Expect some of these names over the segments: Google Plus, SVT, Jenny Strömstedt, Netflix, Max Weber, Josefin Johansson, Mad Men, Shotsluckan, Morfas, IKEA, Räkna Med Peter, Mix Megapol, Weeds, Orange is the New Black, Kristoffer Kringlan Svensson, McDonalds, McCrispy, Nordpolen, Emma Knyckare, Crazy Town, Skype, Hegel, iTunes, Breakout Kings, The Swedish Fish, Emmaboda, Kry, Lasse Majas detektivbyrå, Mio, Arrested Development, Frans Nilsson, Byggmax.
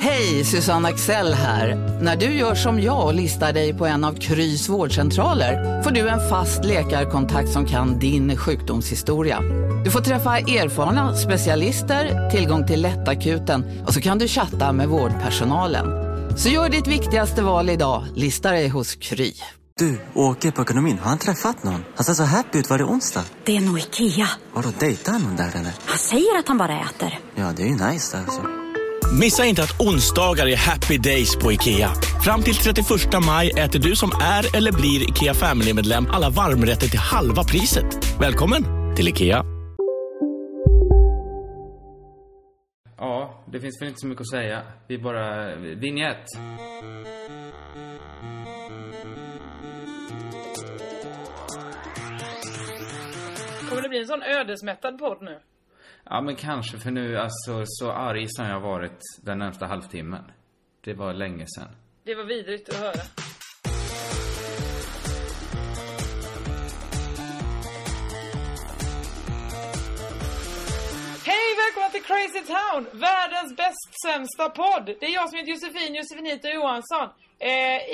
Hej, Susanne Axel här. När du gör som jag och listar dig på en av Krys vårdcentraler får du en fast läkarkontakt som kan din sjukdomshistoria. Du får träffa erfarna specialister, tillgång till lättakuten och så kan du chatta med vårdpersonalen. Så gör ditt viktigaste val idag, listar dig hos Kry. Du, åker på ekonomin, har han träffat någon? Han ser så happy ut varje onsdag. Det är nog IKEA. Har du dejtat någon där eller? Han säger att han bara äter. Ja, det är ju nice alltså. Missa inte att onsdagar är happy days på IKEA. Fram till 31 maj äter du som är eller blir IKEA Family-medlem alla varmrätter till halva priset. Välkommen till IKEA. Ja, det finns väl inte så mycket att säga. Vi är bara... Vignett. Kommer det bli en sån ödesmättad podd nu? Ja, men kanske, för nu alltså, så arg som jag varit den närmsta halvtimmen. Det var länge sedan. Det var vidrigt att höra. Hej, välkomna till Crazy Town, världens bäst sämsta podd. Det är jag som heter Josefinita Johansson.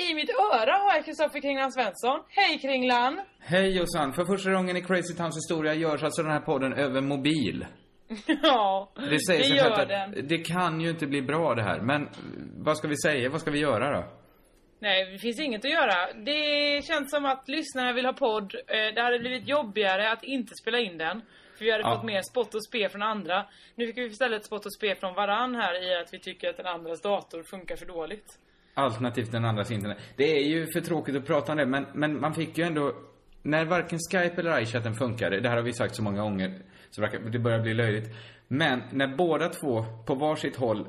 I mitt öra har jag Kristoffer Kringlan Svensson. Hej Kringlan. Hej Jossan, för första gången i Crazy Towns historia görs alltså den här podden över mobil. Ja, det säger sig självt att det kan ju inte bli bra det här. Men vad ska vi säga? Vad ska vi göra då? Nej, det finns inget att göra. Det känns som att lyssnarna vill ha podd. Det hade blivit jobbigare att inte spela in den. För vi hade fått mer spott och spe från andra. Nu fick vi istället spott och spe från varann här, i att vi tycker att den andras dator funkar för dåligt. Alternativt den andras internet. Det är ju för tråkigt att prata om det. Men man fick ju ändå... När varken Skype eller iChaten funkade, det här har vi sagt så många gånger, så det börjar bli löjligt. Men när båda två på varsitt håll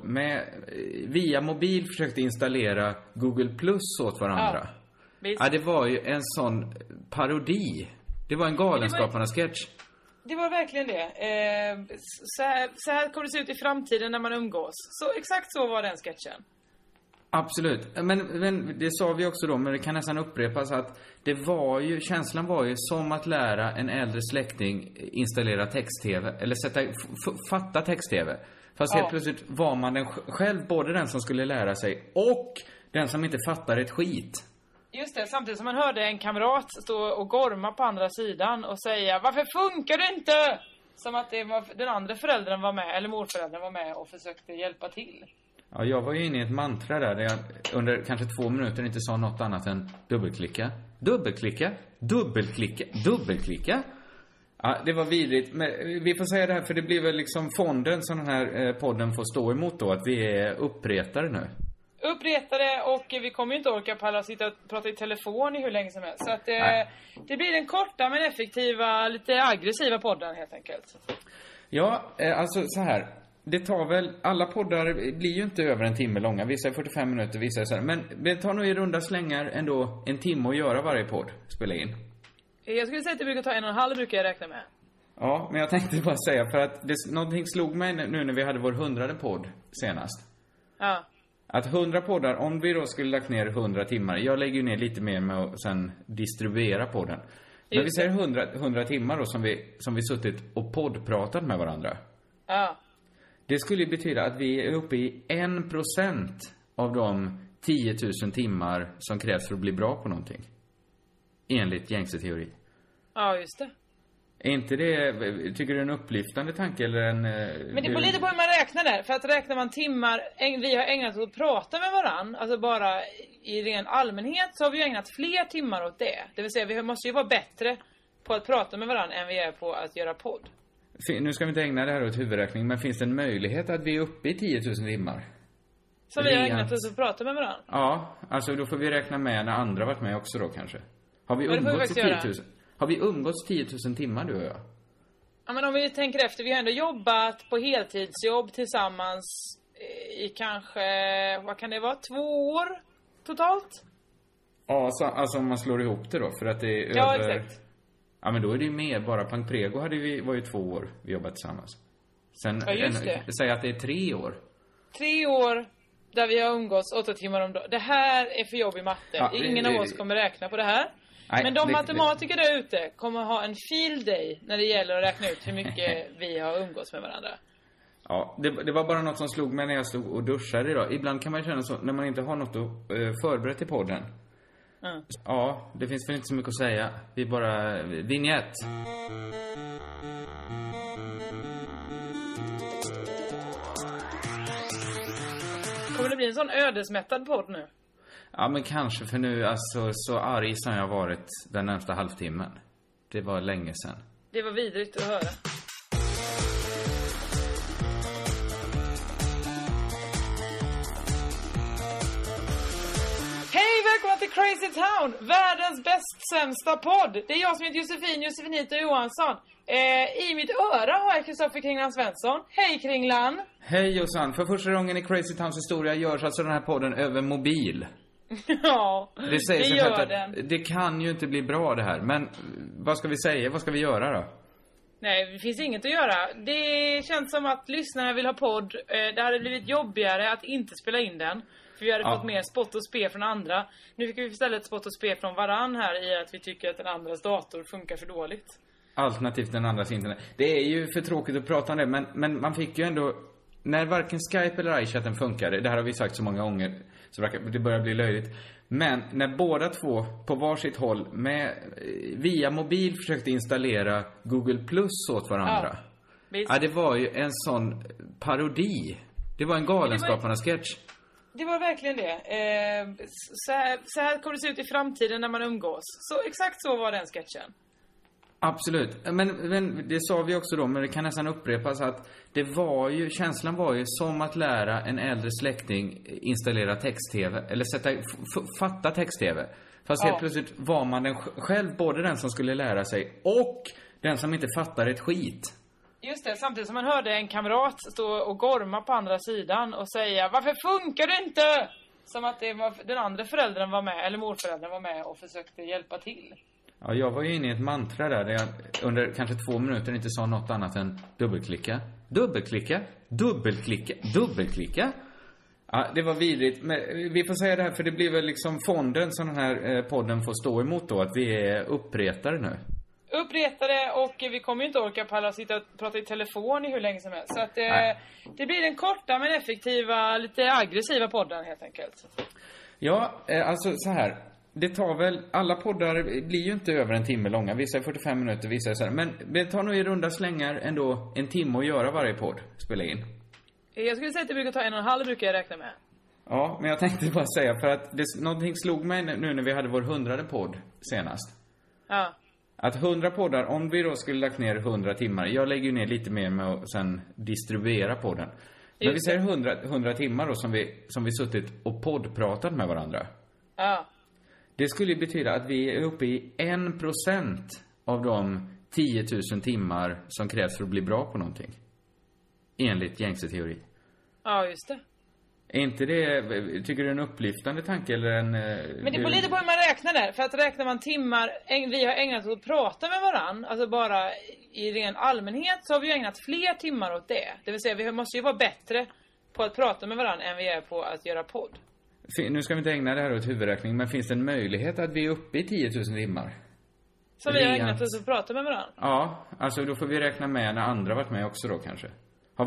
via mobil försökte installera Google Plus åt varandra. Ja, det var ju en sån parodi. Det var en galenskaparnas sketch. Det var verkligen det. Så här kommer det se ut i framtiden när man umgås. Så exakt så var den sketchen. Absolut, men det sa vi också då, men det kan nästan upprepas att det var ju, känslan var ju som att lära en äldre släkting installera text-tv eller fatta text-tv. Fast helt plötsligt var man den själv, både den som skulle lära sig och den som inte fattar ett skit. Just det, samtidigt som man hörde en kamrat stå och gorma på andra sidan och säga, varför funkar det inte? Som att det var, den andra föräldern var med, eller morföräldern var med och försökte hjälpa till. Ja, jag var ju inne i ett mantra där jag under kanske 2 minuter inte sa något annat än dubbelklicka, dubbelklicka, dubbelklicka, dubbelklicka. Ja, det var vidrigt. Men vi får säga det här, för det blir väl liksom fonden som den här podden får stå emot då, att vi är uppretade nu. Uppretade, och vi kommer ju inte orka palla och sitta och prata i telefon i hur länge som helst. Så att det blir den korta men effektiva, lite aggressiva podden helt enkelt. Ja, alltså så här. Det tar väl, alla poddar blir ju inte över en timme långa. Vissa är 45 minuter, vissa är så här. Men det tar nog i runda slängar ändå en timme att göra varje podd, spela in. Jag skulle säga att det brukar ta 1,5, brukar jag räkna med. Ja, men jag tänkte bara säga, för att någonting slog mig nu när vi hade vår 100:e podd senast. Ja. Att 100 poddar, om vi då skulle lagt ner 100 timmar. Jag lägger ju ner lite mer med att sen distribuera podden. Men vi säger 100 timmar då som vi suttit och poddpratat med varandra. Ja. Det skulle betyda att vi är uppe i 1% av de 10 000 timmar som krävs för att bli bra på någonting. Enligt gängse teori. Ja, just det. Är inte det, tycker du, en upplyftande tanke? Eller en, men det beror lite på hur man räknar där. För att räknar man timmar vi har ägnat åt att prata med varann, alltså bara i ren allmänhet, så har vi ägnat fler timmar åt det. Det vill säga, vi måste ju vara bättre på att prata med varann än vi är på att göra podd. Nu ska vi inte ägna det här åt huvudräkning, men finns det en möjlighet att vi är uppe i 10 000 timmar? Så vi har ägnat oss att prata med varandra? Ja, alltså då får vi räkna med när andra varit med också då kanske. Har vi umgåtts 10 000? Har vi umgåtts 10 000 timmar, du och jag? Ja, men om vi tänker efter, vi har ändå jobbat på heltidsjobb tillsammans i kanske, vad kan det vara, 2 år totalt? Ja, alltså om man slår ihop det då, för att det är över... Ja, exakt. Ja, men då är det ju mer. Bara Pank Prego var ju 2 år vi jobbat tillsammans. Sen säger att det är 3 år. 3 år där vi har umgåtts 8 timmar om dagen. Det här är för jobb i matte. Ja, Ingen av oss kommer räkna på det här. Nej, men de matematiker där ute kommer ha en field day när det gäller att räkna ut hur mycket vi har umgåtts med varandra. Ja, det var bara något som slog mig när jag stod och duschade idag. Ibland kan man känna så när man inte har något att förbereda i podden. Mm. Ja, det finns väl inte så mycket att säga. Vi bara... Vignett! Kommer det bli en sån ödesmättad podd nu? Ja, men kanske, för nu alltså så arg som jag varit den närmsta halvtimmen. Det var länge sedan. Det var vidrigt att höra. Hej, välkomna till Crazy Town, världens bäst sämsta podd. Det är jag som heter Josefinita Johansson. I mitt öra har jag Kristoffer Kringlan Svensson. Hej Kringlan! Hej Jossan, för första gången i Crazy Towns historia görs alltså den här podden över mobil. Ja, det sägs gör att den. Det kan ju inte bli bra det här, men vad ska vi säga? Vad ska vi göra då? Nej, det finns inget att göra. Det känns som att lyssnarna vill ha podd. Det hade blivit jobbigare att inte spela in den. För vi hade fått mer spott och spe från andra. Nu fick vi istället spott och spe från varann här i att vi tycker att den andras dator funkar för dåligt. Alternativt den andras internet. Det är ju för tråkigt att prata om det, men man fick ju ändå... När varken Skype eller iChaten funkade, det här har vi sagt så många gånger, så det börjar bli löjligt. Men när båda två på varsitt håll via mobil försökte installera Google Plus åt varandra. Ja, det var ju en sån parodi. Det var en galenskaparnas sketch. Det var verkligen det. Så här kommer det se ut i framtiden när man umgås. Så exakt så var den sketchen. Absolut, men det sa vi också då, men det kan nästan upprepas att det var ju, känslan var ju som att lära en äldre släkting installera text-tv eller fatta text-tv. Fast helt plötsligt var man den själv, både den som skulle lära sig och den som inte fattar ett skit. Just det, samtidigt som man hörde en kamrat stå och gorma på andra sidan och säga, varför funkar det inte? Som att det var, den andra föräldern var med, eller morföräldern var med och försökte hjälpa till. Ja, jag var ju inne i ett mantra där jag under kanske 2 minuter inte sa något annat än dubbelklicka, dubbelklicka, dubbelklicka, dubbelklicka. Ja, det var vidrigt. Men vi får säga det här, för det blir väl liksom fonden som den här podden får stå emot då, att vi är uppretade nu. Uppretade, och vi kommer ju inte orka palla och sitta och prata i telefon i hur länge som helst. Så att det blir den korta men effektiva, lite aggressiva podden helt enkelt. Ja, alltså så här. Det tar väl, alla poddar blir ju inte över en timme långa. Vissa är 45 minuter, vissa är så här. Men det tar nog i runda slängar ändå en timme att göra varje podd, spela in. Jag skulle säga att det brukar ta 1,5, brukar jag räkna med. Ja, men jag tänkte bara säga, för att någonting slog mig nu när vi hade vår 100:e podd senast. Ja. Att 100 poddar, om vi då skulle lagt ner 100 timmar. Jag lägger ju ner lite mer med att sen distribuera podden. Men vi säger 100 timmar då som vi suttit och poddpratat med varandra. Ja. Det skulle ju betyda att vi är uppe i 1% av de 10 000 timmar som krävs för att bli bra på någonting. Enligt gängse teori. Ja, just det. Är inte det, tycker du, en upplyftande tanke? Eller en, men det beror lite på hur man räknar där. För att räknar man timmar vi har ägnat åt att prata med varann, alltså bara i ren allmänhet, så har vi ju ägnat fler timmar åt det. Det vill säga, vi måste ju vara bättre på att prata med varann än vi är på att göra podd. Nu ska vi inte ägna det här åt huvudräkning, men finns det en möjlighet att vi är uppe i 10 000 timmar? Så vi har ägnat oss att prata med varandra? Ja, alltså då får vi räkna med när andra varit med också då kanske. Har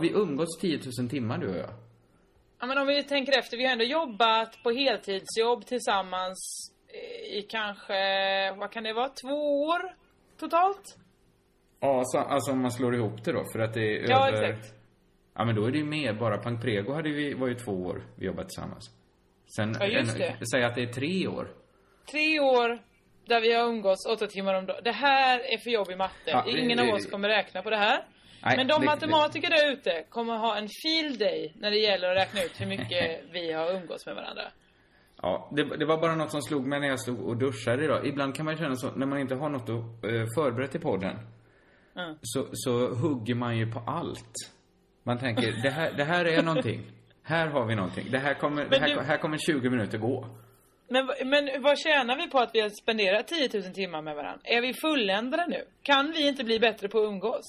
vi umgåtts 10 000 timmar, du och jag? Ja, men om vi tänker efter, vi har ändå jobbat på heltidsjobb tillsammans i kanske, vad kan det vara, 2 år totalt? Ja, alltså om man slår ihop det då, för att det är över... Exakt. Ja, men då är det ju mer. Bara Pank Prego var ju 2 år vi jobbat tillsammans. Sen säger att det är 3 år. 3 år där vi har umgåtts 8 timmar om dagen. Det här är för jobb i matte. Ja, Ingen av oss kommer räkna på det här. Nej, men de matematiker där ute kommer ha en field day när det gäller att räkna ut hur mycket vi har umgåtts med varandra. Ja, det var bara något som slog mig när jag stod och duschade idag. Ibland kan man känna så när man inte har något att förbereda i podden. Mm. Så hugger man ju på allt. Man tänker, det här är någonting. Här har vi någonting. Det här kommer 20 minuter gå. Men vad tjänar vi på att vi har spenderat 10 000 timmar med varandra? Är vi fulländade nu? Kan vi inte bli bättre på att umgås?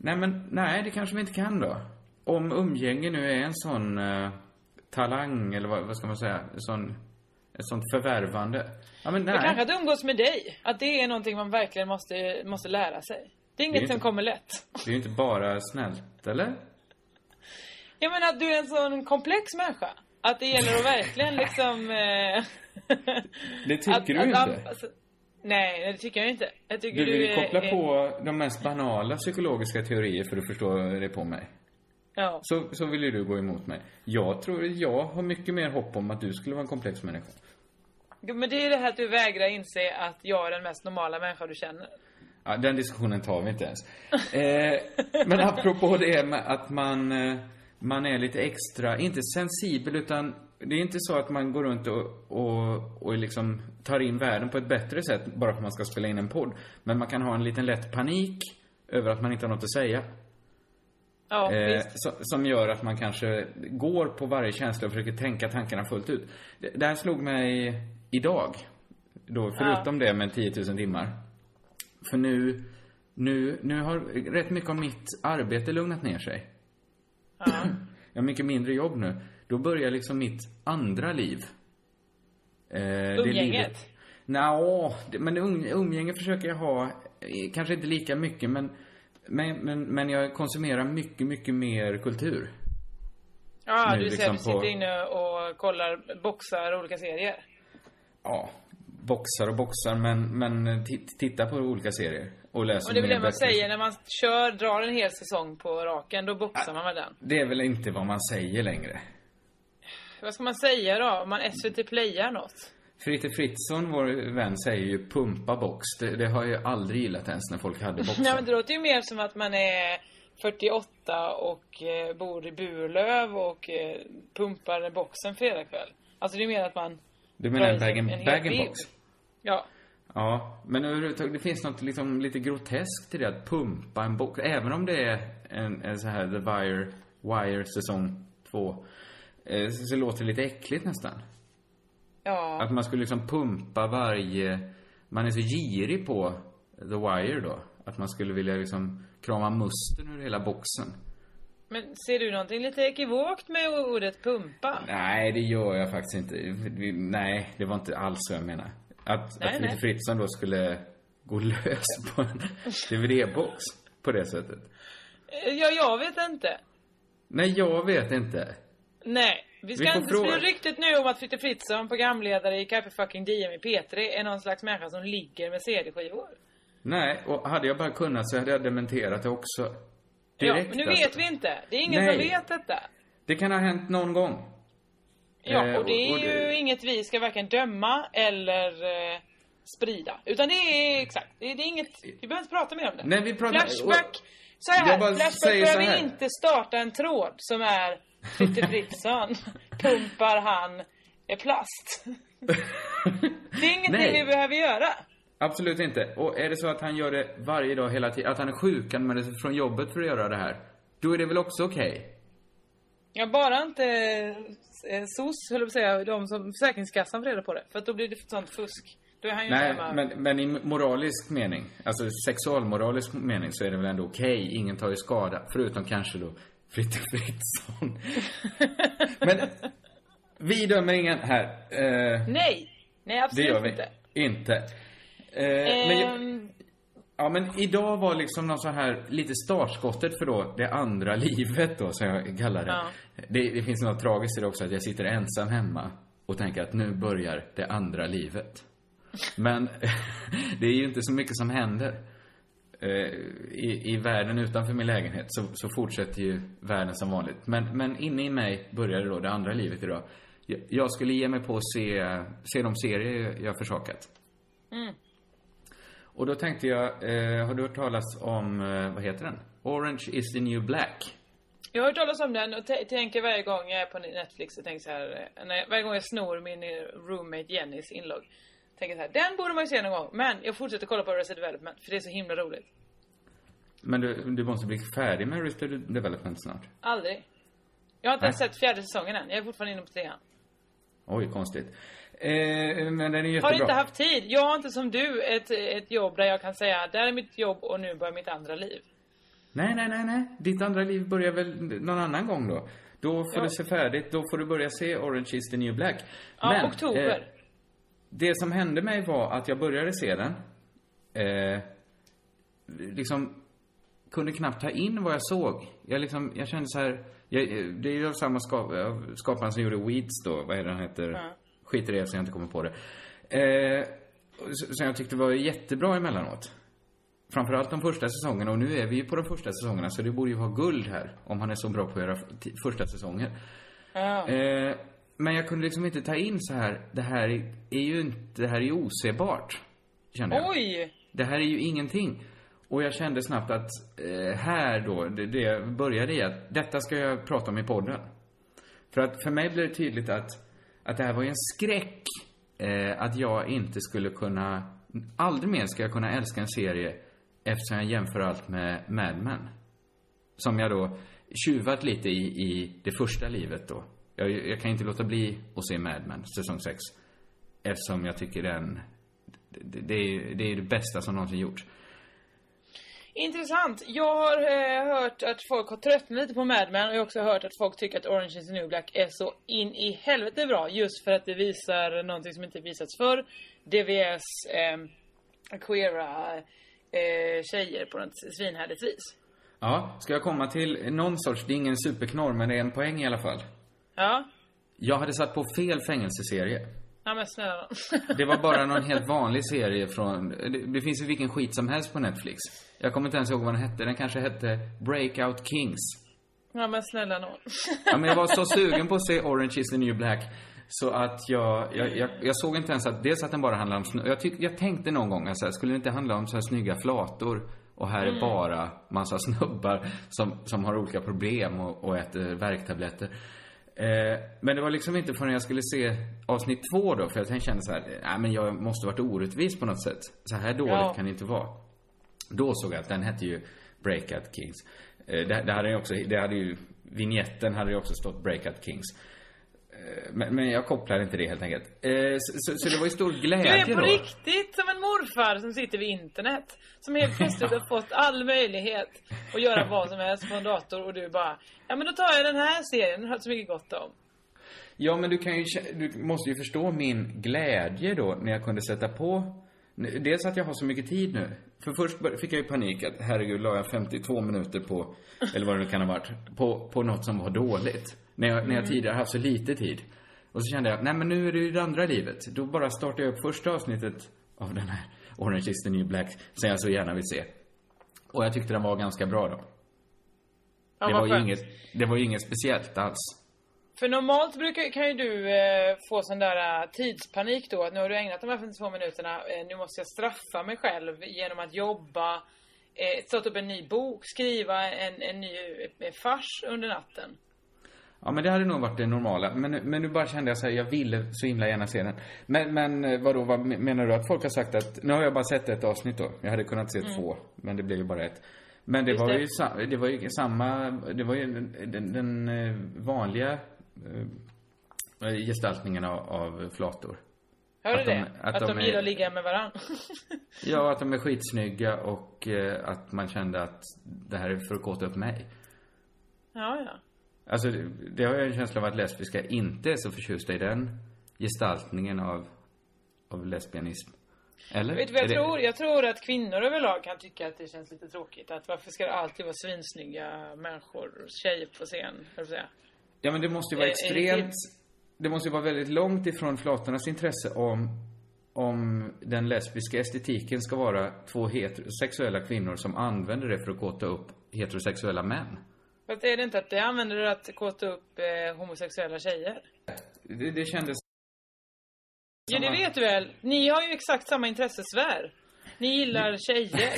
Nej, det kanske vi inte kan då. Om umgänge nu är en sån talang, eller vad ska man säga, ett sånt förvärvande. Ja, men nej. Det kanske att umgås med dig, att det är någonting man verkligen måste lära sig. Det är inget som kommer lätt. Det är ju inte bara snällt, eller? Jag menar att du är en sån komplex människa. Att det gäller att verkligen liksom... Det tycker du inte. Nej, det tycker jag inte. Jag tycker du vill koppla på de mest banala psykologiska teorier för att förstå det på mig. Ja. Så vill ju du gå emot mig. Jag tror att jag har mycket mer hopp om att du skulle vara en komplex människa. Men det är det här att du vägrar inse att jag är den mest normala människa du känner. Ja, den diskussionen tar vi inte ens. Men apropå det med att man är lite extra, inte sensibel, utan det är inte så att man går runt och liksom tar in världen på ett bättre sätt bara för att man ska spela in en podd. Men man kan ha en liten lätt panik över att man inte har något att säga. Ja, som gör att man kanske går på varje känsla och försöker tänka tankarna fullt ut. Det här slog mig idag, då, förutom det med 10 000 timmar. För nu har rätt mycket av mitt arbete lugnat ner sig. Jag har mycket mindre jobb nu. Då börjar liksom mitt andra liv. Umgänget? Nej, men umgänge försöker jag ha. Kanske inte lika mycket, men jag konsumerar mycket, mycket mer kultur. Ja, nu, du liksom du sitter inne och kollar boxar och olika serier. Ja, boxar, men titta på olika serier. Och det är väl det man säger, när man drar en hel säsong på raken, då boxar man med den. Det är väl inte vad man säger längre. Vad ska man säga då, om man SVT playar något? Fritte Fritzson, vår vän, säger ju pumpa box. Det har jag ju aldrig gillat ens när folk hade boxar. Nej, men det låter ju mer som att man är 48 och bor i Burlöv och pumpar boxen fredag kväll. Alltså det är mer att man... Du menar en bag-in-box? Ja. Ja, men överhuvudtaget det finns något liksom lite groteskt i det att pumpa en box. Även om det är en så här The Wire säsong 2, så låter det lite äckligt nästan. Ja. Att man skulle liksom pumpa man är så girig på The Wire då, att man skulle vilja liksom krama musten ur hela boxen. Men ser du någonting lite ekivokt med ordet pumpa? Nej, det gör jag faktiskt inte. Nej, det var inte alls så jag menar. Att Fritte Fritzson då skulle gå lös på en DVD-box på det sättet. Ja, jag vet inte. Nej, jag vet inte. Nej, vi inte spela riktigt nu om att Fritte Fritzson, programledare i Carpe fucking DM i P3, är någon slags människa som ligger med CD-skivor. Nej, och hade jag bara kunnat så hade jag dementerat det också. Direkt, men nu vet vi inte. Det är ingen som vet detta. Det kan ha hänt någon gång. Ja, och det är ju inget vi ska varken döma eller sprida. Utan det är exakt. Det är inget, vi behöver inte prata mer om det. Nej, vi pratar, Flashback. Så här, Flashback behöver inte starta en tråd som är Fritte Fritzson pumpar han är plast. Det är ingenting vi behöver göra. Absolut inte. Och är det så att han gör det varje dag hela tiden, att han är sjuk, han använder sig från jobbet för att göra det här, då är det väl också okej? Ja, bara inte SOS, höll jag på att säga, de som Försäkringskassan får reda på det. För att då blir det sånt fusk. Då är han ju men i moralisk mening, alltså sexualmoralisk mening, så är det väl ändå okej. Ingen tar ju skada, förutom kanske då Fritte Fritzson. Men vi dömer ingen här. Nej, absolut inte. Det gör vi inte. Men idag var liksom någon så här lite startskottet för då det andra livet då, som jag kallar det. Ja. Det finns något tragiskt i det också, att jag sitter ensam hemma och tänker att nu börjar det andra livet. Men det är ju inte så mycket som händer i världen utanför min lägenhet, så fortsätter ju världen som vanligt. Men inne i mig började då det andra livet idag. Jag skulle ge mig på att se de serier jag försakat. Mm. Och då tänkte jag, har du hört talas om, vad heter den? Orange is the New Black. Jag har hört talas om den och tänker varje gång jag är på Netflix och tänker så här, varje gång jag snor min roommate Jennys inlogg, tänker så här, den borde man ju se någon gång. Men jag fortsätter kolla på Arrested Development, för det är så himla roligt. Men du måste bli färdig med Arrested Development snart. Aldrig. Jag har inte ens sett fjärde säsongen än, jag är fortfarande inne på trean. Oj, konstigt. Men den är jättebra. Har inte haft tid. Jag har inte som du ett jobb där jag kan säga där är mitt jobb och nu börjar mitt andra liv. Nej. Ditt andra liv börjar väl någon annan gång då. Då får du se färdigt. Då får du börja se Orange is the New Black. Ja, men, oktober. Det som hände mig var att jag började se den. Kunde knappt ta in vad jag såg. Jag kände så här... det är ju samma skaparen som gjorde Weeds då. Vad är den heter? Mm. Skiter i det så jag inte kommer på det. Som jag tyckte var jättebra emellanåt. Framförallt de första säsongerna. Och nu är vi ju på de första säsongerna. Så det borde ju vara guld här. Om han är så bra på att göra första säsonger. Mm. Men jag kunde inte ta in så här. Det här är ju osebart. Kände jag. Oj! Det här är ju ingenting. Och jag kände snabbt att här då, det började i att detta ska jag prata om i podden. För att för mig blev det tydligt att det här var ju en skräck. Att jag inte skulle kunna, aldrig mer ska jag kunna älska en serie eftersom jag jämför allt med Mad Men. Som jag då tjuvat lite i det första livet då. Jag kan inte låta bli att se Mad Men, säsong 6. Eftersom jag tycker det är det bästa som någonsin gjort. Intressant. Jag har hört att folk har tröttnat lite på Mad Men. Och jag har också hört att folk tycker att Orange is the New Black är så in i helvete bra. Just för att det visar någonting som inte visats förr. DVS queera tjejer på något svinhärligt vis. Ja, ska jag komma till någon sorts, det är ingen superknorr men det är en poäng i alla fall. Ja. Jag hade satt på fel fängelseserie. Ja, men snälla. Det var bara någon helt vanlig serie från... Det finns ju vilken skit som helst på Netflix. Jag kommer inte ens ihåg vad den hette. Den kanske hette Breakout Kings. Ja, men snälla någon. Ja, men jag var så sugen på att se Orange is the New Black. Så att jag såg inte ens att... Dels att den bara handlar om... Jag tänkte någon gång att skulle det inte handla om så här snygga flator? Och här är bara massa snubbar som har olika problem och äter värktabletter. Men det var inte förrän jag skulle se avsnitt 2 då, för jag kände så här, nej men jag måste varit orättvis på något sätt. Så här dåligt kan det inte vara. Då såg jag att den hette ju Breakout Kings. Vignetten hade ju också stått Breakout Kings. Men jag kopplar inte det helt enkelt. Så det var ju stor glädje då. Du är på riktigt som en morfar som sitter vid internet. Som helt plötsligt har fått all möjlighet att göra vad som helst på en dator. Och du bara, ja men då tar jag den här serien. Den har så mycket gott om. Ja men du måste ju förstå min glädje då. När jag kunde sätta på. Dels att jag har så mycket tid nu. För först fick jag ju panik att herregud la jag 52 minuter på. Eller vad det kan ha varit. På något som var dåligt. När jag tidigare haft så lite tid. Och så kände jag, nej men nu är det ju det andra livet. Då bara startade jag upp första avsnittet av den här Orange is the New Black som jag så gärna vill se. Och jag tyckte den var ganska bra då. Ja, det var ju inget speciellt alls. För normalt kan ju du få sån där tidspanik då. Att nu har du ägnat de här 52 minuterna. Nu måste jag straffa mig själv genom att jobba. Starta upp en ny bok. Skriva en ny fars under natten. Ja, men det hade nog varit det normala. Men nu bara kände jag så här, jag ville så himla gärna se den. Men vadå, vad menar du att folk har sagt att... Nu har jag bara sett ett avsnitt då. Jag hade kunnat se 2, men det blev ju bara ett. Men det var ju den vanliga gestaltningen av flator. Hör du det? Att de gillar att ligga med varandra. Ja, att de är skitsnygga och att man kände att det här är för att kåta upp mig. Ja. Alltså, det har jag en känsla av att lesbiska inte är så förtjusta i den gestaltningen av lesbianism. Eller? Jag tror att kvinnor överlag kan tycka att det känns lite tråkigt. Att varför ska det alltid vara svinsnygga människor och tjejer på scen? Ja, men det måste ju vara extremt... Det måste ju vara väldigt långt ifrån flatornas intresse om den lesbiska estetiken ska vara två heterosexuella kvinnor som använder det för att kåta upp heterosexuella män. Fast är det inte att det använder du att kåta upp homosexuella tjejer? Det kändes... Ja, det vet du väl. Ni har ju exakt samma intressesfär. Ni gillar tjejer.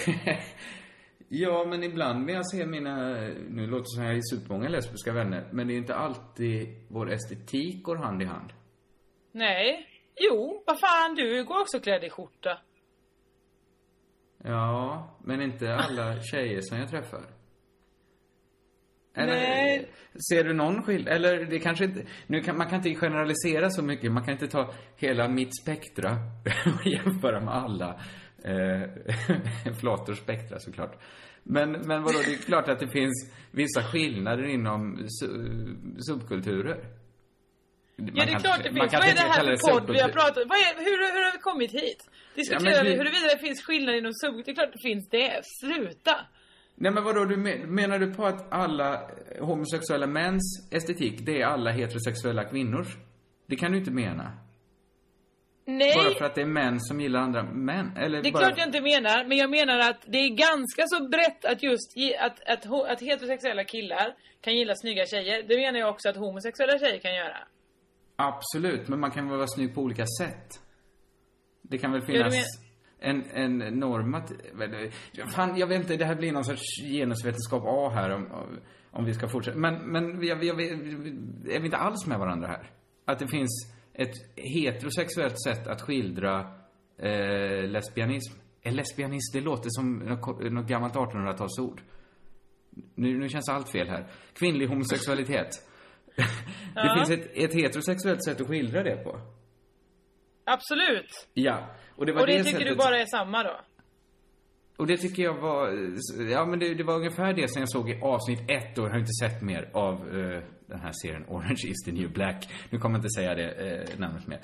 Ja, men ibland när jag ser mina... Nu låter det som jag är supermånga lesbiska vänner. Men det är inte alltid vår estetik går hand i hand. Nej. Jo, vad fan, du går också klädd i skjorta. Ja, men inte alla tjejer som jag träffar. Eller, nej. Ser du någon skillnad? Eller det kanske inte, man kan inte generalisera så mycket. Man kan inte ta hela mitt spektra och jämföra med alla flatorspektra såklart. Men vadå, det är klart att det finns vissa skillnader inom subkulturer. Ja, det är klart det finns. Vad är det här för podd vi har pratat om? Hur har vi kommit hit? Diskuterar vi huruvida det finns skillnader inom subkulturer? Det är klart det finns det. Sluta! Nej, men vadå, menar du på att alla homosexuella mäns estetik, det är alla heterosexuella kvinnor? Det kan du inte mena. Nej. Bara för att det är män som gillar andra män. Eller det är bara... klart jag inte menar. Men jag menar att det är ganska så brett att just att heterosexuella killar kan gilla snygga tjejer. Det menar jag också att homosexuella tjejer kan göra. Absolut, men man kan vara snygg på olika sätt. Det kan väl finnas... En normat... Fan, jag vet inte, det här blir någon sorts genusvetenskap A här om vi ska fortsätta. Men är vi inte alls med varandra här? Att det finns ett heterosexuellt sätt att skildra lesbianism. Lesbianism, det låter som något gammalt 1800-talsord. Nu känns allt fel här. Kvinnlig homosexualitet. Det finns ett heterosexuellt sätt att skildra det på. Absolut. Ja. Och det tycker du bara är samma då? Och det tycker jag var... Ja, men det var ungefär det som jag såg i avsnitt 1. Och jag har inte sett mer av den här serien Orange is the New Black. Nu kommer jag inte säga det namnet mer.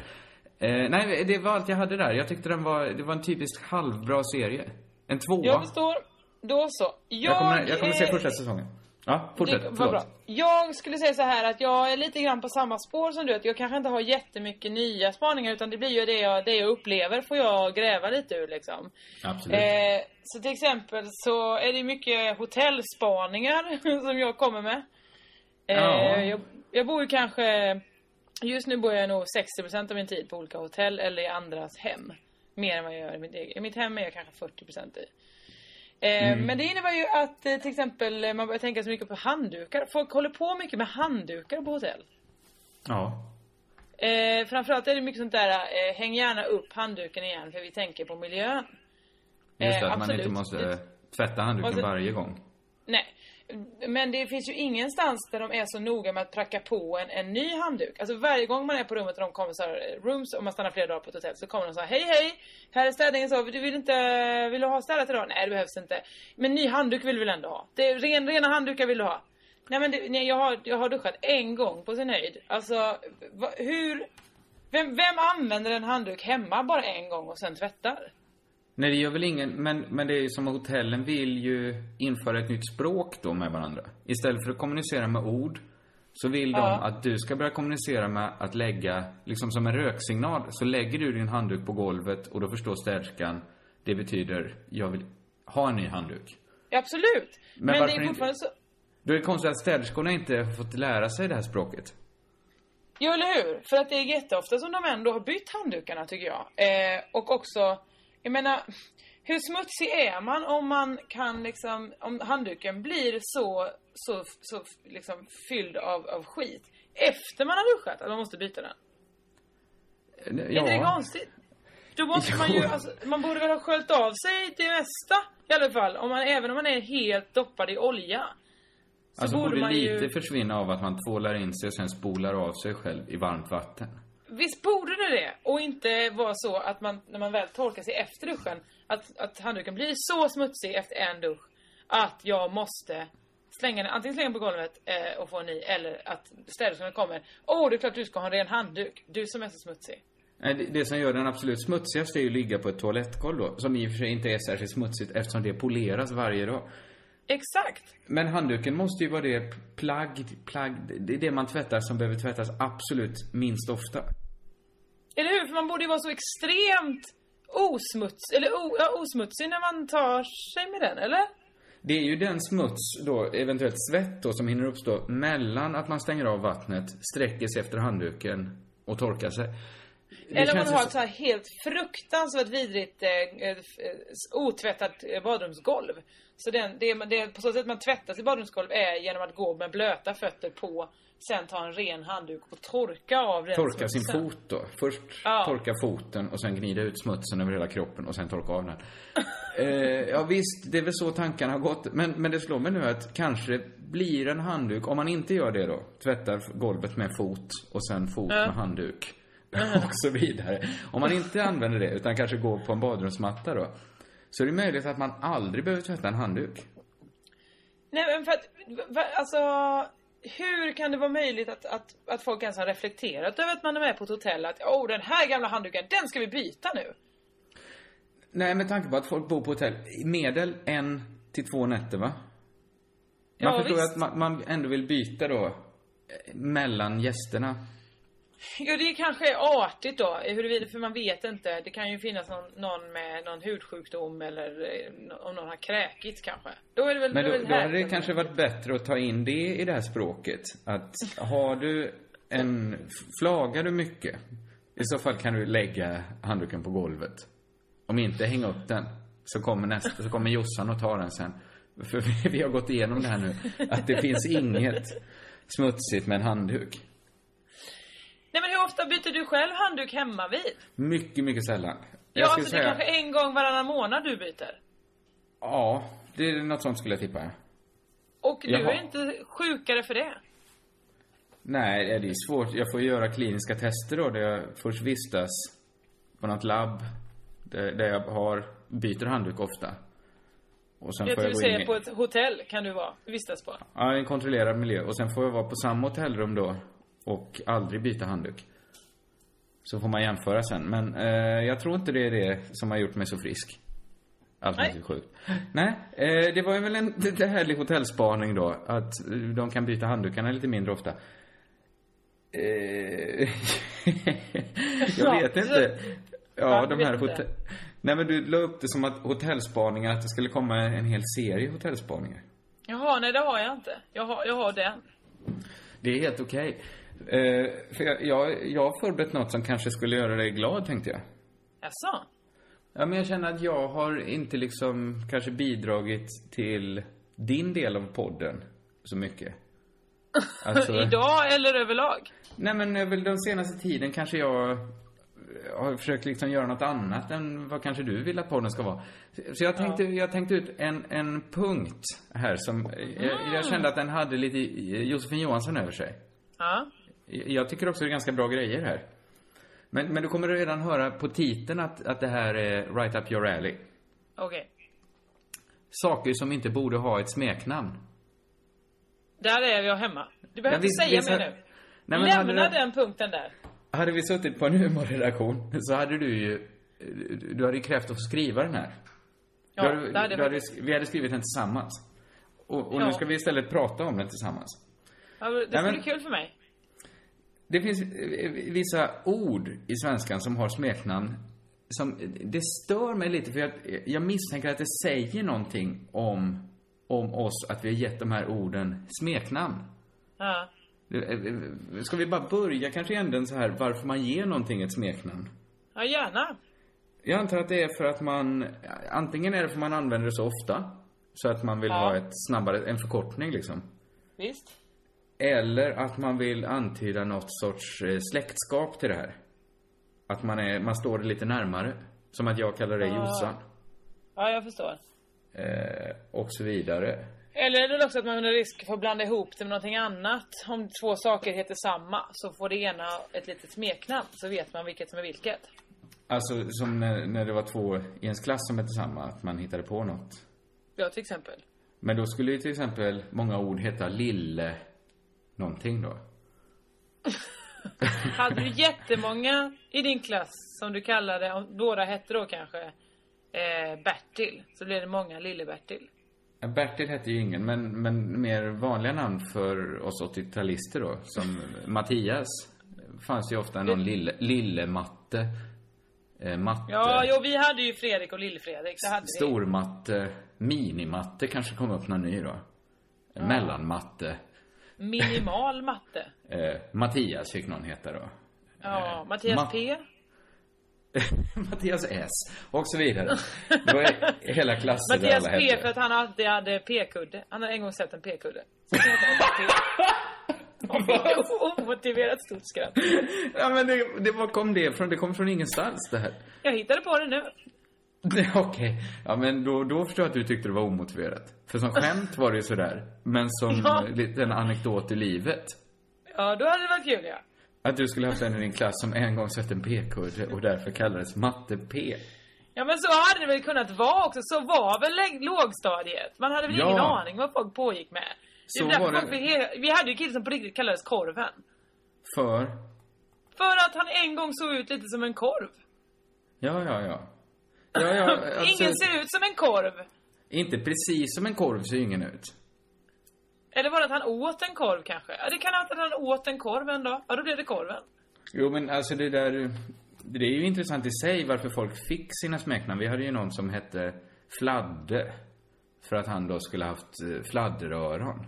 Nej, det var allt jag hade där. Jag tyckte det var en typisk halvbra serie. En tvåa. Jag förstår. Då så. Jag kommer se första säsongen. Ja, fortsätt. Bra. Jag skulle säga så här att jag är lite grann på samma spår som du. Att jag kanske inte har jättemycket nya spaningar, utan det blir ju det jag upplever får jag gräva lite ur liksom. Absolut. Så till exempel så är det mycket hotellspaningar som jag kommer med. Jag bor ju kanske... Just nu bor jag nog 60% av min tid på olika hotell eller i andras hem. Mer än vad jag gör i mitt eget. I mitt hem är jag kanske 40% i. Men det innebär ju att till exempel man börjar tänka så mycket på handdukar. Folk håller på mycket med handdukar på hotell. Ja. Framförallt är det mycket sånt där häng gärna upp handduken igen, för vi tänker på miljön. Just det, att man inte måste tvätta handduken varje gång. Nej, men det finns ju ingenstans där de är så noga med att pracka på en ny handduk. Alltså varje gång man är på rummet och de kommer så här, rooms, och man stannar flera dagar på ett hotell, så kommer de så här, hej, här är städningen, så vill du ha städat idag? Nej, det behövs inte. Men ny handduk vill vi väl ändå ha? Det är rena handdukar vill du ha? Nej, men jag har duschat en gång på sin höjd. Alltså, vem använder en handduk hemma bara en gång och sen tvättar? Nej, det gör väl ingen, men det är ju som hotellen vill ju införa ett nytt språk då med varandra. Istället för att kommunicera med ord så vill de att du ska börja kommunicera med att lägga, liksom som en röksignal, så lägger du din handduk på golvet och då förstår städerskan, det betyder jag vill ha en ny handduk. Ja, absolut, men det är fortfarande inte, så... Då är det konstigt att städerskorna inte har fått lära sig det här språket. Ja, eller hur? För att det är jätteofta som de ändå har bytt handdukarna, tycker jag. Och också... Jag menar, hur smutsig är man kan liksom, om handduken blir så liksom fylld av skit efter man har duschat, att man måste byta den? Ja. Är inte det konstigt? Då måste man ju, alltså, man borde väl ha sköljt av sig det mesta i alla fall, även om man är helt doppad i olja. Så alltså borde man lite försvinna av att man tvålar in sig och sen spolar av sig själv i varmt vatten. Visst borde det, och inte vara så att man, när man väl torkar sig efter duschen, att handduken blir så smutsig efter en dusch att jag måste slänga den, antingen slänga den på golvet och få en ny, eller att städerskan kommer, det är klart du ska ha en ren handduk, du som är så smutsig. Det som gör den absolut smutsigaste är ju att ligga på ett toalettgolv då, som i och för sig inte är särskilt smutsigt eftersom det poleras varje dag. Exakt. Men handduken måste ju vara det plagg, det är det man tvättar som behöver tvättas absolut minst ofta. Eller hur? För man borde ju vara så extremt osmutsig när man tar sig med den, eller? Det är ju den smuts då, eventuellt svett då, som hinner uppstå mellan att man stänger av vattnet, sträcker sig efter handduken och torkar sig. Eller man har ett så här helt fruktansvärt vidrigt otvättat badrumsgolv. Så det på så sätt man tvättar sitt badrumsgolv är genom att gå med blöta fötter på, sen ta en ren handduk och torka av den. Torka smutsen. Sin fot då. Först torka foten och sen gnida ut smutsen över hela kroppen och sen torka av den. Ja visst, det är väl så tankarna har gått. Men det slår mig nu att kanske blir en handduk, om man inte gör det då, tvättar golvet med fot och sen fot med handduk. Och så vidare. Om man inte använder det utan kanske går på en badrumsmatta då, så är det möjligt att man aldrig behöver tvätta en handduk. Nej, men för att, alltså, hur kan det vara möjligt att folk ens har reflekterat över att man är med på ett hotell att den här gamla handduken, den ska vi byta nu? Nej, med tanke på att folk bor på hotell i medel 1 till 2 nätter, va? Man förstår visst. Att man ändå vill byta då mellan gästerna. Ja, det kanske är artigt då, huruvida, för man vet inte. Det kan ju finnas någon med någon hudsjukdom eller om någon har kräkits kanske. Då är det väl, men då hade det kanske varit bättre att ta in det i det här språket. Att har du flagar du mycket, i så fall kan du lägga handduken på golvet. Om inte, häng upp den. Så kommer Jossan och tar den sen. För vi har gått igenom det här nu. Att det finns inget smutsigt med en handduk. Nej, men hur ofta byter du själv handduk hemma vid? Mycket, mycket sällan. Ja, alltså det är kanske en gång varannan månad du byter. Ja, det är något sånt skulle jag tippa. Och du är inte sjukare för det? Nej, det är svårt. Jag får göra kliniska tester då. Där jag först vistas på något labb. Där jag byter handduk ofta. Och sen jag tror du säger på ett hotell kan du vistas på. Ja, en kontrollerad miljö. Och sen får jag vara på samma hotellrum då. Och aldrig byta handduk. Så får man jämföra sen. Men jag tror inte det är det som har gjort mig så frisk. Alltid sjukt. Nej, det var ju väl en härlig hotellspaning då. Att de kan byta handdukarna lite mindre ofta. Jag vet inte. Ja, de här Nej, men du la upp det som att hotellspaningar, att det skulle komma en hel serie hotellspaningar. Jaha, nej det har jag inte. Jag har den. Det är helt okej. För jag har förberett något som kanske skulle göra dig glad, tänkte jag. Jaså? Ja, men jag känner att jag har inte liksom kanske bidragit till din del av podden så mycket. Alltså, idag eller överlag? Nej, men över den senaste tiden kanske jag har försökt liksom göra något annat än vad kanske du vill att podden ska vara. Så jag tänkte, ut en punkt här som jag kände att den hade lite Josefin Johansson över sig. Ja. Jag tycker också det är ganska bra grejer här. Men du kommer redan höra på titeln att det här är right up your alley. Okej. Saker som inte borde ha ett smeknamn. Där är jag hemma. Du behöver inte säga mig nu. Nej, men lämna den punkten där. Hade vi suttit på en humorredaktion så hade du hade krävt att skriva den här. Ja, vi hade skrivit den tillsammans. Och nu ska vi istället prata om den tillsammans. Ja, det blir kul för mig. Det finns vissa ord i svenskan som har smeknamn. Det stör mig lite för jag misstänker att det säger någonting om oss att vi har gett de här orden smeknamn. Ja. Ska vi bara börja kanske änden så här, varför man ger någonting ett smeknamn? Ja, gärna. Jag antar att det är för att man antingen är det för man använder det så ofta så att man vill ha en förkortning liksom. Visst. Eller att man vill antyda något sorts släktskap till det här. Att man står det lite närmare, som att jag kallar dig Jossan. Ja, jag förstår. Och så vidare. Eller är det också att man har risk för att blanda ihop det med någonting annat. Om två saker heter samma så får det ena ett litet smeknamn. Så vet man vilket som är vilket. Alltså som när det var två i ens klass som hette samma. Att man hittade på något. Ja, till exempel. Men då skulle ju till exempel många ord heta lille någonting då. Hade du jättemånga i din klass som du kallade, om båda hette då kanske Bertil. Så blev det många lille Bertil. Bertil hette ju ingen, men mer vanliga namn för oss 80-talister då, som Mattias. Fanns ju ofta någon lille Matte. Matte. Ja, vi hade ju Fredrik och Lille-Fredrik. Stormatte, minimatte kanske kom upp någon ny då. Ja. Mellanmatte. Minimal matte. Mattias fick någon heta då. Ja, Mattias P. Mattias S och så vidare. Det var hela klassen. Mattias P hette. För att han alltid hade p-kudde. Han hade en gång sett en p-kudde. Omotiverat stort skratt. Ja, men det kom från ingenstans det här. Jag hittade på det nu. Okej. Ja, men då förstår jag att du tyckte det var omotiverat. För som skämt var det ju sådär. Men som en anekdot i livet. Ja, då hade det varit kul, ja. Att du skulle ha haft en i din klass som en gång sett en p-kudde och därför kallades Matte P. Ja, men så hade det väl kunnat vara också. Så var väl lågstadiet. Man hade väl ingen aning vad folk pågick med. Så var det. Vi hade ju killen som på riktigt kallades korven. För att han en gång såg ut lite som en korv. Ja, alltså, ingen ser ut som en korv. Inte precis som en korv ser ingen ut. Eller var det att han åt en korv kanske? Ja, det kan ha varit att han åt en korv en dag. Ja, då blev det korven. Jo, men alltså det där... Det är ju intressant i sig varför folk fick sina smeknamn. Vi hade ju någon som hette Fladde. För att han då skulle haft fladderöron.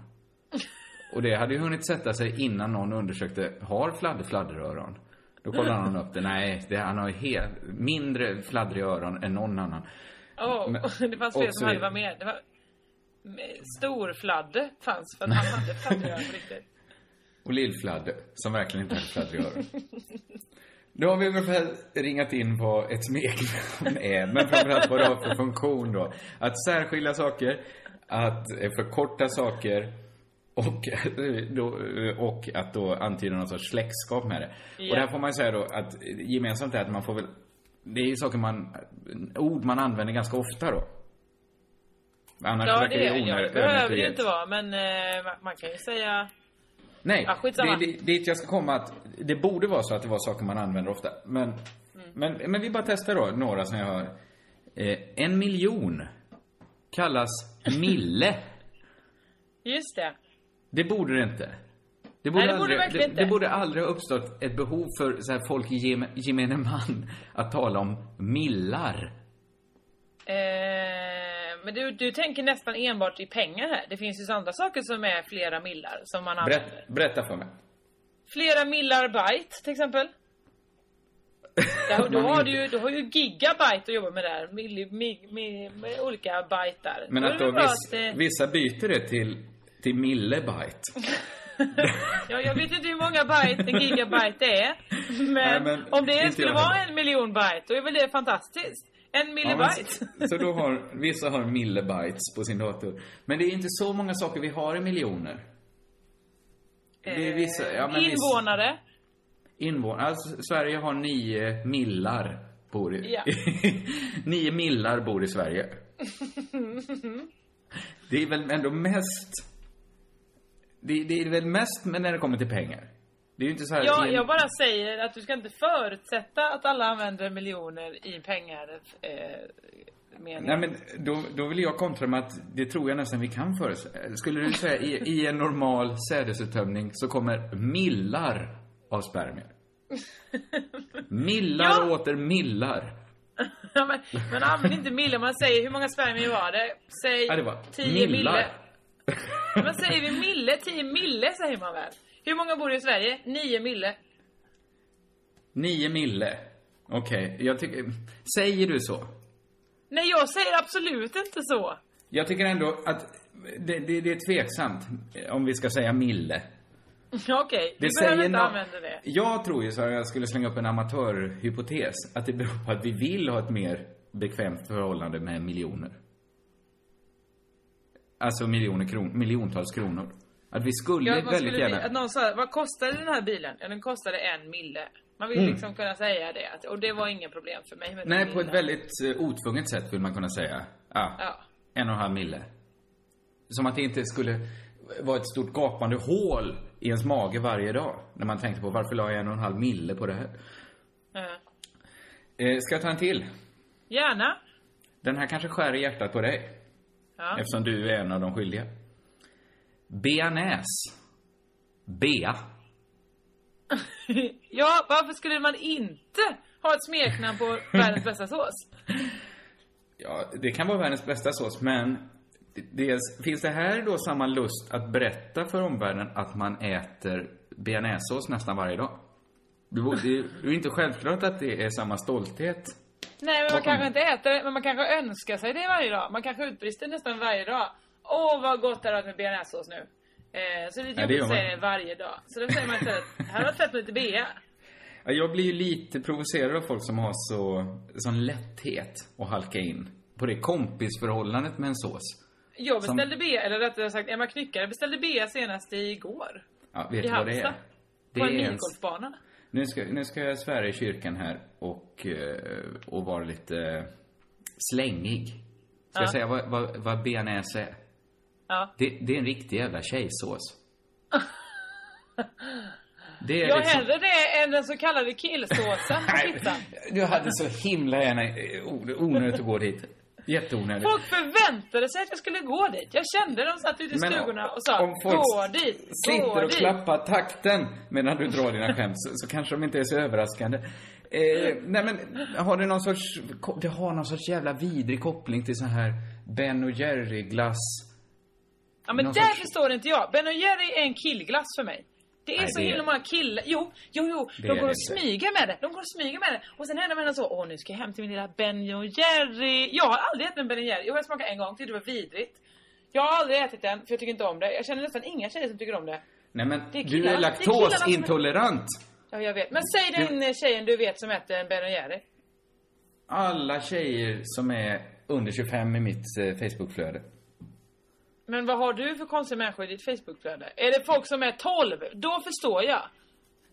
Och det hade ju hunnit sätta sig innan någon undersökte, har Fladde fladderöron? Då kollade någon upp det. Nej, han har helt, mindre fladdriga öron än någon annan. Det fanns fler som hade varit med. Det var Storfladde fanns för att han hade fladdriga öron riktigt. Och Lillfladde som verkligen inte hade fladdriga öron. Nu har vi ungefär ringat in vad ett smeknamn är, men framförallt vad det har för funktion då. Att särskilja saker, att förkorta saker och att då antyda någon sorts släktskap med det. Yeah. Och där får man ju säga då att gemensamt är att man får väl, det är ju saker ord man använder ganska ofta då. Annars ja, det behöver det inte vara, men man kan ju säga... Nej, det jag ska komma att det borde vara så att det var saker man använder ofta. Men vi bara testar då några som jag hör. 1 miljon kallas mille. Just det. Det borde det inte. Det borde aldrig ha uppstått ett behov för så här folk i gemene man att tala om millar. Men du tänker nästan enbart i pengar här. Det finns ju andra saker som är flera millar som man använder. Berätta för mig. Flera millar byte till exempel. Då har du ju gigabyte att jobba med där. Med olika bytar. Men då att då vissa byter det till millibyte. Ja, jag vet inte hur många byte en gigabyte är. Men om det skulle vara 1 miljon byte, då är väl det fantastiskt. 1 millibyte. Ja, så då vissa har millibytes på sin dator. Men det är inte så många saker vi har i miljoner. Det är vissa, invånare. Alltså, Sverige har 9 millar bor i. Ja. 9 millar bor i Sverige. Det är väl ändå mest. Det är väl mest när det kommer till pengar. Det är ju inte så här jag bara säger att du ska inte förutsätta att alla använder miljoner i pengar. Nej, men då vill jag kontra med att det tror jag nästan vi kan förutsätta. Skulle du säga i en normal sädesuttömning så kommer millar av spermier. Millar åter millar. men använd inte millar. Man säger hur många spermier var det? Säg 10 millar. Man säger vi mille, 10 mille säger man väl. Hur många bor i Sverige? 9 mille. 9 mille. Okej, jag tycker... Säger du så? Nej, jag säger absolut inte så. Jag tycker ändå att det är tveksamt om vi ska säga mille. Okej, vi behöver inte använda det. Jag tror ju så att jag skulle slänga upp en amatörhypotes. Att det beror på att vi vill ha ett mer bekvämt förhållande med miljoner. Alltså miljontals kronor. Att vi skulle väldigt gärna... Att någon sa, vad kostade den här bilen? Ja, den kostade 1 mille. Man vill liksom kunna säga det. Och det var inget problem för mig. Nej, på ett väldigt otvunget sätt vill man kunna säga. Ja, 1,5 mille. Som att det inte skulle vara ett stort gapande hål i ens mage varje dag. När man tänkte på, varför la jag 1,5 mille på det här? Ska jag ta en till? Gärna. Den här kanske skär i hjärtat på dig. Ja. Eftersom du är en av de skyldiga. Bearnaise. Bea. Ja, varför skulle man inte ha ett smeknamn på världens bästa sås? Ja, det kan vara världens bästa sås, men dels, finns det här då samma lust att berätta för omvärlden att man äter bearnaisesås nästan varje dag? Det är inte självklart att det är samma stolthet. Nej, men man kanske inte äter det, men man kanske önskar sig det varje dag. Man kanske utbrister nästan varje dag. Vad gott det har varit med bearnaisesås nu. Så det är jobbigt att säga det varje dag. Så då säger man inte att här har fett lite bea. Jag blir ju lite provocerad av folk som har sån lätthet att halka in på det kompisförhållandet med en sås. Jag beställde bea, eller rättare sagt Emma Knyckare beställde bea senast igår. Ja, vet du vad det är? Det på en minigolfbana. Nu ska jag svära i kyrkan här och vara lite Slängig. Ska jag säga vad bearnaise är? Ja. Det är en riktig jävla tjejsås. Det är jag liksom... hellre det än den så kallade killsåsen på pizzan. Du hade så himla gärna onödigt att gå dit. Jätteonödigt. Folk förväntade sig att jag skulle gå dit. Jag kände de satt ute i stugorna och sa, gå dit, sitter och klappar takten medan du drar dina skämt så kanske de inte är så överraskande. Nej men, har det någon sorts... Det har någon sorts jävla vidrig koppling till så här Ben och Jerry-glass. Ja men någon där sorts... förstår inte jag. Ben och Jerry är en killglass för mig. Det är så himla många killar. Jo. De går och smyger med det. Och sen händer man så, åh nu ska jag hem till min lilla Ben och Jerry. Jag har aldrig ätit en Ben och Jerry. Jag har smakat en gång till, det var vidrigt. Jag har aldrig ätit den, för jag tycker inte om det. Jag känner nästan inga tjejer som tycker om det. Nej men, det är du är laktosintolerant. Ja, jag vet. Men säg den tjejen du vet som äter en Ben och Jerry. Alla tjejer som är under 25 i mitt Facebookflöde. Men vad har du för konstiga människor i ditt Facebookflöde? Är det folk som är 12? Då förstår jag.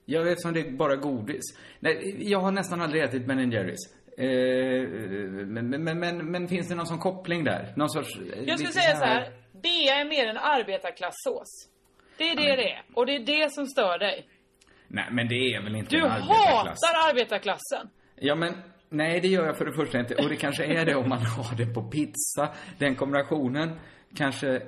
Jag vet som det är bara godis. Nej, jag har nästan aldrig ätit Ben & Jerry's. Men finns det någon sån koppling där? Någon sorts... Jag skulle säga så här. Det är mer en arbetarklassås. Det är det det är. Och det är det som stör dig. Nej, men det är väl inte en arbetarklass. Du hatar arbetarklassen. Ja, men... Nej, det gör jag för det första inte. Och det kanske är det om man har det på pizza. Den kombinationen kanske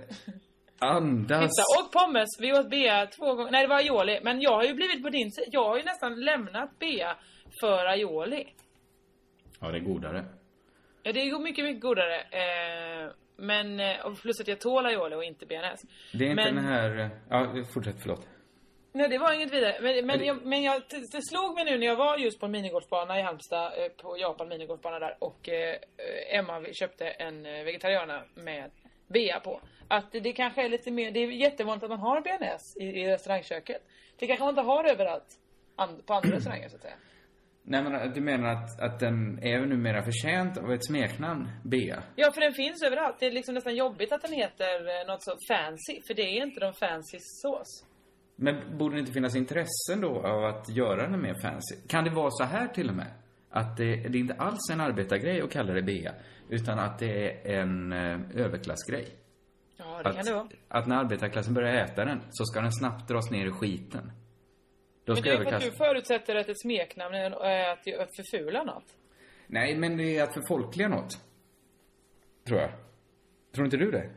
andas. Pizza och pommes. Vi åt Bea 2 gånger. Nej, det var aioli. Men jag har ju blivit på din sida. Jag har ju nästan lämnat Bea för aioli. Ja, det är godare. Ja, det är mycket, mycket godare. Men plus att jag tål aioli och inte BNS. Det är inte den här... Ja, fortsätt, förlåt. Nej, det var inget vidare. Men det slog mig nu när jag var just på en minigolfbana i Halmstad, på Japan minigolfbana där. Och Emma köpte en vegetariana med bea på. Att det kanske är lite mer, det är jättevanligt att man har bearnaise i restaurangköket. Det kanske man inte har överallt på andra restauranger så att säga. Nej, men du menar att den är numera förtjänt av ett smeknamn, bea? Ja, för den finns överallt. Det är liksom nästan jobbigt att den heter något så fancy, för det är inte de fancy sås. Men borde det inte finnas intressen då av att göra den mer fancy? Kan det vara så här till och med? Att det är inte alls en arbetargrej att kalla det bea, utan att det är en överklassgrej. Ja, det kan det vara. Att när arbetarklassen börjar äta den så ska den snabbt dras ner i skiten. Då ska men det är att du förutsätter att ett smeknamn är att förfula något? Nej, men det är att förfolkliga något. Tror jag. Tror inte du det?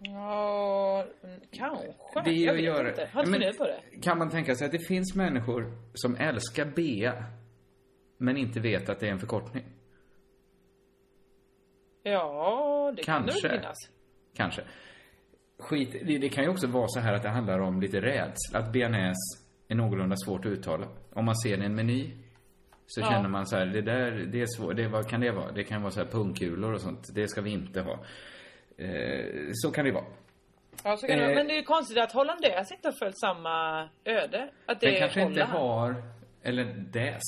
Ja, kanske. Jag vet inte. Har du på det? Kan man tänka sig att det finns människor som älskar bea men inte vet att det är en förkortning? Ja, det kanske. Kan finnas. Kanske. Skit, det kan ju också vara så här att det handlar om lite rädsla. Att bearnaise är någorlunda svårt att uttala. Om man ser en meny så känner man så här, det där, det är svårt. Vad kan det vara? Det kan vara så här pungkulor och sånt. Det ska vi inte ha. Så kan det vara. Ja, så kan det. Men det är konstigt att hollandaise inte har följt samma öde. Att det kanske Holland. Inte har. Eller däs.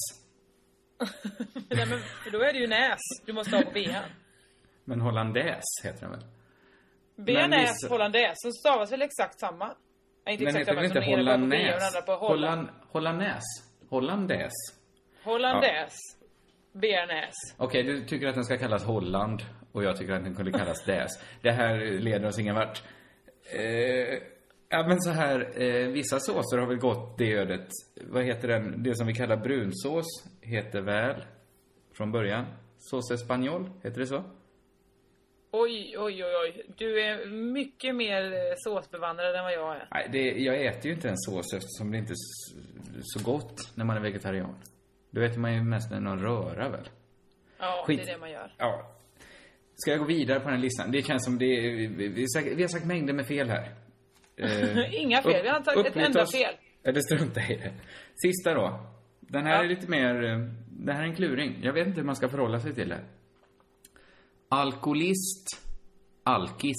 Nej, men då är det ju näs. Du måste ha på bean. Men hollandaise heter den väl? Bearnaise, vissa... hollandaise. Så stavas väl exakt samma? Inte men exakt heter väl inte hollandaise? Hollandaise. Bearnaise. Okej, du tycker att den ska kallas Holland. Och jag tycker att den kunde kallas däs. Det här leder oss ingen vart. Ja, men så här. Vissa såser har väl gått det ödet. Vad heter den? Det som vi kallar brunsås heter väl från början. Sås espagnol, heter det så? Oj. Du är mycket mer såsbevandrad än vad jag är. Nej, jag äter ju inte en sås eftersom det inte är så gott när man är vegetarian. Då äter man ju mest någon röra väl? Ja, det är det man gör. Ja. Ska jag gå vidare på den listan? Det känns som det är, vi har sagt mängder med fel här. Inga fel, vi har inte sagt ett enda fel. Eller strunta i det. Sista då. Den här är lite mer... Det här är en kluring. Jag vet inte hur man ska förhålla sig till det. Alkoholist. Alkis.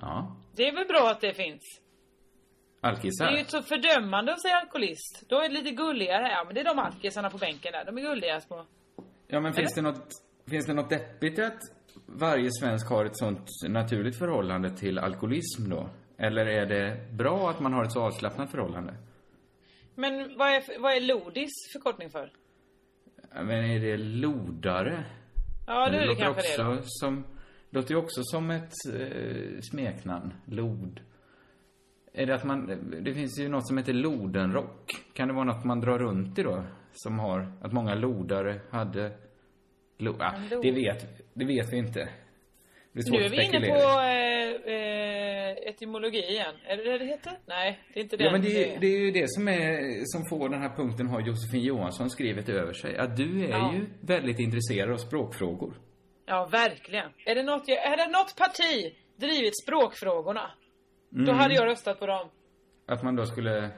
Ja. Det är väl bra att det finns. Alkisar. Det är ju så fördömande att säga alkoholist. Då är det lite gulligare. Ja, men det är de alkisarna på bänken där. De är gulliga små... Ja, men finns det något deppigt att varje svensk har ett sånt naturligt förhållande till alkoholism då? Eller är det bra att man har ett så avslappnat förhållande? Men vad är lodis förkortning för? Men är det lodare? Ja, det är det kanske också det då. Som, låter ju också som ett smeknamn. Lod. Är det att det finns ju något som heter lodenrock. Kan det vara något man drar runt i då? Som har, att många lodare hade... Det vet vi inte. Nu är vi inne på etymologi igen. Är det det heter? Nej, det är inte det. Ja, men det är ju det som får den här punkten, har Josefin Johansson skrivit över sig. Att du är ju väldigt intresserad av språkfrågor. Ja, verkligen. Är det något, parti drivit språkfrågorna? Då hade jag röstat på dem. Att man då skulle...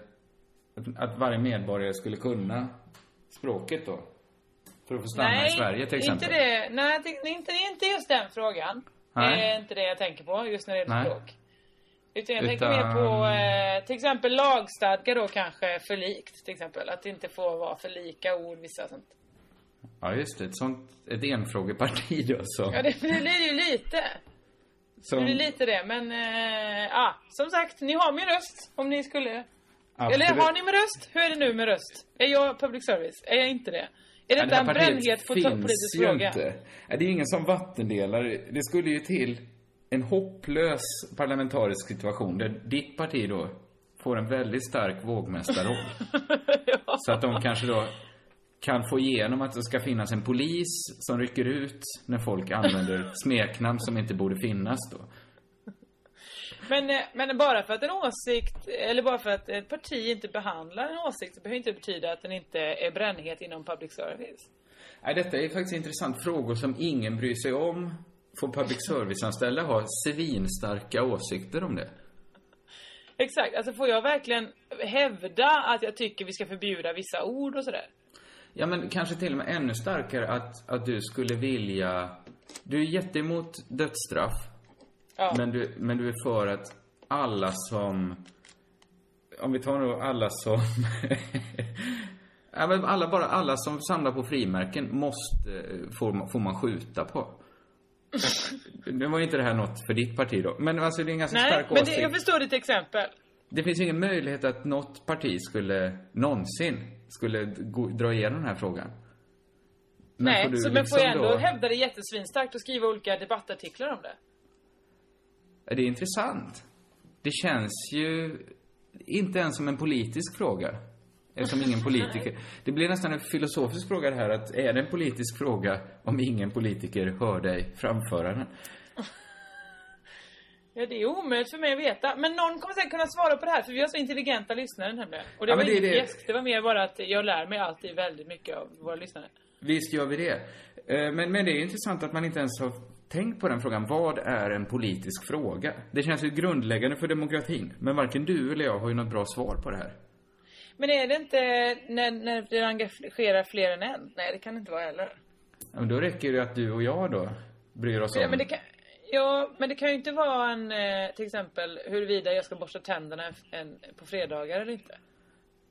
Att varje medborgare skulle kunna språket då? För att få stanna i Sverige till exempel. Inte det. Nej, inte just den frågan. Nej. Det är inte det jag tänker på just när det är språk. Utan jag tänker mer på till exempel lagstadga då, kanske förlikt till exempel. Att det inte får vara för lika ord, vissa sånt. Ja just det, ett enfrågeparti då så. Ja det blir ju lite. Som... Det blir lite det, men som sagt, ni har min röst om ni skulle. Absolut. Eller har ni min röst? Hur är det nu med röst? Är jag public service? Är jag inte det? Är det inte en brännhet på politisk fråga? Inte. Det är ju ingen som vattendelare. Det skulle ju till en hopplös parlamentarisk situation där ditt parti då får en väldigt stark vågmästarroll. Ja. Så att de kanske då kan få igenom att det ska finnas en polis som rycker ut när folk använder smeknamn som inte borde finnas då. Men bara för att en åsikt, eller bara för att ett parti inte behandlar en åsikt, så behöver inte betyda att den inte är brännhet inom public service. Nej, detta är faktiskt intressant. Frågor som ingen bryr sig om får public service-anställda ha svinstarka åsikter om det. Exakt, alltså får jag verkligen hävda att jag tycker vi ska förbjuda vissa ord och sådär? Ja, men kanske till och med ännu starkare att du skulle vilja... Du är jättemot dödsstraff. Ja. Men du är för att alla som... Om vi tar nu alla som... alla som samlar på frimärken får man skjuta på. Nu var inte det här något för ditt parti då. Men alltså det är en ganska stark åsikt. Nej, men jag förstår ditt exempel. Det finns ingen möjlighet att något parti någonsin skulle dra igenom den här frågan. Men men får jag ändå då... hävda det jättesvinstarkt och skriva olika debattartiklar om det? Det är intressant. Det känns ju inte ens som en politisk fråga. Eftersom ingen politiker... Det blir nästan en filosofisk fråga det här. Att är det en politisk fråga om ingen politiker hör dig framföra den? Ja, det är omöjligt för mig att veta. Men någon kommer säkert kunna svara på det här. För vi har så intelligenta lyssnare nämligen. Och det var inte det var mer bara att jag lär mig alltid väldigt mycket av våra lyssnare. Visst gör vi det. Men det är intressant att man inte ens har... Tänk på den frågan, vad är en politisk fråga? Det känns ju grundläggande för demokratin. Men varken du eller jag har ju något bra svar på det här. Men är det inte när det engagerar fler än en? Nej, det kan det inte vara heller. Ja, men då räcker det att du och jag då bryr oss om. Men det kan ju inte vara en, till exempel, huruvida jag ska borsta tänderna på fredagar eller inte.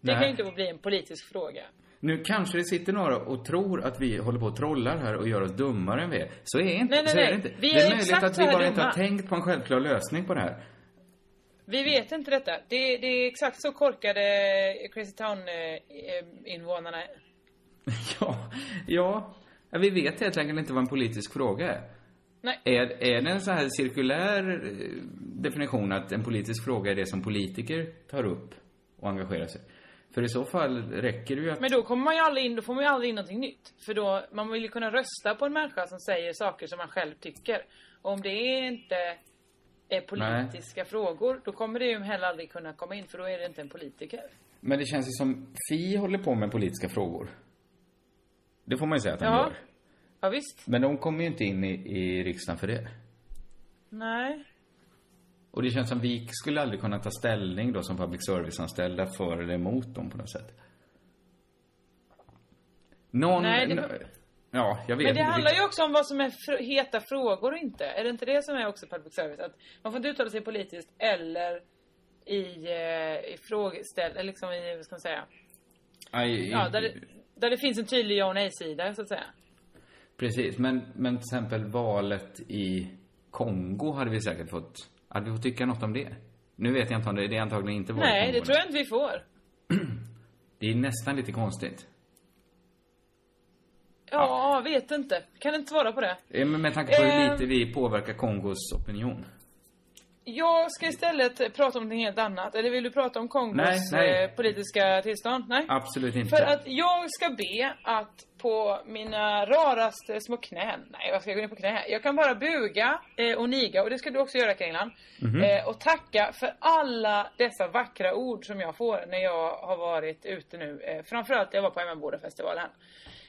Det kan ju inte bli en politisk fråga. Nu kanske det sitter några och tror att vi håller på och trollar här och gör oss dummare än vi är. Så är inte, nej, så är det inte. Vi det är möjligt att vi bara inte har tänkt på en självklar lösning på det här. Vi vet inte detta. Det är exakt så korkade Crazy Town-invånarna är. Ja, vi vet helt enkelt inte vad en politisk fråga är. Nej. Är det en så här cirkulär definition att en politisk fråga är det som politiker tar upp och engagerar sig? För i så fall räcker det ju att... Men då kommer man ju aldrig in, då får man ju aldrig in någonting nytt. För då, man vill ju kunna rösta på en människa som säger saker som man själv tycker. Och om det inte är politiska frågor, då kommer det ju heller aldrig kunna komma in. För då är det inte en politiker. Men det känns ju som FI håller på med politiska frågor. Det får man ju säga att de gör. Ja, visst. Men de kommer ju inte in i riksdagen för det. Nej. Och det känns som vi skulle aldrig kunna ta ställning då som public service-anställda för eller emot dem på något sätt. Jag vet inte. Men det handlar ju också om vad som är heta frågor och inte. Är det inte det som är också public service? Att man får inte uttala sig politiskt eller i frågeställ, liksom i, vad ska man säga? Där det finns en tydlig ja och nej-sida, så att säga. Precis, men till exempel valet i Kongo hade vi säkert fått... Att vi får tycka något om det. Nu vet jag inte om det är antagligen inte valet. Nej, det tror jag inte vi får. Det är nästan lite konstigt. Ja, vet inte. Kan inte svara på det. Med tanke på hur lite vi påverkar Kongos opinion. Jag ska istället prata om något helt annat. Eller vill du prata om Kongos politiska tillstånd? Nej, absolut inte. För att jag ska be att på mina raraste små knän. Nej, jag ska gå in på knä. Jag kan bara buga och niga. Och det ska du också göra, Kringlan. Och tacka för alla dessa vackra ord som jag får när jag har varit ute nu. Framförallt när jag var på Emmaboda-festivalen.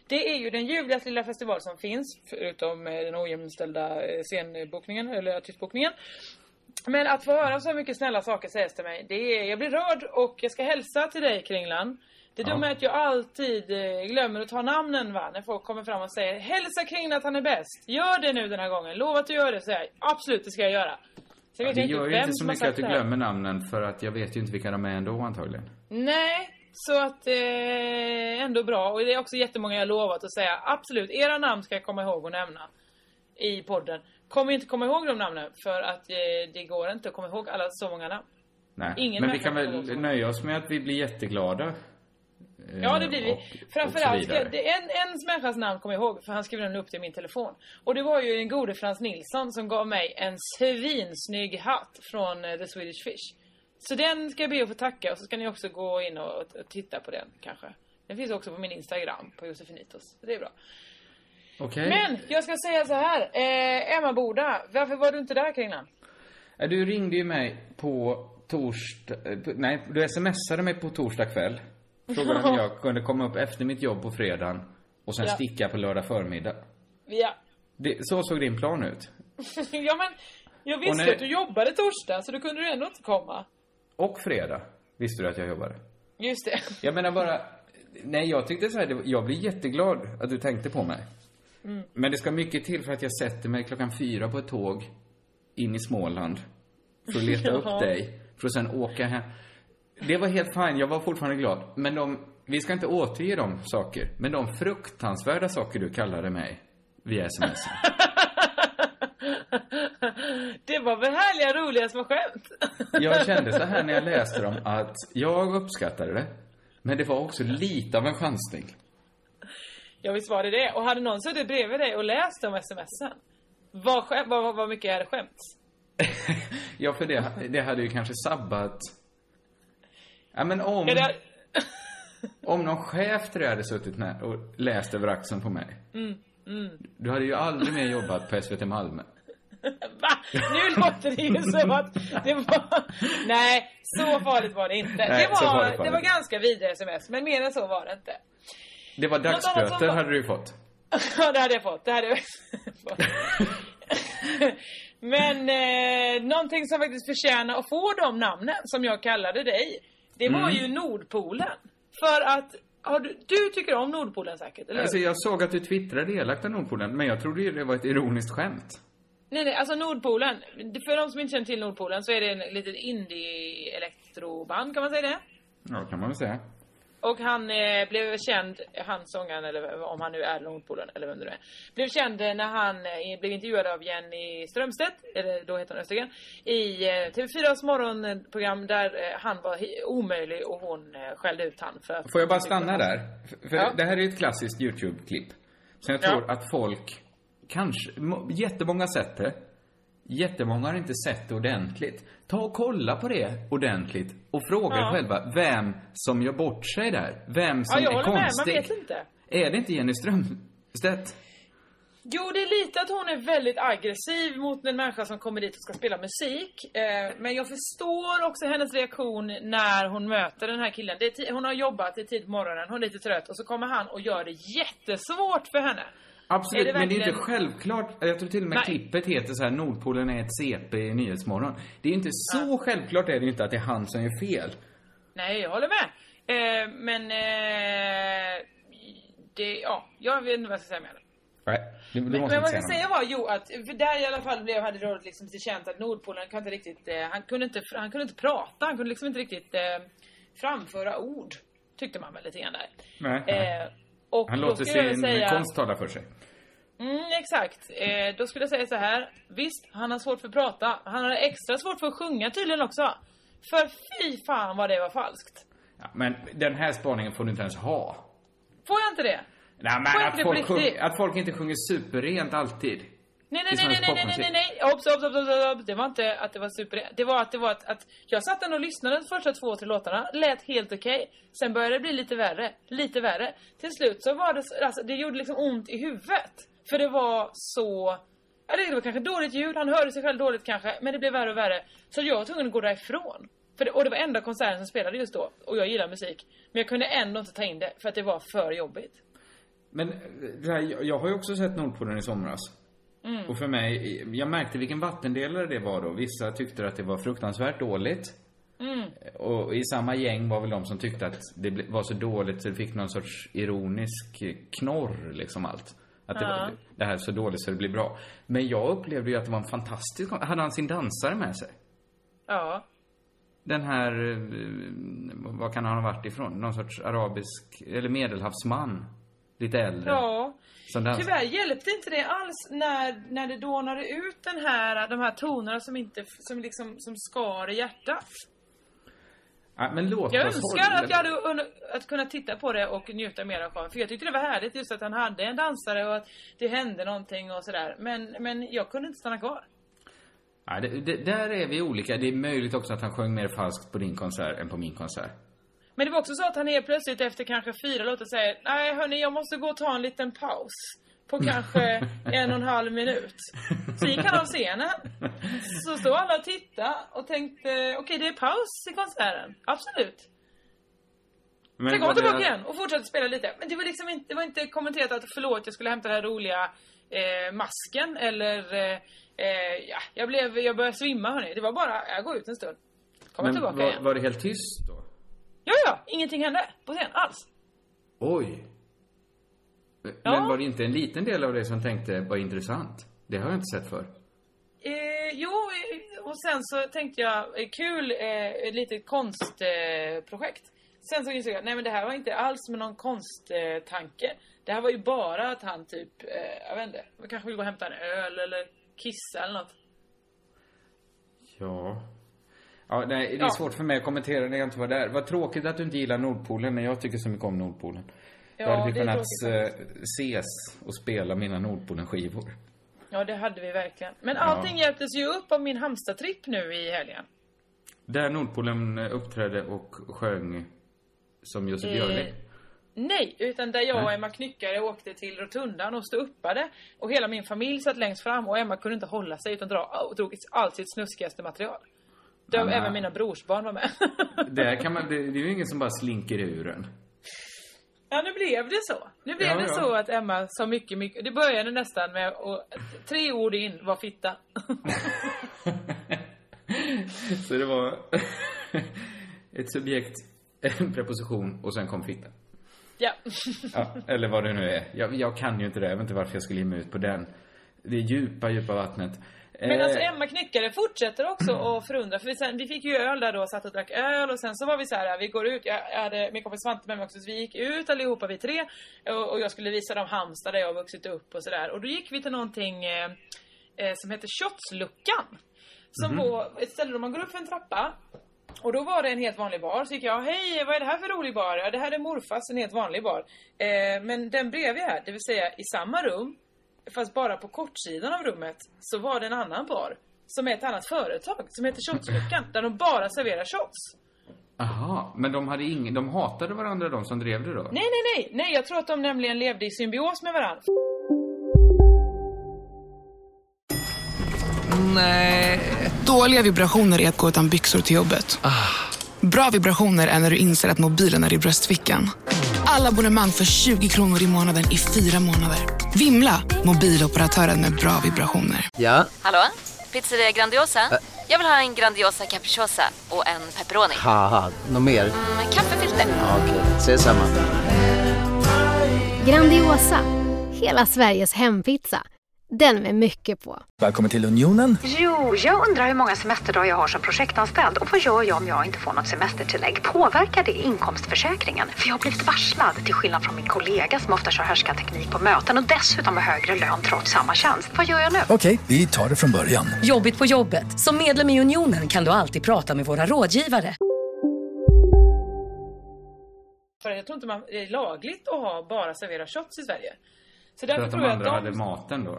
Det är ju den ljuvligaste lilla festival som finns. Förutom den ojämställda scenbokningen eller artistbokningen. Men att få höra så mycket snälla saker sägs till mig, jag blir rörd, och jag ska hälsa till dig, Kringlan. Det dumma är att jag alltid glömmer att ta namnen, va? När folk kommer fram och säger hälsa Kringlan att han är bäst. Gör det nu den här gången, lova att du gör det, så här. Absolut, det ska jag göra. Ja, det gör ju inte så mycket att du glömmer namnen, för att jag vet ju inte vilka de är ändå antagligen. Nej, så att ändå bra. Och det är också jättemånga jag har lovat att säga. Absolut, era namn ska jag komma ihåg och nämna i podden. Kommer inte komma ihåg de namnen, för att det går inte att komma ihåg alla så många namn. Nej, ingen, men vi kan väl nöja oss med att vi blir jätteglada. Ja, det blir vi. Framförallt, en människas namn kommer jag ihåg, för han skrev den upp till min telefon. Och det var ju en gode Frans Nilsson som gav mig en svinsnygg hatt från The Swedish Fish. Så den ska jag be att få tacka, och så ska ni också gå in och titta på den kanske. Den finns också på min Instagram, på Josefinitos. Det är bra. Okay. Men jag ska säga så här, Emmaboda, varför var du inte där, Kringlan? Du ringde ju mig på torsdag, nej, du smsade mig på torsdag kväll. Frågade om jag kunde komma upp efter mitt jobb på fredagen och sen sticka på lördag förmiddag. Ja. Så såg din plan ut. Ja, men jag visste att du jobbade torsdag, så då kunde du ändå inte komma. Och fredag visste du att jag jobbade. Just det. Jag menar bara, nej, jag tyckte så här, jag blir jätteglad att du tänkte på mig. Mm. Men det ska mycket till för att jag sätter mig 4:00 på ett tåg in i Småland för att leta upp dig, för att sen åka hem. Det var helt fint, jag var fortfarande glad. Men vi ska inte återge de saker, men de fruktansvärda saker du kallade mig via sms. Det var väl härliga, roliga små skämt. Jag kände så här när jag läste dem, att jag uppskattade det, men det var också lite av en chansning. Jag visst var det. Och hade någon suttit bredvid dig och läst om sms'en, vad mycket är det skämt? Ja, för det hade ju kanske sabbat. Ja, men om någon chef tror jag hade suttit med och läst över axeln på mig. Du hade ju aldrig mer jobbat på SVT Malmö. Va? Nu låter det ju så att det var... Nej, så farligt var det inte. Nej, det var ganska vidare sms, men mer än så var det inte. Det var dagsböter hade du fått. Ja, det hade jag fått. Men någonting som faktiskt förtjänar att få de namnen som jag kallade dig, det var ju Nordpolen. För att du tycker om Nordpolen säkert, eller? Alltså, jag såg att du twittrade elakt om Nordpolen, men jag trodde ju det var ett ironiskt skämt. Nej, alltså Nordpolen. För de som inte känner till Nordpolen, så är det en liten indie-elektroband, kan man säga det? Ja, kan man väl säga. Och han blev känd, sångaren, eller om han nu är Nordpolen, eller vem det är, blev känd när han blev intervjuad av Jenny Strömstedt, eller då heter hon Östergren, i TV4s morgonprogram, där han var omöjlig och hon skällde ut han. Får jag bara stanna där? För det här är ju ett klassiskt YouTube-klipp. Så jag tror att folk, kanske, jättemånga sett det. Jättemånga har inte sett det ordentligt. Ta och kolla på det ordentligt och fråga själva vem som gör bort sig där. Vem som är konstig. Man vet inte. Är det inte Jenny Strömstedt? Jo, det är lite att hon är väldigt aggressiv mot en människa som kommer dit och ska spela musik. Men jag förstår också hennes reaktion när hon möter den här killen. Hon har jobbat i tid på morgonen, hon är lite trött, och så kommer han och gör det jättesvårt för henne. Absolut, men det är inte självklart. Jag tror till och med klippet heter så här: Nordpolen är ett CP i Nyhetsmorgon. Det är inte så självklart, är det inte, att det är han som är fel. Nej, jag håller med. Jag vet inte vad jag ska säga med det. Nej, men vad jag ska säga var att där i alla fall hade rådet liksom känt att Nordpolen kan inte riktigt, han kunde inte prata, han kunde liksom inte riktigt framföra ord, tyckte man väl lite grann där. Nej. Och han låter sin konst tala för sig. Exakt. Då skulle jag säga så här. Visst, han har svårt för att prata. Han har extra svårt för att sjunga tydligen också. För fy fan vad det var falskt. Ja, men den här spaningen får du inte ens ha. Får jag inte det? Nej, men att folk inte sjunger superrent alltid. Nej. Ops. Det var inte att det var superrent. Det var att jag satt och lyssnade de första 2-3 låtarna. Lät helt okej. Sen började det bli lite värre. Till slut så var det, alltså, det gjorde liksom ont i huvudet. För det var så... det var kanske dåligt ljud. Han hörde sig själv dåligt kanske. Men det blev värre och värre. Så jag var tvungen att gå därifrån. Och det var enda konserten som spelade just då. Och jag gillar musik. Men jag kunde ändå inte ta in det. För att det var för jobbigt. Men det här, jag har ju också sett Nordpolen i somras. Mm. Och för mig... Jag märkte vilken vattendelare det var då. Vissa tyckte att det var fruktansvärt dåligt. Mm. Och i samma gäng var väl de som tyckte att det var så dåligt. Så det fick någon sorts ironisk knorr liksom allt. Att det här är så dåligt så det blir bra. Men jag upplevde ju att det var en fantastisk... Hade han sin dansare med sig? Ja. Den här... Vad kan han ha varit ifrån? Någon sorts arabisk... Eller medelhavsman. Lite äldre. Ja. Tyvärr hjälpte inte det alls när det dånade ut de här tonerna som skar i hjärtat. Ja, men jag önskar att jag hade att kunna titta på det och njuta mer av showen. För jag tyckte det var härligt just att han hade en dansare och att det hände någonting och sådär. Men jag kunde inte stanna kvar. Ja, där är vi olika. Det är möjligt också att han sjöng mer falskt på din konsert än på min konsert. Men det var också så att han är plötsligt efter kanske 4 låtar säger: nej hörni, jag måste gå och ta en liten paus. På kanske 1,5 minut. Så gick han av scenen. Så stod alla och tittade och tänkte, okej, det är paus i konserten. Absolut. Sen kom tillbaka igen och fortsatte spela lite. Men det var liksom inte, kommenterat att förlåt, jag skulle hämta den här roliga masken. Eller jag började svimma hörni. Det var bara, jag går ut en stund. Kommer tillbaka igen. Var det helt tyst då? Ja, ingenting hände på scenen alls. Oj. Men var det inte en liten del av det som tänkte var intressant? Det har jag inte sett för. Jo, och sen så tänkte jag, kul, ett litet konstprojekt. Sen så insåg jag, nej men det här var inte alls med någon konsttanke. Det här var ju bara att han typ, jag vet inte, man kanske vill gå och hämta en öl eller kissa eller något. Ja. Ja, nej, det är svårt för mig att kommentera när jag inte var där. Vad tråkigt att du inte gillar Nordpolen, men jag tycker så mycket om Nordpolen. Ja, då hade vi kunnat ses och spela mina Nordpolen-skivor. Ja, det hade vi verkligen. Men allting hjälptes ju upp av min hamstertripp nu i helgen. Där Nordpolen uppträdde och sjöng som Josef Björling? Nej, utan där jag och Emma Knyckare åkte till Rotundan och stod uppade. Och hela min familj satt längst fram och Emma kunde inte hålla sig utan drog allt sitt snuskigaste material. Även mina brorsbarn var med. Det är ju ingen som bara slinker ur en. Ja, nu blev det så. Så att Emma sa mycket. Det började nästan med och 3 ord in var fitta. Så det var ett subjekt, en preposition och sen kom fitta. Ja. Ja, eller vad det nu är. Jag kan ju inte det. Jag vet inte varför jag skulle ge mig ut på den. Det djupa vattnet. Men alltså Emma Knyckare fortsätter också att förundra. För vi fick ju öl där då, satt och drack öl. Och sen så var vi så här, vi går ut. Jag hade min kompis Svante med mig också. Så vi gick ut allihopa, vi 3. Och jag skulle visa dem Halmstad där jag har vuxit upp och sådär. Och då gick vi till någonting som heter Shotsluckan. Som var ett ställe där man går upp för en trappa. Och då var det en helt vanlig bar. Så gick jag, hej, vad är det här för rolig bar? Ja, det här är Morfas, en helt vanlig bar. Men den bredvid här, det vill säga i samma rum. Fast bara på kortsidan av rummet så var det en annan bar som är ett annat företag som heter Shotsluckan där de bara serverar shots. Aha, men de hade de hatade varandra de som drev det då? Nej, jag tror att de nämligen levde i symbios med varandra. Nej. Dåliga vibrationer är att gå utan byxor till jobbet. Bra vibrationer är när du inser att mobilen är i bröstfickan. Alla abonnemang för 20 kronor i månaden i 4 månader. Vimla, mobiloperatören med bra vibrationer. Ja? Hallå? Pizzeria Grandiosa? Jag vill ha en Grandiosa capriciosa och en pepperoni. Haha, något mer? Kaffefilter. Ja, okej, ses samma. Grandiosa, hela Sveriges hempizza. Den med mycket på. Välkommen till Unionen. Jo, jag undrar hur många semesterdagar jag har som projektanställd. Och vad gör jag om jag inte får något semestertillägg? Påverkar det inkomstförsäkringen? För jag har blivit varslad, till skillnad från min kollega som ofta kör härskarteknik på möten. Och dessutom har högre lön trots samma tjänst. Vad gör jag nu? Okej, vi tar det från början. Jobbigt på jobbet. Som medlem i Unionen kan du alltid prata med våra rådgivare. för jag tror inte man är lagligt att ha bara servera shots i Sverige. Så därför tror jag att de andra hade maten då.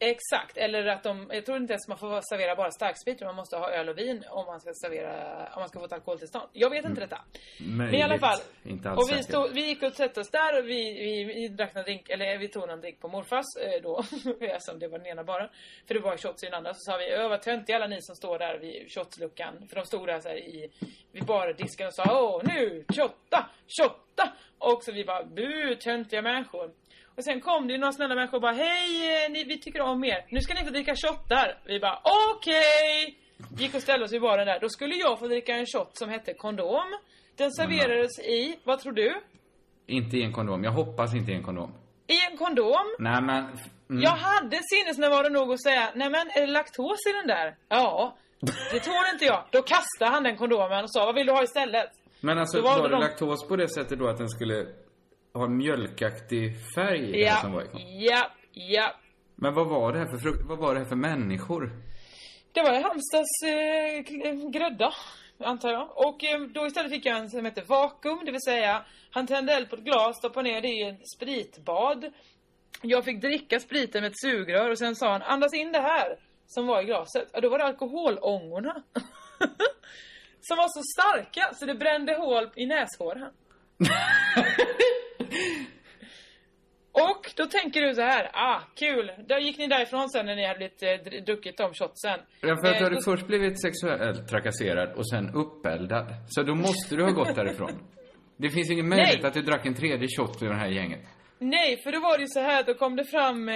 Exakt, eller att de, jag tror inte ens man får servera bara starksprit, man måste ha öl och vin om man ska servera, om man ska få ett alkoholtillstånd. Jag vet inte detta. Men i alla fall, inte alls och vi gick och satte oss där och vi drack en drink, eller vi tog en drink på Morfas då, eftersom det var den ena bara. För det var shots i den andra, så sa vi, vad töntiga alla ni som står där vid shotsluckan. För de stod där så här vid bardisken och sa, nu, shotta. Och så vi bara, töntiga människor. Och sen kom det ju några snälla människor och bara, hej, vi tycker om er. Nu ska ni få dricka shottar. Vi bara, okej. Gick och ställde oss i baren där. Då skulle jag få dricka en shot som hette kondom. Den serverades i, vad tror du? Inte i en kondom. Jag hoppas inte i en kondom. I en kondom? Nej, men... Mm. Jag hade sinnesnärvaro nog att säga, nej men, är det laktos i den där? Ja, det tror inte jag. Då kastade han den kondomen och sa, vad vill du ha istället? Men alltså, var det laktos på det sättet då att den skulle... Har mjölkaktig färg i det som var i. Ja. Men vad var det här för frukt? Vad var det här för människor? Det var Halmstads grödda, antar jag. Och då istället fick jag en som heter vakuum. Det vill säga, han tände eld på ett glas, stoppade ner det i en spritbad. Jag fick dricka spriten med ett sugrör. Och sen sa han, andas in det här som var i glaset. Och då var det alkoholångorna. Som var så starka, så det brände hål i näshåren. Och då tänker du så här, kul, då gick ni därifrån sen när ni hade blivit druckit om shotsen. Ja, för att du hade först blivit sexuellt trakasserad och sen uppeldad. Så då måste du ha gått därifrån. Det finns ingen möjlighet att du drack en tredje shot i det här gänget. Nej, för då var det ju så här, då kom det fram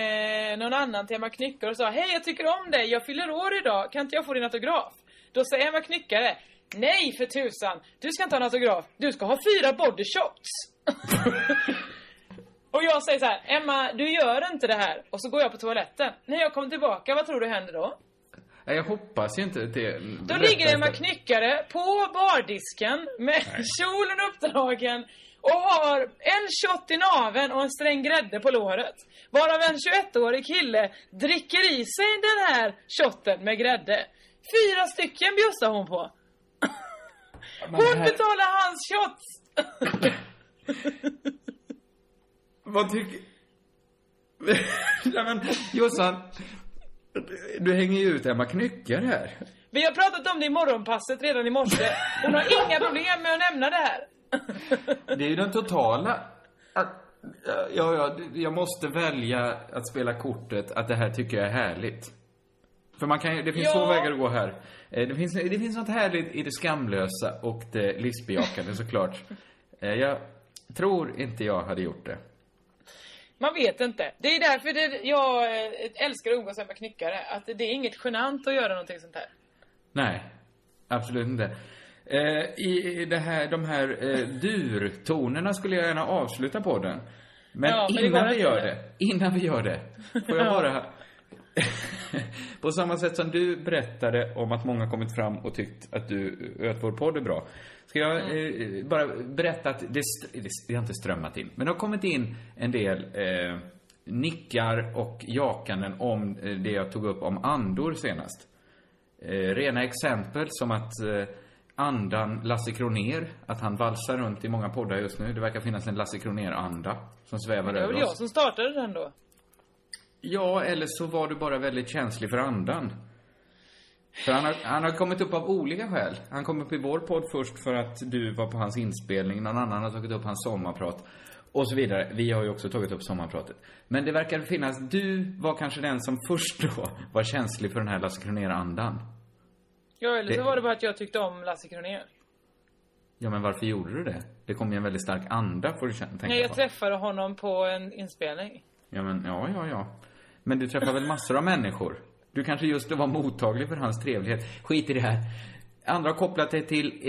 någon annan till Emma Knyckare och sa, hej, jag tycker om dig, jag fyller år idag, kan inte jag få din autograf? Då säger Emma Knyckare, nej för tusan, du ska inte ha en autograf, du ska ha 4 body shots. Och jag säger så här, Emma, du gör inte det här. Och så går jag på toaletten. När jag kommer tillbaka, vad tror du händer då? Jag hoppas ju inte det. Då ligger Emma Knyckare på bardisken med kjolen uppdragen och har en shot i naven och en sträng grädde på låret. Varav en 21-årig kille dricker i sig den här shotten med grädde. 4 stycken bjussar hon på. Hon betalar hans shots. Vad tycker... Nej men, Jossan, du hänger ju ut Emma Knyckare här. Vi har pratat om det i morgonpasset redan i morse. Hon har inga problem med att nämna det här. Det är ju den totala... Jag måste välja att spela kortet att det här tycker jag är härligt. För man kan, det finns två vägar att gå här. Det finns något härligt i det skamlösa och det livsbejakande såklart. Jag tror inte jag hade gjort det. Man vet inte. Det är därför jag älskar att umgås med Knyckare. Att det är inget genant att göra någonting sånt här. Nej, absolut inte. I de här durtonerna skulle jag gärna avsluta podden. Men innan vi gör det. Får jag bara... På samma sätt som du berättade om att många kommit fram och tyckt att vår podd är bra, ska jag bara berätta att det har inte strömmat in, men det har kommit in en del nickar och jakanden om det jag tog upp om andor senast. Rena exempel som att andan Lasse Kronér, att han valsar runt i många poddar just nu. Det verkar finnas en Lasse Kronér-anda som svävar över oss. Det var jag som startade den då. Ja, eller så var du bara väldigt känslig för andan. För han har kommit upp av olika skäl. Han kom upp i vår podd först för att du var på hans inspelning. Någon annan har tagit upp hans sommarprat. Och så vidare. Vi har ju också tagit upp sommarpratet. Men det verkar finnas... Du var kanske den som först då var känslig för den här Lasse Kronér-andan. Ja, eller så var det bara att jag tyckte om Lasse Kronér. Ja, men varför gjorde du det? Det kom ju en väldigt stark anda, får du tänka. Nej, jag träffade honom på en inspelning. Ja, men ja. Men du träffar väl massor av människor. Du kanske just var mottaglig för hans trevlighet. Skit i det här. Andra har kopplat det till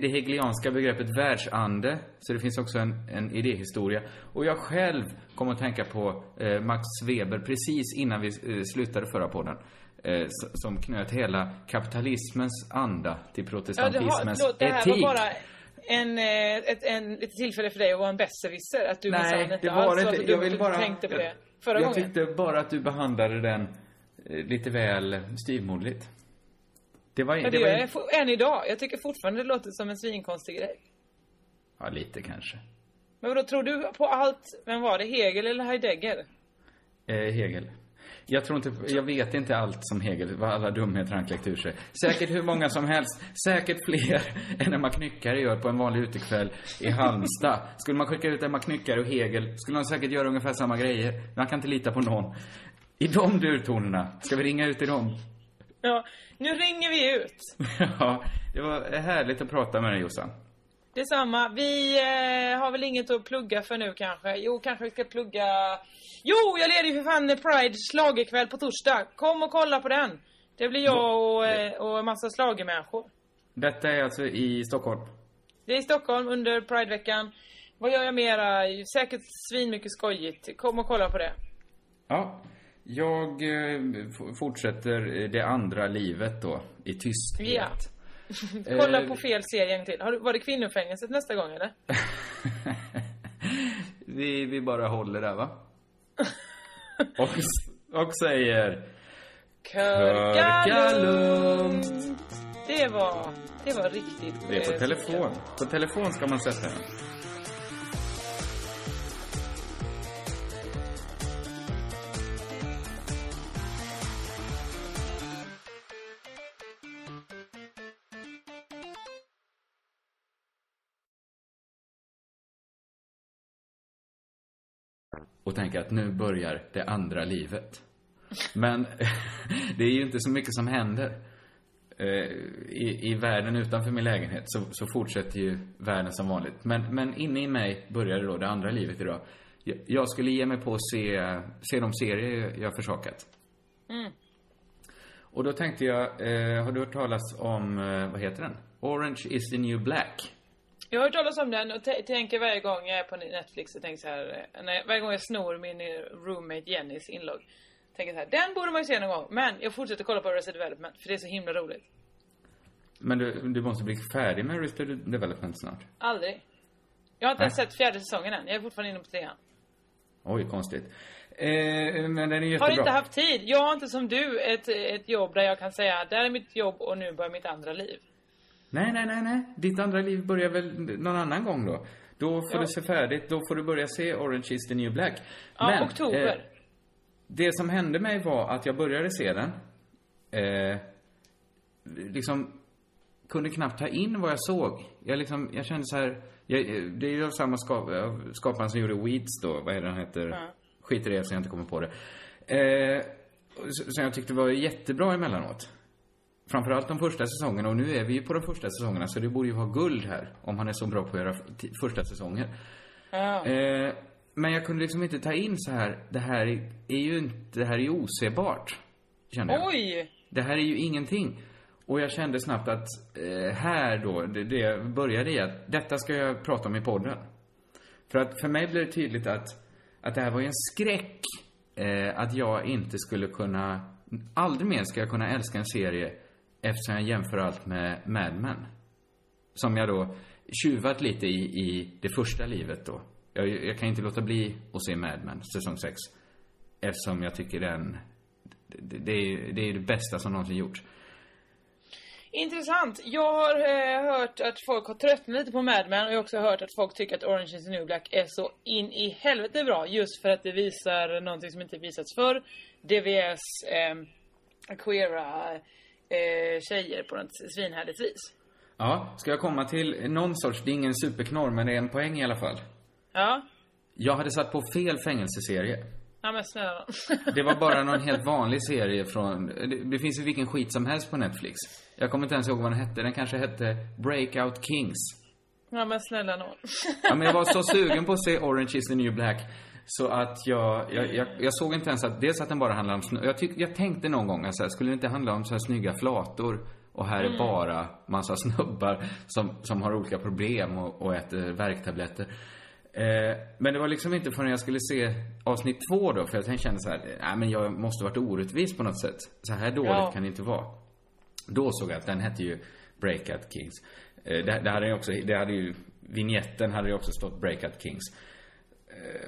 det hegelianska begreppet världsande. Så det finns också en idéhistoria. Och jag själv kom att tänka på Max Weber precis innan vi slutade förra podden. Som knöt hela kapitalismens anda till protestantismens etik. Ett tillfälle för dig att vara en besserwisser. Att du jag vill bara tänkte på det förra gången. Jag tyckte bara att du behandlade den lite väl styvmoderligt. Det var än idag. Jag tycker fortfarande det låter som en svinkonstig grej. Ja, lite kanske. Men då tror du på allt? Vem var det? Hegel eller Heidegger? Hegel. Jag vet inte allt som Hegel, vad alla dumheter han kläckt ur sig. Säkert hur många som helst, säkert fler än Emma Knyckare gör på en vanlig utekväll i Halmstad. Skulle man skicka ut Emma Knyckare och Hegel skulle de säkert göra ungefär samma grejer. Man kan inte lita på någon. I de durtonerna, ska vi ringa ut i dem? Ja, nu ringer vi ut. Ja, det var härligt att prata med dig, Jossan. Detsamma. Vi har väl inget att plugga för nu kanske. Jo, kanske vi ska plugga... Jo, jag leder ju för fan Pride slagerkväll på torsdag. Kom och kolla på den. Det blir jag och en massa slagermänniskor. Detta är alltså i Stockholm? Det är i Stockholm under Prideveckan. Vad gör jag mera? Säkert svinmycket skojigt. Kom och kolla på det. Ja, jag fortsätter det andra livet då i tysthet. Ja. Kolla på fel serien till. Var det kvinnofängelset nästa gång eller? vi bara håller där va? och säger körka lugnt. Det var riktigt. Det är på telefon. På telefon ska man sätta den. Och tänka att nu börjar det andra livet. Men det är ju inte så mycket som händer. I världen utanför min lägenhet så fortsätter ju världen som vanligt. Men inne i mig började då det andra livet idag. Jag skulle ge mig på att se de serier jag försakat. Mm. Och då tänkte jag, har du hört talas om, vad heter den? Orange is the New Black. Jag har hört talas om den och tänker varje gång jag är på Netflix och tänker så här, varje gång jag snor min roommate Jennys inlogg, tänker så här, den borde man ju se någon gång. Men jag fortsätter kolla på Arrested Development för det är så himla roligt. Men du måste bli färdig med Arrested Development snart. Aldrig. Jag har inte ens sett fjärde säsongen än. Jag är fortfarande inne på trean. Oj, konstigt. Men den är jättebra. Har inte haft tid. Jag har inte som du ett jobb där jag kan säga, där är mitt jobb och nu börjar mitt andra liv. Nej. Ditt andra liv börjar väl någon annan gång då. Då får du se färdigt. Då får du börja se Orange is the New Black. Ja, men, oktober. Det som hände mig var att jag började se den. Liksom kunde knappt ta in vad jag såg. Jag kände så här... det är ju av samma skaparen som gjorde Weeds då. Vad är det han heter? Mm. Skit i det så jag inte kommer på det. Som jag tyckte var jättebra emellanåt. Framförallt de första säsongerna. Och nu är vi ju på de första säsongerna. Så det borde ju vara guld här. Om han är så bra på att göra första säsonger. Ja. Men jag kunde liksom inte ta in så här. Det här är ju osebart. Kände jag. Oj! Det här är ju ingenting. Och jag kände snabbt att här då. Det började i att detta ska jag prata om i podden. För mig blev det tydligt att det här var ju en skräck. Att jag inte skulle kunna. Aldrig mer ska jag kunna älska en serie. Eftersom jag jämför allt med Mad Men. Som jag då tjuvat lite i det första livet då. Jag kan inte låta bli att se Mad Men, säsong 6. Eftersom jag tycker det är det bästa som någonsin gjort. Intressant. Jag har hört att folk har tröttnat lite på Mad Men. Och jag har också hört att folk tycker att Orange is the New Black är så in i helvete bra. Just för att det visar någonting som inte visats förr. DVS, queera... tjejer på något svinhärligt vis. Ja, ska jag komma till någon sorts, det är ingen superknorr men det är en poäng i alla fall. Ja. Jag hade satt på fel fängelseserie. Ja men snälla. Det var bara någon helt vanlig serie från, det finns ju vilken skit som helst på Netflix. Jag kommer inte ens ihåg vad den hette. Den kanske hette Breakout Kings. Ja men snälla någon. Ja men jag var så sugen på att se Orange is the New Black. Så att jag såg inte ens att dels att den bara handlar om jag tänkte någon gång att så här, skulle det inte handla om så här snygga flator och här är bara massa snubbar som har olika problem och äter värktabletter. Men det var liksom inte förrän jag skulle se avsnitt 2 då, för jag kände så här, nej men jag måste varit orättvis på något sätt. Så här dåligt kan det inte vara. Då såg jag att den hette ju Breakout Kings. Det hade ju också, det hade ju vignetten hade ju också stått Breakout Kings.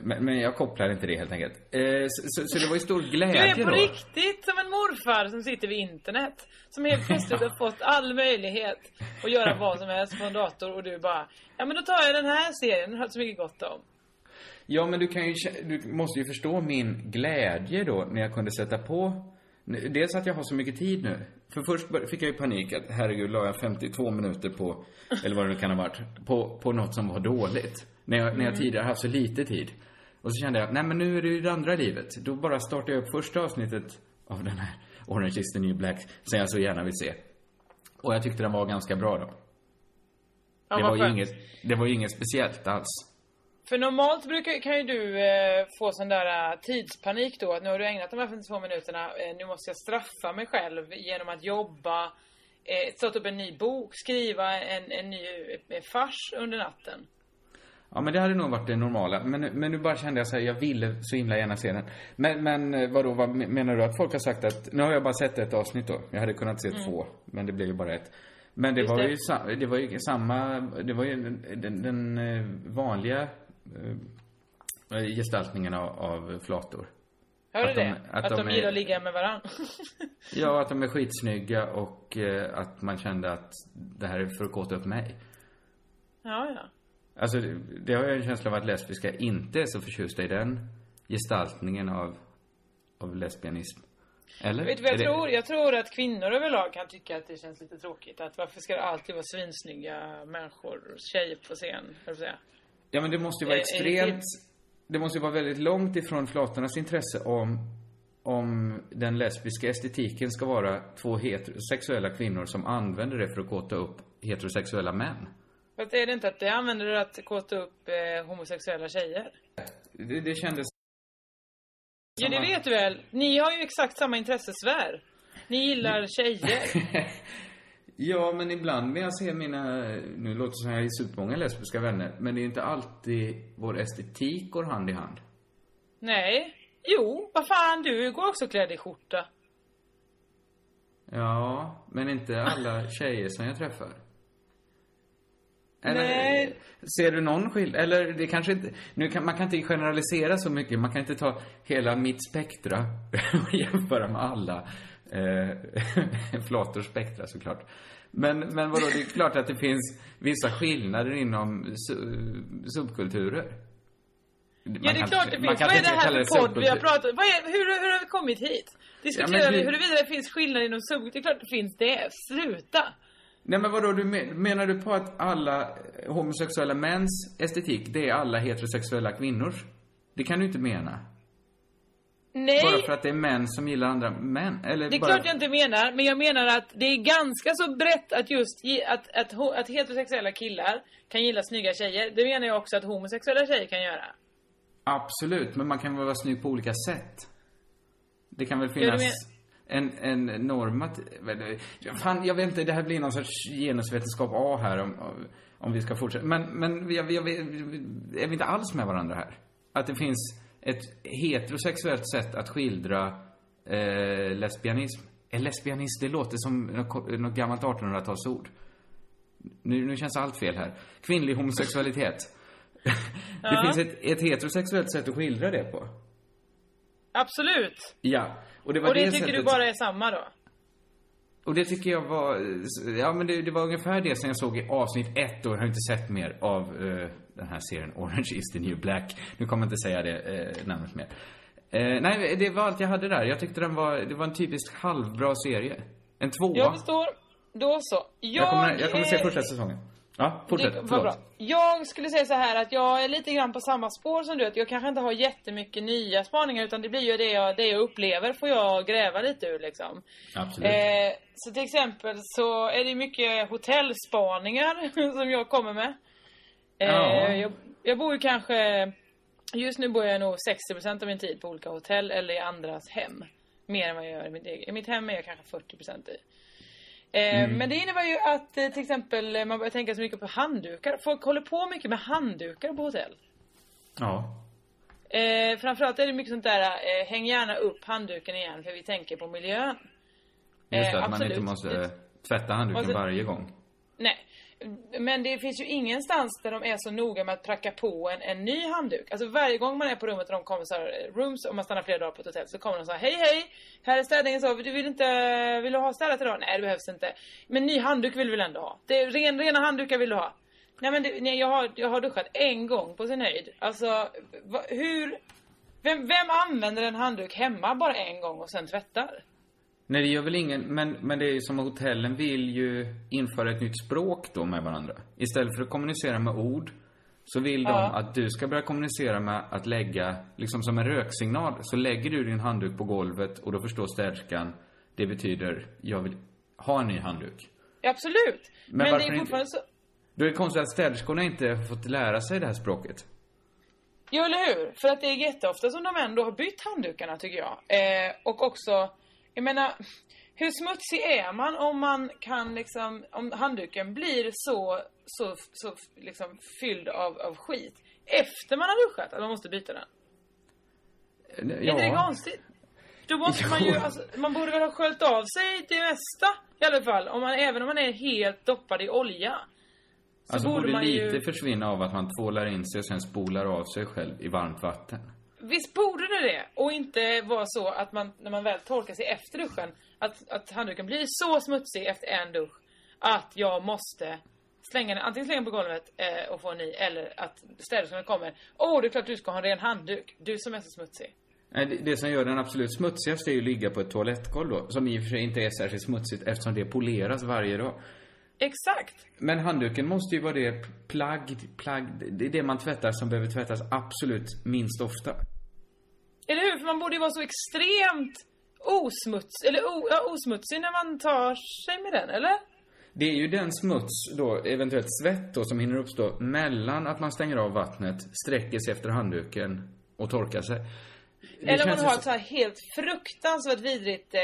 Men jag kopplar inte det helt enkelt. Så det var ju stor glädje då. Du är på riktigt som en morfar som sitter vid internet. Som helt plötsligt har fått all möjlighet att göra vad som helst på en dator. Och du bara, ja men då tar jag den här serien. Den har så mycket gott om. Ja men du måste ju förstå min glädje då. När jag kunde sätta på. Dels att jag har så mycket tid nu. För först fick jag ju panik att herregud, la jag 52 minuter på, eller vad det kan ha varit, på något som var dåligt. När jag tidigare haft så lite tid. Och så kände jag, nej men nu är det ju det andra livet. Då bara startade jag upp första avsnittet av den här Orange is the New Black som jag så gärna vill se. Och jag tyckte den var ganska bra då. Ja, det var ju inget speciellt alls. För normalt kan ju du få sån där tidspanik då. Att nu har du ägnat de här 52 minuterna. Nu måste jag straffa mig själv genom att jobba. Starta upp en ny bok. Skriva en ny fars under natten. Ja men det hade nog varit det normala. Men nu bara kände jag så här, jag ville så himla gärna se den. Men vadå, vad menar du att folk har sagt att... Nu har jag bara sett ett avsnitt då. Jag hade kunnat se två. Men det blev ju bara ett. Men det var ju den vanliga... gestaltningen av flator. Hör du att de gillar att ligga med varandra. Ja, att de är skitsnygga och att man kände att det här är för att kåta upp mig. Ja, ja. Alltså, det har jag en känsla av att lesbiska inte är så förtjusta i den gestaltningen av lesbianism. Eller? Vet du vad jag tror att kvinnor överlag kan tycka att det känns lite tråkigt. Att varför ska det alltid vara svinsnygga människor och tjejer på scen, jag vill säga. Ja, men det måste ju vara extremt... Det måste ju vara väldigt långt ifrån flatornas intresse om den lesbiska estetiken ska vara två heterosexuella kvinnor som använder det för att kåta upp heterosexuella män. Men är det inte att det använder det att kåta upp homosexuella tjejer? Det kändes... Ja, det vet du väl. Ni har ju exakt samma intressesfär. Ni gillar tjejer. Ja, men ibland när jag ser mina... Nu låter det som att jag är supermånga lesbiska vänner. Men det är inte alltid vår estetik går hand i hand. Nej. Jo, vad fan, du går också klädd i skjorta. Ja, men inte alla tjejer som jag träffar. Eller, nej. Ser du någon skillnad? Eller det kanske inte... man kan inte generalisera så mycket. Man kan inte ta hela mitt spektra och jämföra med alla... flatorspektra såklart. Men vadå, det är klart att det finns vissa skillnader inom subkulturer. Ja, det är klart det finns. Vad är det här för podd vi har pratat? Hur har vi kommit hit? Diskuterar vi huruvida det finns skillnader inom subkulturer? Det är klart det finns det. Sluta! Nej, men vadå, menar du på att alla homosexuella mäns estetik, det är alla heterosexuella kvinnors? Det kan du inte mena. Nej. Bara för att det är män som gillar andra män. Eller det är klart jag inte menar. Men jag menar att det är ganska så brett att just att heterosexuella killar kan gilla snygga tjejer. Det menar jag också att homosexuella tjejer kan göra. Absolut, men man kan väl vara snygg på olika sätt. Det kan väl finnas en normat. Fan, jag vet inte, det här blir någon sorts genusvetenskap A här. Om vi ska fortsätta. Men vi är inte alls med varandra här. Att det finns ett heterosexuellt sätt att skildra lesbianism. Lesbianism, det låter som något gammalt 1800-talsord. Nu känns allt fel här. Kvinnlig homosexualitet. Ja. Det finns ett heterosexuellt sätt att skildra det på. Absolut. Ja. Och det tycker du bara är samma då? Och det tycker jag var... Ja, men det var ungefär det som jag såg i avsnitt 1. Och jag har inte sett mer av den här serien Orange is the New Black. Nu kommer jag inte säga det namnet mer. Nej, det var allt jag hade där. Jag tyckte det var en typisk halvbra serie. En tvåa. Jag förstår. Då så. Jag kommer se första säsongen. Ja, fortsätt. Vad bra. Jag skulle säga så här att jag är lite grann på samma spår som du. Att jag kanske inte har jättemycket nya spaningar, utan det blir ju det jag upplever får jag gräva lite ur liksom. Absolut. Så till exempel så är det mycket hotellspaningar som jag kommer med. Ja. Jag bor ju kanske... Just nu bor jag nog 60% av min tid på olika hotell eller i andras hem. Mer än vad jag gör i mitt eget. I mitt hem är jag kanske 40% i. Men det innebär ju att till exempel man börjar tänka så mycket på handdukar. Folk håller på mycket med handdukar på hotell. Ja. Framförallt är det mycket sånt där häng gärna upp handduken igen för vi tänker på miljön. Just det, att man inte måste tvätta handduken varje gång. Nej. Men det finns ju ingenstans där de är så noga med att pracka på en ny handduk. Alltså varje gång man är på rummet och de kommer så här, rooms, om man stannar flera dagar på ett hotell, så kommer de så här, hej hej, här är städningen, så du vill du ha städat idag? Nej, det behövs inte. Men ny handduk vill vi väl ändå ha. Det är rena handdukar vill du ha. Nej, men jag har duschat en gång på sin höjd. Alltså vem använder en handduk hemma bara en gång och sen tvättar? Nej, det gör väl ingen, men det är ju som hotellen vill ju införa ett nytt språk då med varandra. Istället för att kommunicera med ord så vill de att du ska börja kommunicera med att lägga, liksom som en röksignal, så lägger du din handduk på golvet och då förstår städerskan, det betyder jag vill ha en ny handduk. Absolut, men det är fortfarande så... Då är det konstigt att städerskorna inte har fått lära sig det här språket. Ja, eller hur? För att det är jätteofta som de ändå har bytt handdukarna, tycker jag. Och också... Jag menar, hur smutsig är man om man kan liksom, om handduken blir så liksom fylld av skit efter man har duschat, att man måste byta den? Ja. Är det konstigt? Då måste man ju, alltså, man borde väl ha sköljt av sig det mesta i alla fall, även om man är helt doppad i olja. Så alltså borde man lite försvinna av att man tvålar in sig och sen spolar av sig själv i varmt vatten. Visst borde det, och inte vara så att man, när man väl torkar sig efter duschen, att handduken blir så smutsig efter en dusch att jag måste slänga den, antingen slänga den på golvet och få en ny, eller att städerskan kommer. Det är klart du ska ha en ren handduk, du som är så smutsig. Det som gör den absolut smutsigaste är ju att ligga på ett toalettgolv då, som i och för sig inte är särskilt smutsigt eftersom det poleras varje dag. Exakt. Men handduken måste ju vara det plagg, det är det man tvättar som behöver tvättas absolut minst ofta. Eller hur? För man borde ju vara så extremt osmutsig när man tar sig med den, eller? Det är ju den smuts då, eventuellt svett då, som hinner uppstå mellan att man stänger av vattnet, sträcker sig efter handduken och torkar sig. Eller man har ett så här helt fruktansvärt vidrigt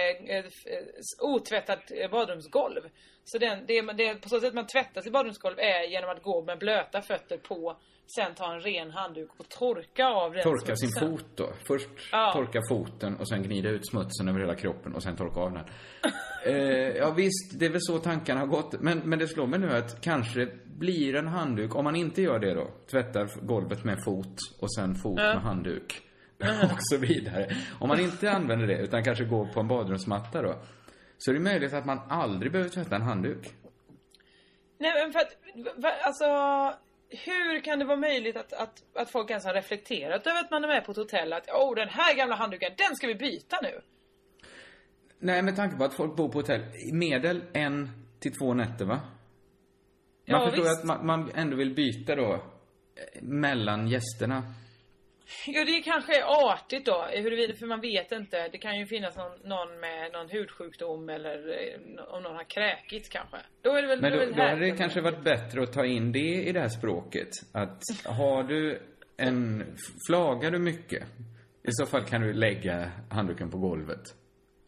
otvättat badrumsgolv. Så det på så sätt man tvättar sitt badrumsgolv är genom att gå med blöta fötter på, sen ta en ren handduk och torka av den. Torka smutsen. Sin fot då. Först torka foten och sen gnida ut smutsen över hela kroppen och sen torka av den. Ja visst, det är väl så tankarna har gått. Men det slår mig nu att kanske blir en handduk, om man inte gör det då, tvättar golvet med fot och sen fot med handduk. Och så vidare. Om man inte använder det utan kanske går på en badrumsmatta då, så är det möjligt att man aldrig behöver tvätta en handduk. Nej, men för att alltså, hur kan det vara möjligt att folk ens har reflekterat över att man är med på ett hotell att den här gamla handduken, den ska vi byta nu? Nej, med tanke på att folk bor på hotell i medel 1 till 2 nätter, va? Man förstår visst. Att man ändå vill byta då mellan gästerna. Ja, det kanske är artigt då, för man vet inte. Det kan ju finnas någon med någon hudsjukdom, eller om någon har kräkits kanske. Då är det väl, men då hade det kanske varit bättre att ta in det i det här språket. Att har du flagar du mycket, i så fall kan du lägga handduken på golvet.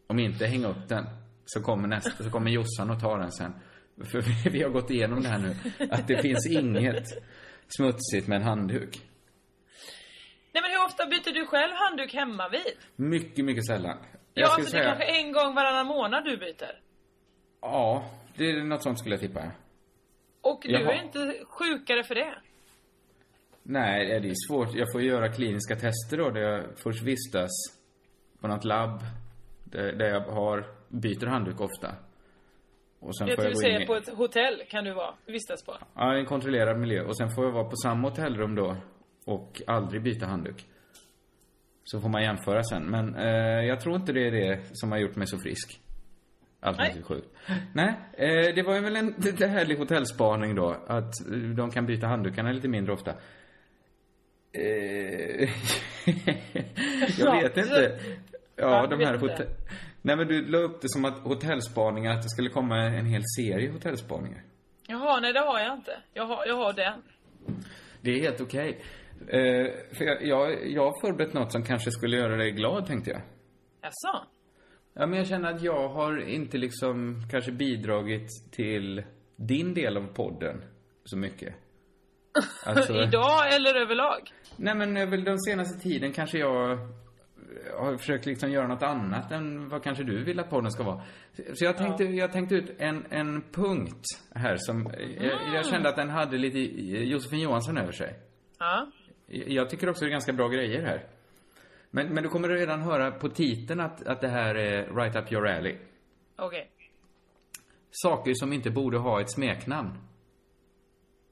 Om inte, häng upp den. Så kommer Jossan och tar den sen. För vi har gått igenom det här nu, att det finns inget smutsigt med en handduk. Nej, men hur ofta byter du själv handduk hemma vid? Mycket, mycket sällan. Ja, så det kanske en gång varannan månad du byter? Ja, det är något som skulle jag tippa. Och du är inte sjukare för det? Nej, det är svårt. Jag får göra kliniska tester då, där jag först vistas på något labb där jag byter handduk ofta. Och sen får jag gå in på ett hotell kan du vistas på? Ja, en kontrollerad miljö. Och sen får jag vara på samma hotellrum då. Och aldrig byta handduk. Så får man jämföra sen. Men jag tror inte det är det som har gjort mig så frisk. Alternativt sjukt. Nej, det var ju väl en härlig hotellspaning då. Att de kan byta handdukarna lite mindre ofta. Jag vet inte. Ja, de här Nej, men du la upp det som att hotellspaningar, att det skulle komma en hel serie hotellspaningar. Jaha, nej det har jag inte. Jag har den. Det är helt okej. För jag har förberett något som kanske skulle göra dig glad, tänkte jag. Jaså? Ja, men jag känner att jag har inte liksom kanske bidragit till din del av podden så mycket. Alltså, idag eller överlag? Nej, men över den senaste tiden kanske jag har försökt liksom göra något annat än vad kanske du vill att podden ska vara. Så jag tänkte, ut en punkt här som jag kände att den hade lite Josefin Johansson över sig. Ja. Jag tycker också det är ganska bra grejer här. Men du kommer redan höra på titeln att det här är right up your alley. Okej. Okay. Saker som inte borde ha ett smeknamn.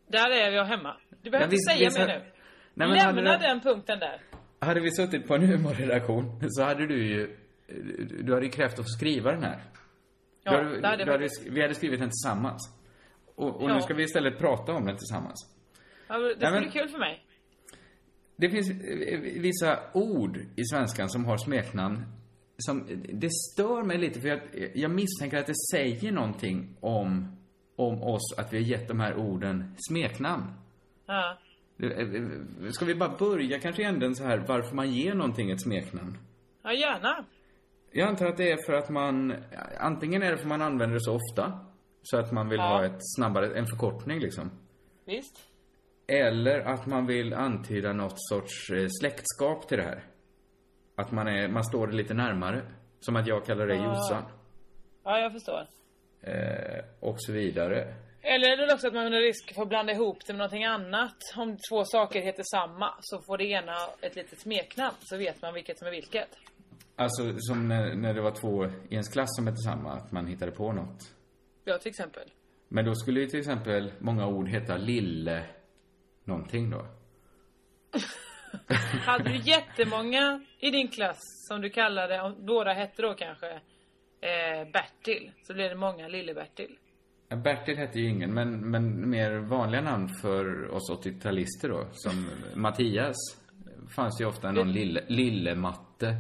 Där är jag hemma. Du behöver inte säga mig nu. Nej, men lämna den punkten där. Hade vi suttit på en humorredaktion så hade du hade krävt att skriva den här. Ja, vi hade skrivit den tillsammans. Och nu ska vi istället prata om den tillsammans. Ja, det skulle bli kul för mig. Det finns vissa ord i svenskan som har smeknamn. Det stör mig lite för jag misstänker att det säger någonting om oss att vi har gett de här orden smeknamn. Ja. Ska vi bara börja kanske änden så här varför man ger någonting ett smeknamn? Ja, gärna. Jag antar att det är för att man antingen är det för man använder det så ofta så att man vill ha en förkortning liksom. Visst. Eller att man vill antyda något sorts släktskap till det här. Att man står lite närmare. Som att jag kallar dig Jossan. Ja, jag förstår. Och så vidare. Eller är det också att man under risk får blanda ihop det med någonting annat. Om två saker heter samma så får det ena ett litet smeknamn. Så vet man vilket som är vilket. Alltså som när det var två i ens klass som hette samma. Att man hittade på något. Ja, till exempel. Men då skulle ju till exempel många ord heta lille någonting då. Hade du jättemånga i din klass som du kallade, om båda hette då kanske Bertil, så blev det många Lille Bertil. Bertil hette ju ingen, men mer vanliga namn för oss 80-talister då, som Mattias fanns ju ofta någon Lille Matte,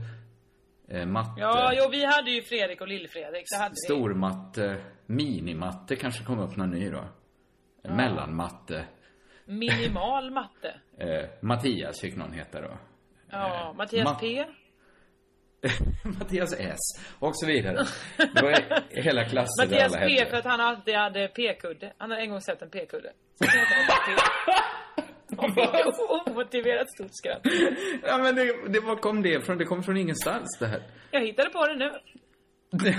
Matte. Ja, jo, vi hade ju Fredrik och Lille Fredrik. Stormatte, Minimatte kanske kom upp någon ny då. Ja. Mellanmatte. Minimal matte. Mattias fick någon heta då. Ja, Mattias P. Mattias S. Och så vidare. Då är hela klassen Mattias P heter. För att han alltid hade P-kudde. Han har en gång sett en P-kudde. Så omotiverat stort skratt. Ja, men det kom från ingenstans det här. Jag hittade på det nu.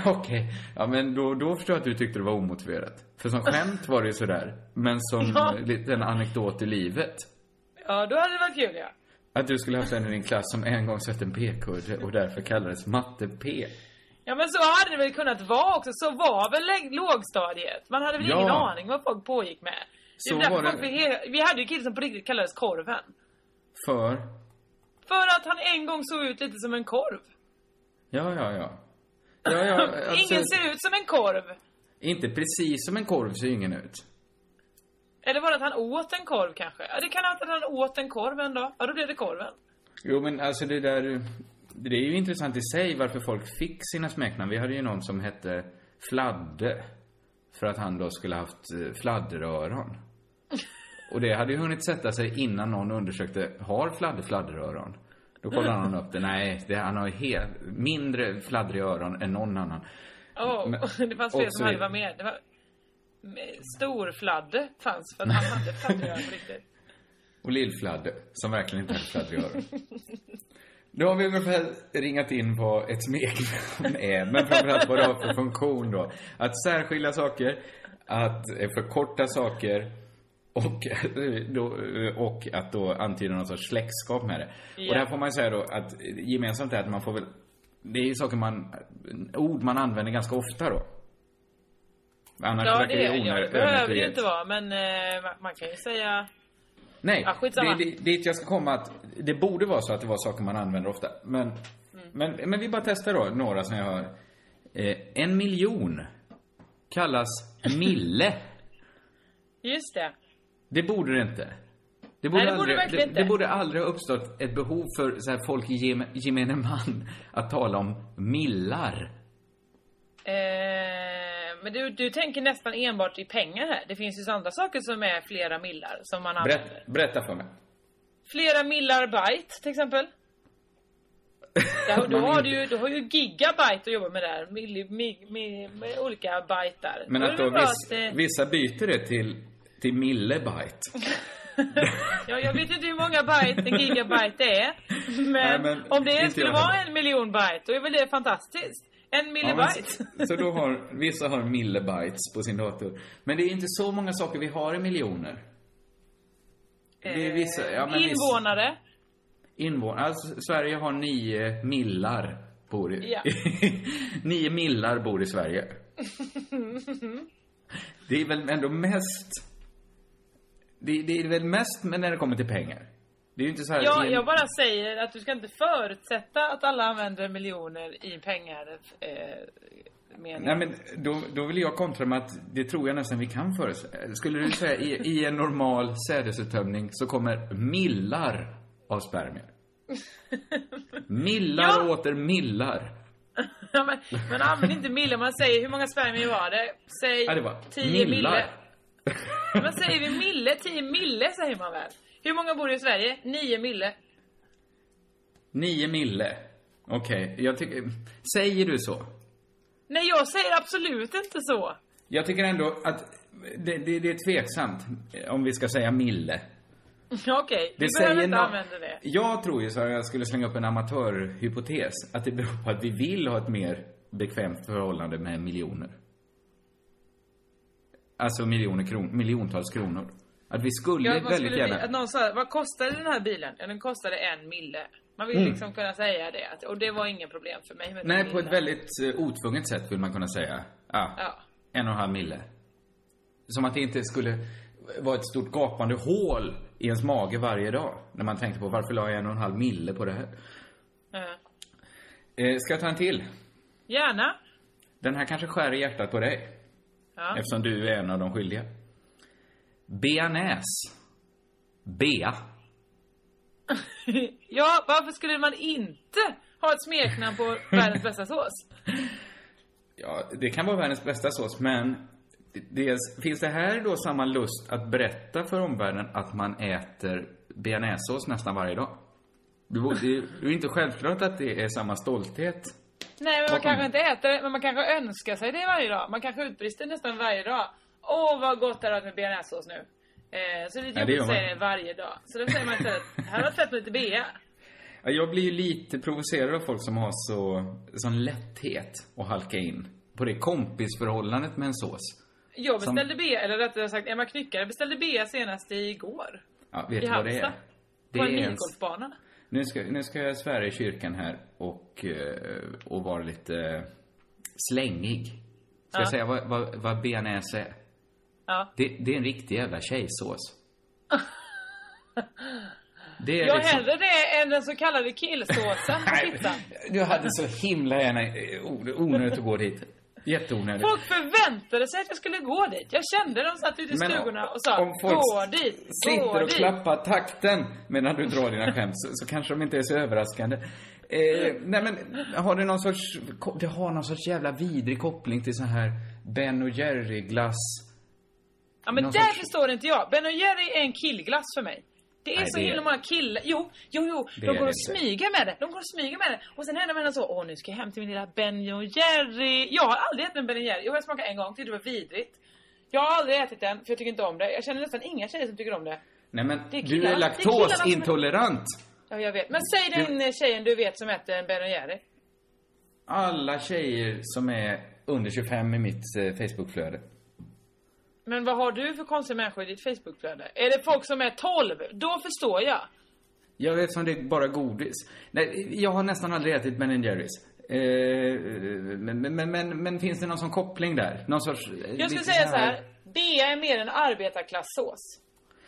Okej. Ja, men då förstår jag att du tyckte det var omotiverat. För som skämt var det ju sådär. Men som en anekdot i livet. Ja, då hade det varit kul, ja. Att du skulle haft en i din klass som en gång sett en p-kudde och därför kallades matte p. Ja, men så hade det väl kunnat vara också. Så var väl lågstadiet. Man hade väl ingen aning vad folk pågick med. Så var det... Vi hade ju killen som på riktigt kallades korven. För att han en gång såg ut lite som en korv. Ja, alltså, ingen ser ut som en korv. Inte precis som en korv ser ingen ut. Eller var det att han åt en korv kanske? Ja, det kan vara att han åt en korv en dag. Ja, då blev det korven. Jo, men alltså det där... Det är ju intressant i sig varför folk fick sina smeknamn. Vi hade ju någon som hette Fladde. För att han då skulle haft fladderöron. Och det hade ju hunnit sätta sig innan någon undersökte... Har Fladde fladderöron? Då kollar han upp det. Nej, han har mindre fladdriga öron än någon annan. Det fanns fler som hade var med. Det var storfladde fanns för att han hade fladdriga öron riktigt. Och lillfladde som verkligen inte hade fladdriga öron. Då har vi ungefär ringat in vad ett smeknamn är. Men framförallt vad det har för funktion då. Att särskilja saker, att förkorta saker... Och att då antyda någon sorts släktskap med det. Yeah. Och där får man ju säga då att gemensamt är att man får väl... Det är ju saker ord man använder ganska ofta då. Annars det behöver det inte vara, men man kan ju säga... Nej, det jag ska komma att... Det borde vara så att det var saker man använder ofta. Men vi bara testar då några som jag har. En miljon kallas mille. Just det. Det borde det inte. Det borde aldrig ha uppstått ett behov för så här folk i gemene man att tala om millar. Men du tänker nästan enbart i pengar här. Det finns ju andra saker som är flera millar som man använder. Berätta för mig. Flera millar byte till exempel. Du har ju gigabyte att jobba med där. Med olika byte där. Men att vissa byter det till millebyte. Ja, jag vet inte hur många byte en gigabyte är. Men om det skulle vara 1 miljon byte, då är väl det fantastiskt. 1 millibyte. Ja, så då har, vissa har millibytes på sin dator. Men det är inte så många saker vi har i miljoner. Det är vissa, ja, men invånare. Invånare. Alltså, Sverige har 9 millar bor i. Ja. 9 millar bor i Sverige. Det är väl ändå mest. Det är väl mest, men när det kommer till pengar. Det är inte så här, ja, jag bara säger att du ska inte förutsätta att alla använder miljoner i pengar. Nej, men då vill jag kontra med att det tror jag nästan vi kan förutsätta. Skulle du säga i en normal sädesuttömning så kommer millar av spermier. Millar ja. Åter millar. Ja, men använder inte millar. Man säger hur många spermier var det? Säg ja, det var 10 millar. Man säger vi mille, 10 mille säger man väl. Hur många bor i Sverige? 9 mille. 9 mille. Okej, jag tycker. Säger du så? Nej, jag säger absolut inte så. Jag tycker ändå att det är tveksamt om vi ska säga mille. Okej, vi behöver inte använda det. Jag tror ju så här, jag skulle slänga upp en amatörhypotes, att det beror på att vi vill ha ett mer bekvämt förhållande med miljoner. Alltså miljontals kronor. Att vi skulle väldigt gärna. Att någon sa, vad kostade den här bilen? Ja, den kostade 1 mille. Man vill liksom kunna säga det. Och det var ingen problem för mig. Med nej, på ett väldigt otvunget sätt vill man kunna säga. Ja. 1,5 mille. Som att det inte skulle vara ett stort gapande hål i ens mage varje dag. När man tänkte på, varför la jag 1,5 mille på det här? Ska jag ta en till? Gärna. Den här kanske skär i hjärtat på dig. Ja. Eftersom du är en av de skyldiga. Bearnaise. Bea. Ja, varför skulle man inte ha ett smeknamn på världens bästa sås? Ja, det kan vara världens bästa sås, men finns det här då samma lust att berätta för omvärlden att man äter bearnaisesås nästan varje dag? Det är inte självklart att det är samma stolthet. Nej, men man kanske inte äter det, men man kanske önskar sig det varje dag. Man kanske utbrister nästan varje dag. Åh, vad gott det är med bearnaisesås nu. Så det är jobbigt att säga det varje dag. Så då säger man inte att här har jag fett lite bea. Jag blir ju lite provocerad av folk som har sån lätthet att halka in på det kompisförhållandet med en sås. Jag beställde bea, eller rättare sagt Emma Knyckare beställde bea senast igår. Ja, vet du vad det är? Det på en minigolfbana. Nu ska jag svära i kyrkan här och vara lite slängig. Ska jag säga vad bearnaise är? Ja. Det är en riktig jävla tjejsås. Det är jag liksom hellre det än den så kallade killsåsen. Du hade så himla gärna onödigt att gå dit. Jätteonödigt. Folk förväntade sig att jag skulle gå dit. Jag kände de satt ute i stugorna och sa, om folk gå dit, gå sitter och dit. Klappar takten medan du drar dina skämt så kanske de inte är så överraskande. Nej, men har det någon sorts, det har någon sorts jävla vidrig koppling till så här Ben och Jerry glass. Ja, men där förstår inte jag. Ben och Jerry är en killglass för mig. Det är nej, så himla många killar. Jo. De går och smyger med det. Och sen händer man så, åh, nu ska jag hem till min lilla Ben och Jerry. Jag har aldrig ätit en Ben och Jerry. Jag har smakat en gång, tyckte det var vidrigt. Jag har aldrig ätit den, för jag tycker inte om det. Jag känner nästan inga tjejer som tycker om det. Nej, men det är du är laktosintolerant. Ja, jag vet. Men säg den tjejen du vet som äter en Ben och Jerry. Alla tjejer som är under 25 i mitt Facebookflöde. Men vad har du för konstiga människor i ditt Facebookflöde? Är det folk som är 12? Då förstår jag. Jag vet som det är bara godis. Nej, jag har nästan aldrig ätit Ben & Jerry's. Men finns det någon sån koppling där? Någon sorts, jag skulle säga så här. Bea är mer en arbetarklassås.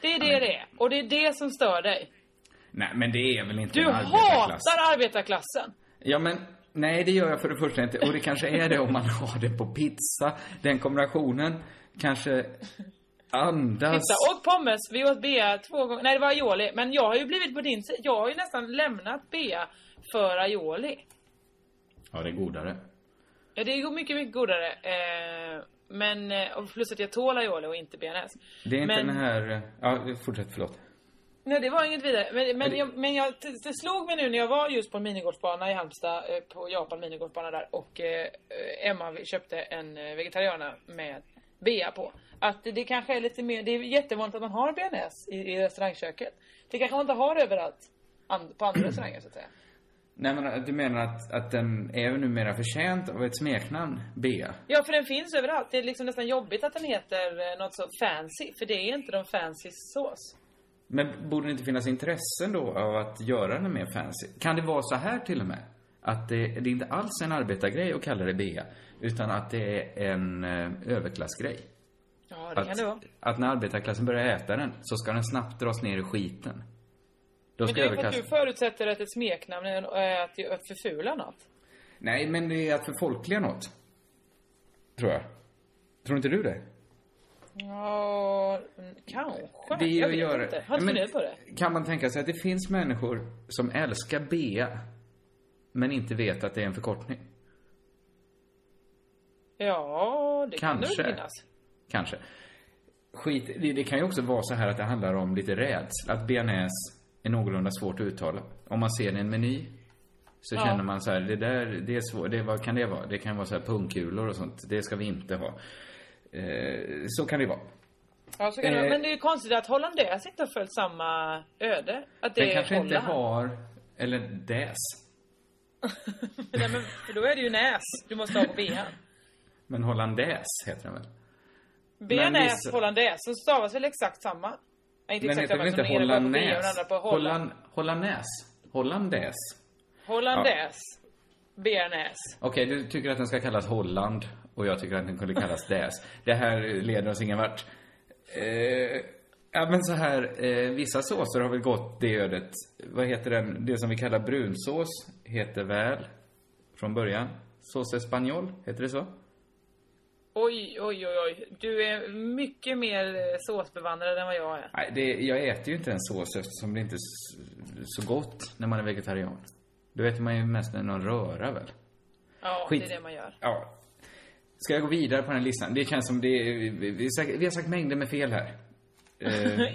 Det är det är. Och det är det som stör dig. Nej, men det är väl inte du en arbetarklass. Du hatar arbetarklassen. Ja, men nej, det gör jag för det första inte. Och det kanske är det om man har det på pizza. Den kombinationen. Kanske andas. Pizza och pommes, vi åt bea 2 gånger. Nej, det var aioli, men jag har ju blivit på din sida. Jag har ju nästan lämnat bea för aioli. Ja, det är godare. Ja, det är mycket, mycket godare. Men plus att jag tål aioli och inte bearnaise. Det är inte den här. Ja, fortsätt, förlåt. Nej, det var inget vidare. Men det slog mig nu när jag var just på en minigolfbana i Halmstad, på Japan minigolfbana där. Och Emma köpte en vegetariana med bea på. Att det kanske är lite mer, det är jättevanligt att man har bearnaise i restaurangköket. Det kanske man inte har överallt på andra restauranger så att säga. Nej, men du menar att den är numera förtjänt av ett smeknamn, bea? Ja, för den finns överallt. Det är liksom nästan jobbigt att den heter något så fancy, för det är inte de fancy sås. Men borde det inte finnas intressen då av att göra den mer fancy? Kan det vara så här till och med? Att det är inte alls en arbetargrej att kalla det bea, utan att det är en överklassgrej. Ja, det kan det vara. Att när arbetarklassen börjar äta den så ska den snabbt dras ner i skiten. Då ska men det är överklassen... att du förutsätter att ett smeknamn är att förfula något. Nej, men det är att förfolkliga något. Tror jag. Tror inte du det? Ja, kanske. Det jag vet gör... inte. Har du funderat på det? Kan man tänka sig att det finns människor som älskar bea men inte vet att det är en förkortning? Ja, det kanske. Kan det finnas. Kanske. Skit, det kan ju också vara så här att det handlar om lite rädsla. Att bearnaise är någorlunda svårt att uttala. Om man ser det i en meny så känner man så här, det där, det är svårt. Det, vad kan det vara? Det kan vara så här pungkulor och sånt. Det ska vi inte ha. Så kan det vara. Ja, så kan det vara. Men det är konstigt att hollandaise inte har följt samma öde. Att det den är kanske Holland. Inte har, eller däs. Nej, men för då är det ju näs. Du måste ha på behan. Men hollandaise heter den väl? Bearnaise, hollandaise, så stavas väl exakt samma. Inte exakt samma som den ena på B och den andra på Holland. Hollandaise. Hollandaise. Ja. Bearnaise. Okej, du tycker att den ska kallas Holland och jag tycker att den kunde kallas daise. Det här leder oss ingen vart. Ja, men så här, vissa såser har väl gått det ödet. Vad heter den? Det som vi kallar brunsås heter väl från början sås espagnol, heter det så? Oj, oj, oj, oj. Du är mycket mer såsbevandrad än vad jag är. Nej, jag äter ju inte en sås eftersom det inte är så gott när man är vegetarian. Då äter man ju mest någon röra väl? Ja, skit. Det är det man gör. Ja. Ska jag gå vidare på den listan? Det känns som det är, vi har sagt mängder med fel här.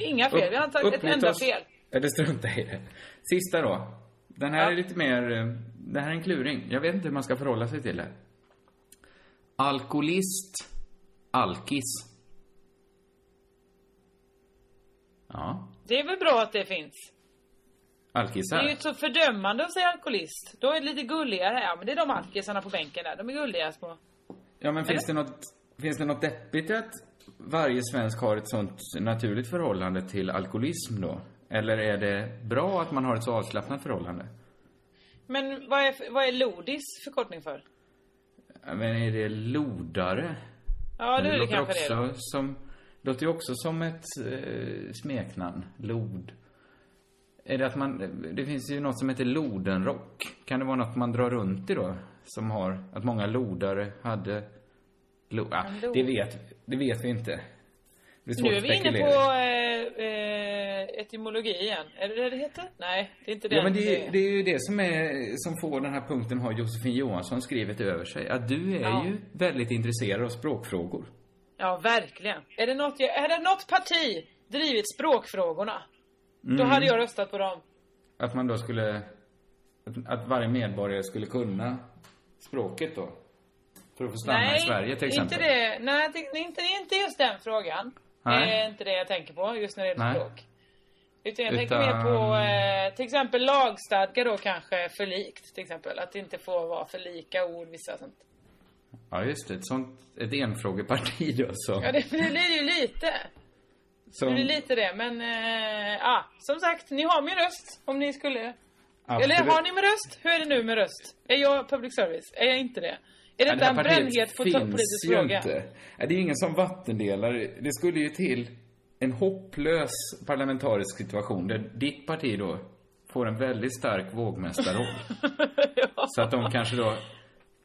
Inga fel, vi har tagit ett enda fel. Eller strunta i det. Sista då. Den här är lite mer, det här är en kluring. Jag vet inte hur man ska förhålla sig till det. Alkoholist, alkis. Ja. Det är väl bra att det finns. Alkisar. Det är ju så fördömande att säga alkoholist. Då är det lite gulligare här. Men det är de alkisarna på bänken där. De är gulliga små. Ja, men finns det något deppigt att varje svensk har ett sånt naturligt förhållande till alkoholism då? Eller är det bra att man har ett så avslappnat förhållande? Men vad är lodis förkortning för? Men är det lodare? Ja, det kanske också det. Låter ju också som ett smeknamn. Lod. Är det att det finns ju något som heter lodenrock. Kan det vara något man drar runt i då? Som har att många lodare hade... Det vet vi inte. Nu är vi inne på etymologi igen. Är det heter? Nej, det är inte det. Ja, men det är ju det som får den här punkten har Josefin Johansson skrivit över sig. Att du är ju väldigt intresserad av språkfrågor. Ja, verkligen. Är det något parti drivit språkfrågorna? Då hade jag röstat på dem. Att man då skulle... Att varje medborgare skulle kunna språket då? För att få stanna i Sverige till exempel. Inte det. Nej, inte just den frågan. Det är inte det jag tänker på just när det är språk. Utan jag tänker mer på till exempel lagstadgar då kanske förlikt till exempel. Att det inte får vara för lika ord vissa sånt. Ja just det, ett enfrågeparti då så. Ja det blir ju lite. Det blir lite det men som sagt ni har min röst om ni skulle. Absolut. Eller har ni min röst? Hur är det nu med röst? Är jag public service? Är jag inte det? Är det en brännhet på politisk fråga? Det är ingen som vattendelare. Det skulle ju till en hopplös parlamentarisk situation där ditt parti då får en väldigt stark vågmästarroll. Ja. Så att de kanske då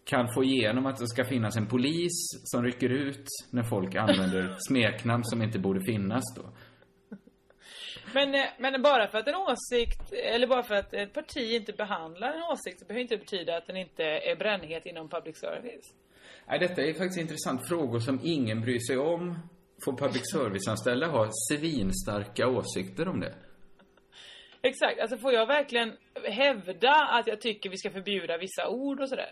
kan få igenom att det ska finnas en polis som rycker ut när folk använder smeknamn som inte borde finnas då. Men bara för att en åsikt eller bara för att ett parti inte behandlar en åsikt så behöver inte betyda att den inte är brännhet inom public service. Nej, detta är faktiskt intressant. Frågor som ingen bryr sig om får public service-anställda ha svinstarka åsikter om det. Exakt, alltså får jag verkligen hävda att jag tycker vi ska förbjuda vissa ord och sådär?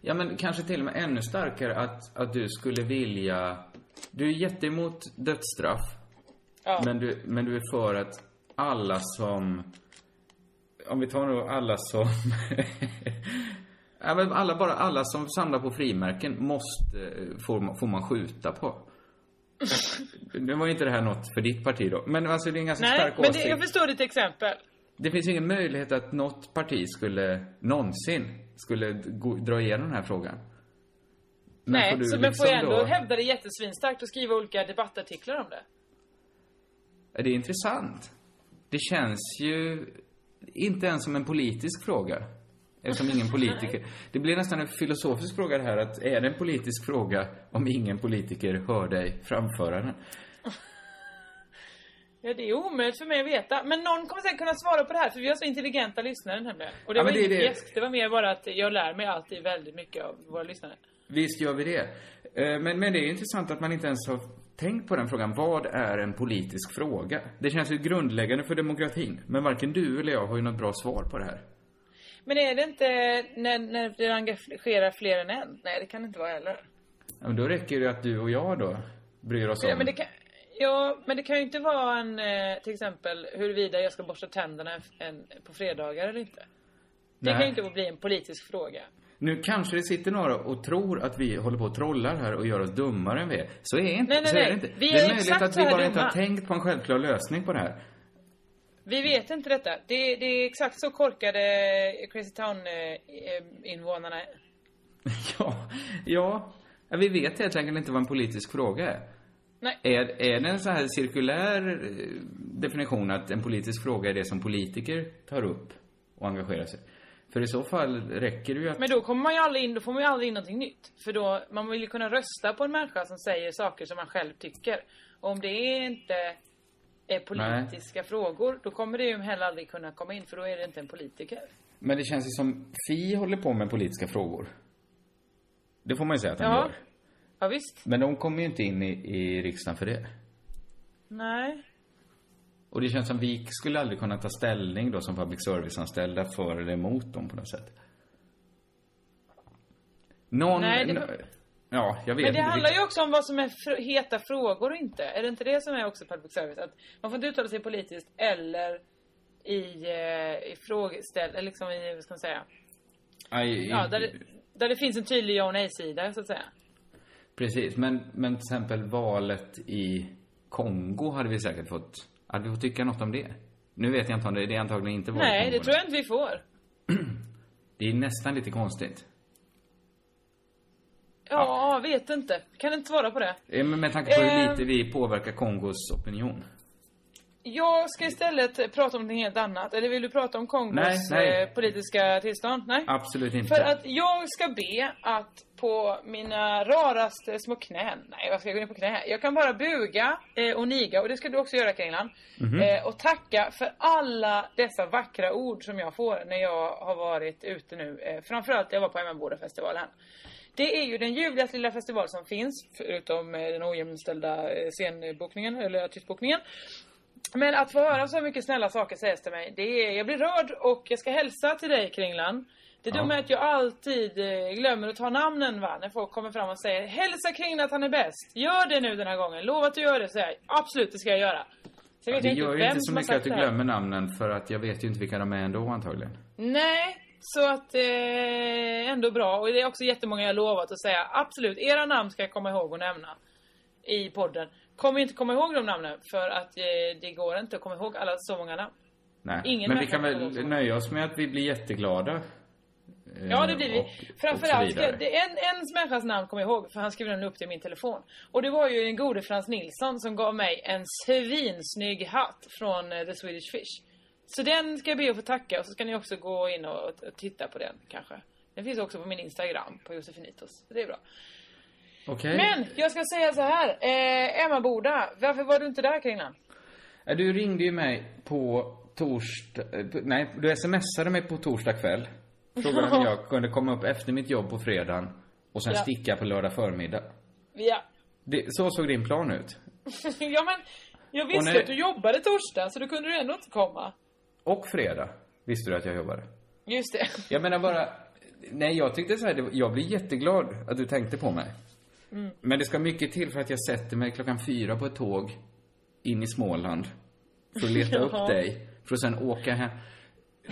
Ja, men kanske till och med ännu starkare att du skulle vilja Du är jätteemot dödsstraff. Ja. Men du är för att alla som... Om vi tar nu alla som... alla som samlar på frimärken måste... Får man skjuta på. Nu var inte det här något för ditt parti då. Men alltså det är en ganska stark åsikt. Jag förstår ditt exempel. Det finns ingen möjlighet att något parti någonsin skulle dra igenom den här frågan. Men nej, men får jag ändå hävda det jättesvinstarkt och skriva olika debattartiklar om det? Det är intressant. Det känns ju inte ens som en politisk fråga. Eftersom ingen politiker... Det blir nästan en filosofisk fråga det här. Att är det en politisk fråga om ingen politiker hör dig framföra den? Ja, det är omöjligt för mig att veta. Men någon kommer säkert kunna svara på det här. För vi har så intelligenta lyssnare nämligen. Och det var inget gäsk. Det var mer bara att jag lär mig alltid väldigt mycket av våra lyssnare. Visst gör vi det. Men det är intressant att man inte ens har tänkt på den frågan. Vad är en politisk fråga? Det känns ju grundläggande för demokratin. Men varken du eller jag har ju något bra svar på det här. Men är det inte när det engagerar fler än en? Nej, det kan det inte vara heller. Ja, men då räcker det att du och jag då bryr oss om... Ja, men det kan ju inte vara en... Till exempel huruvida jag ska borsta tänderna på fredagar eller inte. Det kan ju inte bli en politisk fråga. Nu kanske det sitter några och tror att vi håller på och trollar här och gör oss dummare än vi är. Så är det inte. Nej. Det är möjligt att vi bara inte har tänkt på en självklar lösning på det här. Vi vet inte detta. Det är exakt så korkade Crazy Town-invånarna är. Ja. Vi vet helt enkelt inte vad en politisk fråga är. Nej. Är det en så här cirkulär definition att en politisk fråga är det som politiker tar upp och engagerar sig? För i så fall räcker det ju att... Men då kommer man ju aldrig in, då får man ju aldrig in någonting nytt. För då, man vill ju kunna rösta på en människa som säger saker som man själv tycker. Och om det inte är politiska frågor, då kommer det ju heller aldrig kunna komma in. För då är det inte en politiker. Men det känns ju som FI håller på med politiska frågor. Det får man ju säga att de gör. Ja, visst. Men de kommer ju inte in i riksdagen för det. Nej. Och det känns som vi skulle aldrig kunna ta ställning då som public service-anställda för eller emot dem på något sätt. Jag vet. Men det handlar ju också om vad som är heta frågor och inte. Är det inte det som är också public service? Att man får inte uttala sig politiskt eller i frågeställ, liksom i, vad ska man säga? Där det finns en tydlig ja och nej-sida, så att säga. Precis, men till exempel valet i Kongo hade vi fått tycka något om det. Nu vet jag inte om det är antagligen inte valet. Nej, det tror jag inte vi får. Det är nästan lite konstigt. Ja, vet inte. Kan inte svara på det. Men med tanke på hur lite vi påverkar Kongos opinion. Jag ska istället prata om något helt annat. Eller vill du prata om Kongos politiska tillstånd? Nej, absolut inte. För att jag ska be att på mina raraste små knän... Nej, vad ska jag gå in på knä? Jag kan bara buga och niga. Och det ska du också göra, Kringlan. Mm-hmm. Och tacka för alla dessa vackra ord som jag får när jag har varit ute nu. Framförallt jag var på Emmaboda-festivalen. Det är ju den ljuvligaste lilla festival som finns. Förutom den ojämställda scenbokningen eller artistbokningen. Men att få höra så mycket snälla saker sägs till mig, jag blir rörd och jag ska hälsa till dig, Kringlan. Det dumma är att jag alltid glömmer att ta namnen när folk kommer fram och säger hälsa Kringlan att han är bäst. Gör det nu den här gången, lova att du gör det, säger jag. Absolut, det ska jag göra. Så jag gör ju inte så mycket att du glömmer namnen, för att jag vet ju inte vilka de är ändå antagligen. Nej, så att ändå bra. Och det är också jättemånga jag lovat att säga. Absolut, era namn ska jag komma ihåg och nämna i podden. Kommer inte komma ihåg de namnen, för att det går inte att komma ihåg alla så många namn. Nej, men vi kan väl nöja oss med att vi blir jätteglada. Ja, det blir vi. Framförallt, en människas namn kommer jag ihåg, för han skrev den upp till min telefon. Och det var ju en gode Frans Nilsson som gav mig en svinsnygg hatt från The Swedish Fish. Så den ska jag be att få tacka, och så ska ni också gå in och titta på den kanske. Den finns också på min Instagram, på Josefinitos. Det är bra. Okay. Men jag ska säga så här, Emmaboda, varför var du inte där, Kringlan? Du ringde ju mig på torsdag, nej, du smsade mig på torsdag kväll. Frågade om jag kunde komma upp efter mitt jobb på fredagen och sen sticka på lördag förmiddag. Ja. Så såg din plan ut. Ja, men jag visste att du jobbade torsdag, så då kunde du ändå inte komma. Och fredag visste du att jag jobbade. Just det. Jag menar bara, jag tyckte så här, jag blir jätteglad att du tänkte på mig. Mm. Men det ska mycket till för att jag sätter mig 4:00 på ett tåg in i Småland för att leta upp dig, för att sen åka hem.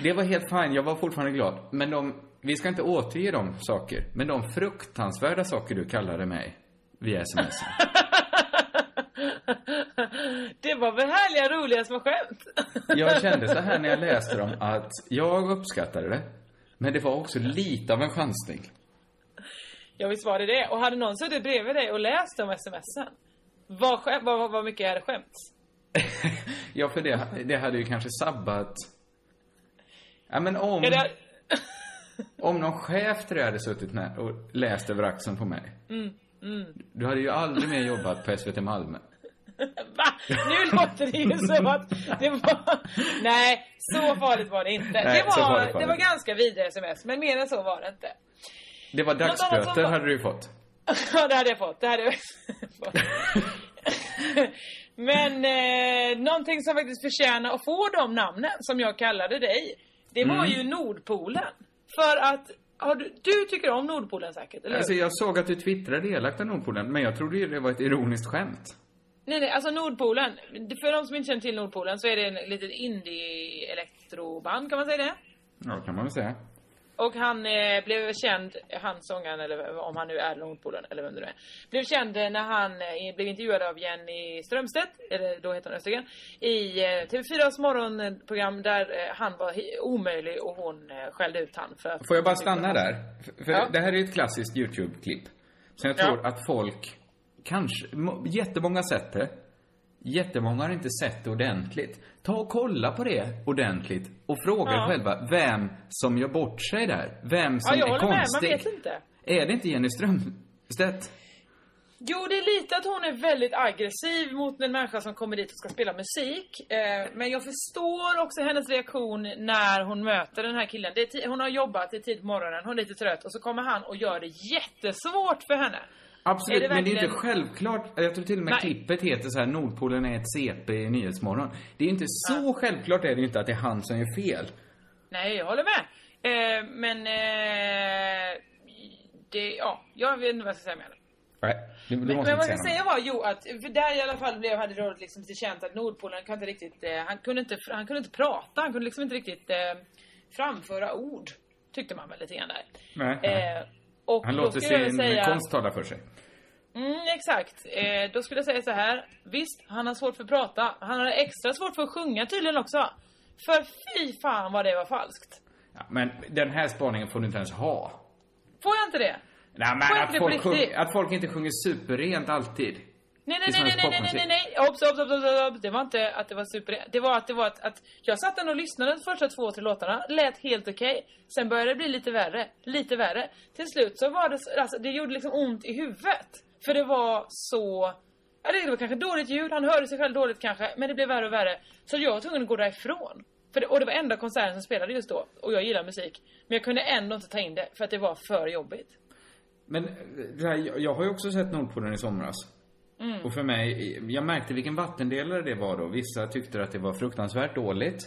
Det var helt fint, jag var fortfarande glad. Men vi ska inte återge de saker, men de fruktansvärda saker du kallade mig via sms. Det var väl härliga, roliga som skämt. Jag kände så här när jag läste dem, att jag uppskattade det, men det var också lite av en chansning. Jag visst var det. Och hade någon suttit bredvid dig och läst om sms'en, vad mycket jag hade skämt. Ja, för det hade ju kanske sabbat. Ja, men om någon chef där hade suttit med och läst över axeln på mig. Du hade ju aldrig mer jobbat på SVT Malmö. Va? Nu låter det ju som att det var... Nej, så farligt var det inte. Det var ganska vidare sms, men mer än så var det inte. Det var dagsböter hade du fått. Ja, det hade jag fått. Men någonting som faktiskt förtjänar att få de namnen som jag kallade dig, det var ju Nordpolen. För att du tycker om Nordpolen säkert, eller? Alltså, jag såg att du twittrade elakt om Nordpolen, men jag trodde ju det var ett ironiskt skämt. Nej, alltså Nordpolen, för de som inte känner till Nordpolen, så är det en liten indie-elektroband, kan man säga det? Ja, kan man väl säga. Och han blev känd, sångaren, eller om han nu är Nordpolen, eller vem det är, blev känd när han blev intervjuad av Jenny Strömstedt, eller då heter hon Östergren, i TV4s morgonprogram, där han var omöjlig och hon skällde ut han. För att... Får jag bara stanna där? För ja. Det här är ett klassiskt YouTube-klipp. Så jag tror att folk, kanske, jättemånga sett det. Jättemånga har inte sett det ordentligt. Ta och kolla på det ordentligt och fråga själva vem som gör bort sig där. Vem som är konstig. Man vet inte. Är det inte Jenny Strömstedt? Jo, det är lite att hon är väldigt aggressiv mot en människa som kommer dit och ska spela musik. Men jag förstår också hennes reaktion när hon möter den här killen. Hon har jobbat i tid på morgonen, hon är lite trött. Och så kommer han och gör det jättesvårt för henne. Absolut, men det är inte självklart. Jag tror till och med klippet heter så här: Nordpolen är ett CP i Nyhetsmorgon. Det är inte så självklart, är det inte, att det är han som är fel. Nej, jag håller med. Jag vet inte vad jag ska säga med det. Nej, men vad jag ska säga var att för där i alla fall hade rådet liksom lite känt att Nordpolen kan inte riktigt, han kunde inte prata, han kunde liksom inte riktigt framföra ord, tyckte man väl lite grann där. Nej. Och han låter sin konst tala för sig. Exakt. Då skulle jag säga så här. Visst, han har svårt för att prata. Han har extra svårt för att sjunga tydligen också. För fy fan vad det var falskt. Ja, men den här spaningen får du inte ens ha. Får jag inte det? Nej, men att folk inte sjunger superrent alltid. Nej. Obs. Det var inte att det var superrent. Det var att jag satt där och lyssnade de första 2-3 låtarna. Lät helt okej. Sen började det bli lite värre. Till slut så var det, alltså, det gjorde liksom ont i huvudet. För det var så... Ja, det var kanske dåligt ljud. Han hörde sig själv dåligt kanske. Men det blev värre och värre. Så jag var tvungen att gå därifrån. Och det var enda konserten som spelade just då. Och jag gillar musik. Men jag kunde ändå inte ta in det. För att det var för jobbigt. Men det här, jag har ju också sett Nordpolen i somras. Och för mig, jag märkte vilken vattendelare det var då. Vissa tyckte att det var fruktansvärt dåligt.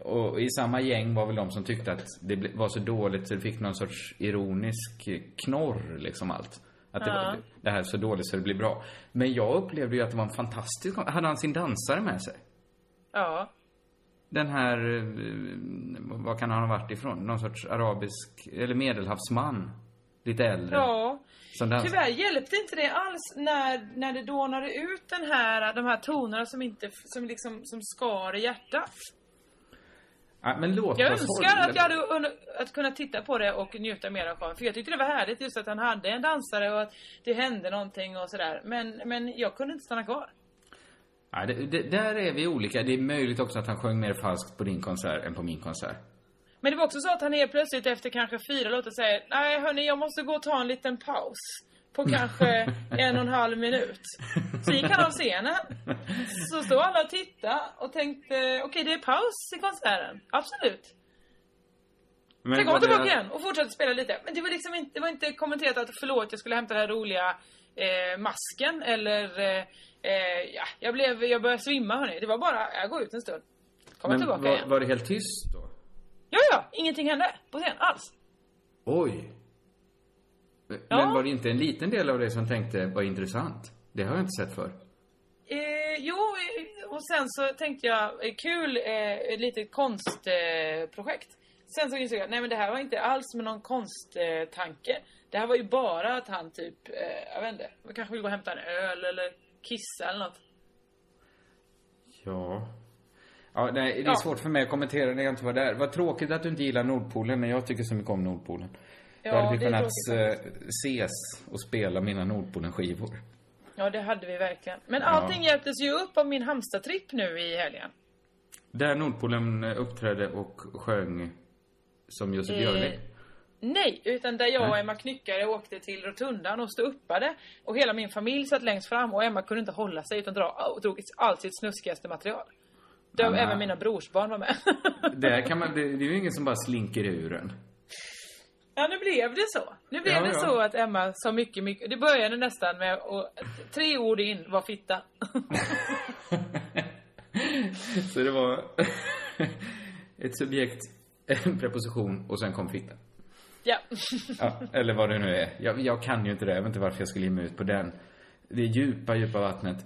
Och i samma gäng var väl de som tyckte att det var så dåligt så det fick någon sorts ironisk knorr liksom allt. Att det var det här så dåligt så det blir bra. Men jag upplevde ju att det var en fantastisk... Hade han sin dansare med sig? Ja. Den här, vad kan han ha varit ifrån? Någon sorts arabisk eller medelhavsman. Lite äldre. Ja. Tyvärr hjälpte inte det alls när det dånade ut de här tonerna som skar i hjärtat. Ja, men jag önskar att jag hade att kunna titta på det och njuta mer av det. För jag tyckte det var härligt just att han hade en dansare och att det hände någonting och sådär. Men jag kunde inte stanna kvar. Ja, där är vi olika. Det är möjligt också att han sjöng mer falskt på din konsert än på min konsert. Men det var också så att han är plötsligt efter kanske 4 låtar säger: nej hörni, jag måste gå och ta en liten paus på kanske 1,5 minut. Så gick han av scenen. Så stod alla och tittade och tänkte: okej, det är paus i konserten. Absolut. Men sen kom tillbaka igen och fortsatte spela lite. Men det var liksom inte, kommenterat att förlåt, jag skulle hämta den här roliga masken. Eller jag började svimma hörni. Det var bara, jag går ut en stund. Men tillbaka igen. Var det helt tyst då? Ja, ingenting hände på scen alls. Oj. Men var det inte en liten del av det som tänkte var intressant? Det har jag inte sett för. Jo, och sen så tänkte jag, kul, ett litet konstprojekt. Sen så insåg jag, nej men det här var inte alls med någon konsttanke. Det här var ju bara att han typ, jag vet inte, man kanske vill gå och hämta en öl eller kissa eller något. Ja. Ja, nej, det är svårt för mig att kommentera när jag inte var där. Vad tråkigt att du inte gillar Nordpolen, men jag tycker så mycket om Nordpolen. Ja, då hade vi kunnat ses och spela mina Nordpolen-skivor. Ja, det hade vi verkligen. Men allting hjälptes ju upp av min hamstertripp nu i helgen. Där Nordpolen uppträdde och sjöng som Josef Björling? Nej, utan där jag och Emma Knyckare åkte till rotundan och stod uppade. Och hela min familj satt längst fram och Emma kunde inte hålla sig utan drog allt sitt snuskigaste material. Även mina brorsbarn var med. Det är ju ingen som bara slinker ur en. Ja, nu blev det så. Så att Emma sa mycket, mycket. Det började nästan med och 3 ord in var fitta. Så det var ett subjekt, en preposition och sen kom fitta. Ja. Ja, eller vad det nu är. Jag kan ju inte det. Jag vet inte varför jag skulle ge mig ut på den. Det djupa, djupa vattnet.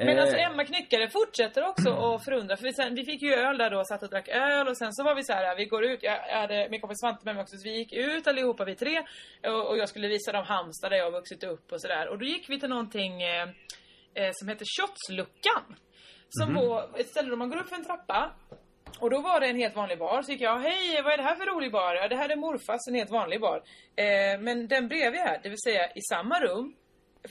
Men alltså Emma Knyckare fortsätter också att förundra. För vi fick ju öl där då, satt och drack öl. Och sen så var vi så här, vi går ut. Jag hade min kompis Svante med mig också. Så vi gick ut allihopa, vi 3. Och jag skulle visa dem Halmstad där jag har vuxit upp och sådär. Och då gick vi till någonting som heter Shotsluckan. Som var ett ställe där man går upp för en trappa. Och då var det en helt vanlig bar. Så gick jag, hej, vad är det här för rolig bar? Ja, det här är Morfas, en helt vanlig bar. Men den bredvid här, det vill säga i samma rum.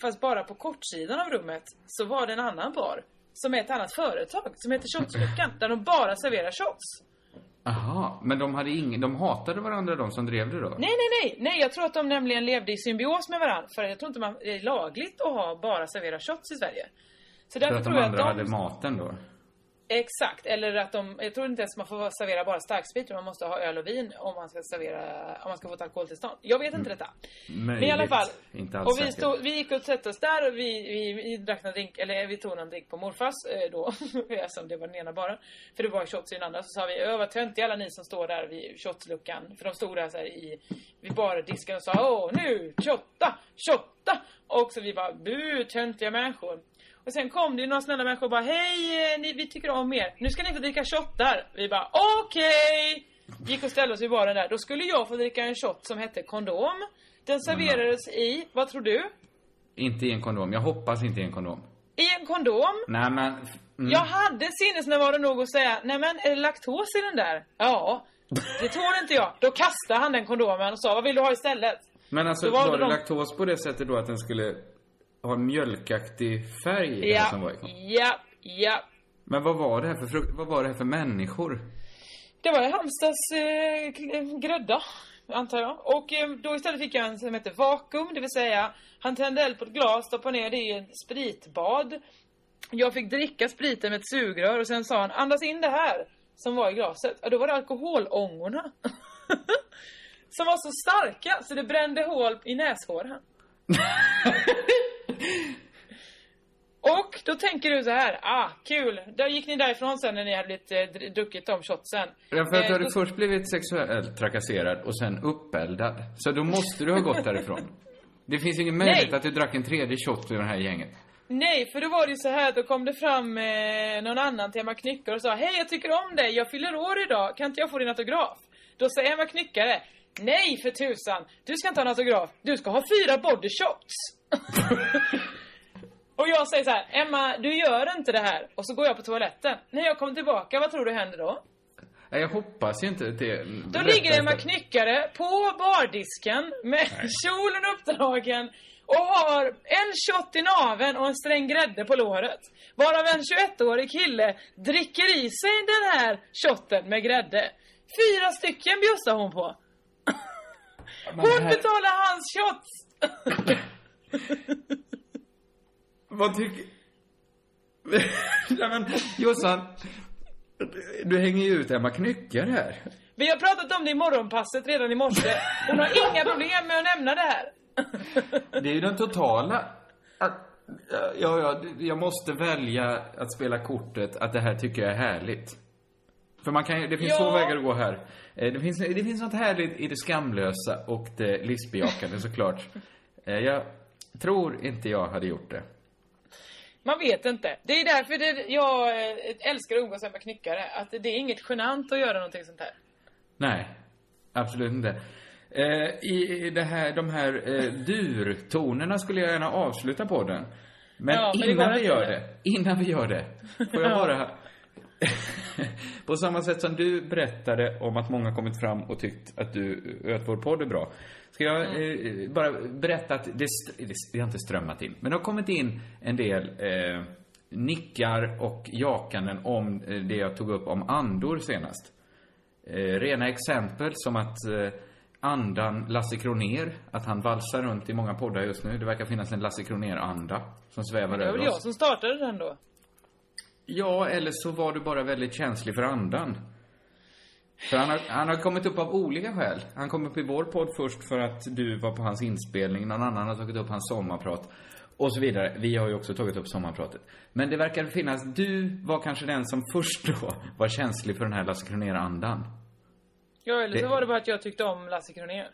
Fast bara på kortsidan av rummet så var det en annan bar som är ett annat företag som heter Shotsluckan där de bara serverar shots. Aha, men de hatade varandra, de som drev det då? Nej, jag tror att de nämligen levde i symbios med varandra. För jag tror inte man är lagligt att bara servera shots i Sverige. Så därför tror jag att de andra hade maten då? Exakt, eller att jag tror inte ens man får servera bara starksprit, man måste ha öl och vin om man ska få ett alkoholtillstånd. Jag vet inte detta. Men i alla fall, och vi gick och sätta oss där och vi drack en drink, eller vi tog en drink på Morfas då, eftersom det var den ena bara. För det var shots i den andra, så sa vi, vad töntiga alla ni som står där vid shotsluckan. För de stod där så här vid bardisken och sa, nu, 28. Och så vi bara, töntiga människor. Och sen kom det ju några snälla människor och bara, hej, vi tycker om er. Nu ska ni få dricka shottar. Vi bara, okej. Gick och ställde oss i baren där. Då skulle jag få dricka en shot som hette kondom. Den serverades i, vad tror du? Inte i en kondom. Jag hoppas inte i en kondom. I en kondom? Nej, men... Jag hade sinnesnärvaro nog att säga, nej men, är det laktos i den där? Ja, det tål inte jag. Då kastade han den kondomen och sa, vad vill du ha istället? Men alltså, var det laktos på det sättet då att den skulle... har en mjölkaktig färg som var i. Ja. Men vad var det här för vad var det här för människor? Det var Halmstads grödda, antar jag. Och då istället fick jag en som heter vakuum, det vill säga han tände eld på ett glas, stoppade ner det i en spritbad. Jag fick dricka spriten med ett sugrör och sen sa han, andas in det här som var i glaset. Och då var det alkoholångorna som var så starka så det brände hål i näshåren. Och då tänker du så här, kul, då gick ni därifrån sen när ni hade blivit druckit om shotsen. Ja, för att du hade först blivit sexuellt trakasserad och sen uppeldad. Så då måste du ha gått därifrån. Det finns ingen möjlighet att du drack en tredje shot i det här gänget. Nej, för då var det ju så här, då kom det fram någon annan till Emma Knyckare och sa, hej, jag tycker om dig, jag fyller år idag, kan inte jag få din autograf? Då säger Emma Knyckare, nej för tusan, du ska inte ha en autograf, du ska ha 4 body shots. Och jag säger så här, Emma, du gör inte det här. Och så går jag på toaletten. När jag kommer tillbaka, vad tror du händer då? Nej, jag hoppas ju inte det. Då ligger Emma Knyckare på bardisken med kjolen uppdragen och har en shot i naven och en sträng grädde på låret. Varav en 21-årig kille dricker i sig den här shotten med grädde. 4 stycken bjussar hon på. Hon betalar hans shots. Vad tycker... Nej men, Jossan, du hänger ju ut Emma Knyckare här. Vi har pratat om det i morgonpasset redan i morse. Hon har inga problem med att nämna det här. Det är ju den totala... Jag måste välja att spela kortet att det här tycker jag är härligt. För man kan, det finns två vägar att gå här. Det finns något härligt i det skamlösa och det livsbejakande såklart. Jag tror inte jag hade gjort det. Man vet inte. Det är därför jag älskar att umgås med knyckare. Att det är inget genant att göra någonting sånt här. Nej, absolut inte. I det här, de här durtonerna skulle jag gärna avsluta podden. Men, ja, men innan vi gör det får jag bara... På samma sätt som du berättade om att många kommit fram och tyckt att vår podd är bra, ska jag bara berätta att det har inte strömmat in, men det har kommit in en del nickar och jakanden om det jag tog upp om andor senast. Rena exempel som att andan Lasse Kronér, att han valsar runt i många poddar just nu. Det verkar finnas en Lasse Kronér-anda som svävar över oss. Det var jag som startade den då. Ja, eller så var du bara väldigt känslig för andan. För han har kommit upp av olika skäl. Han kom upp i vår podd först för att du var på hans inspelning. Någon annan har tagit upp hans sommarprat och så vidare. Vi har ju också tagit upp sommarpratet. Men det verkar finnas... Du var kanske den som först då var känslig för den här Lasse Kronér-andan. Ja, eller så var det bara att jag tyckte om Lasse Kronér.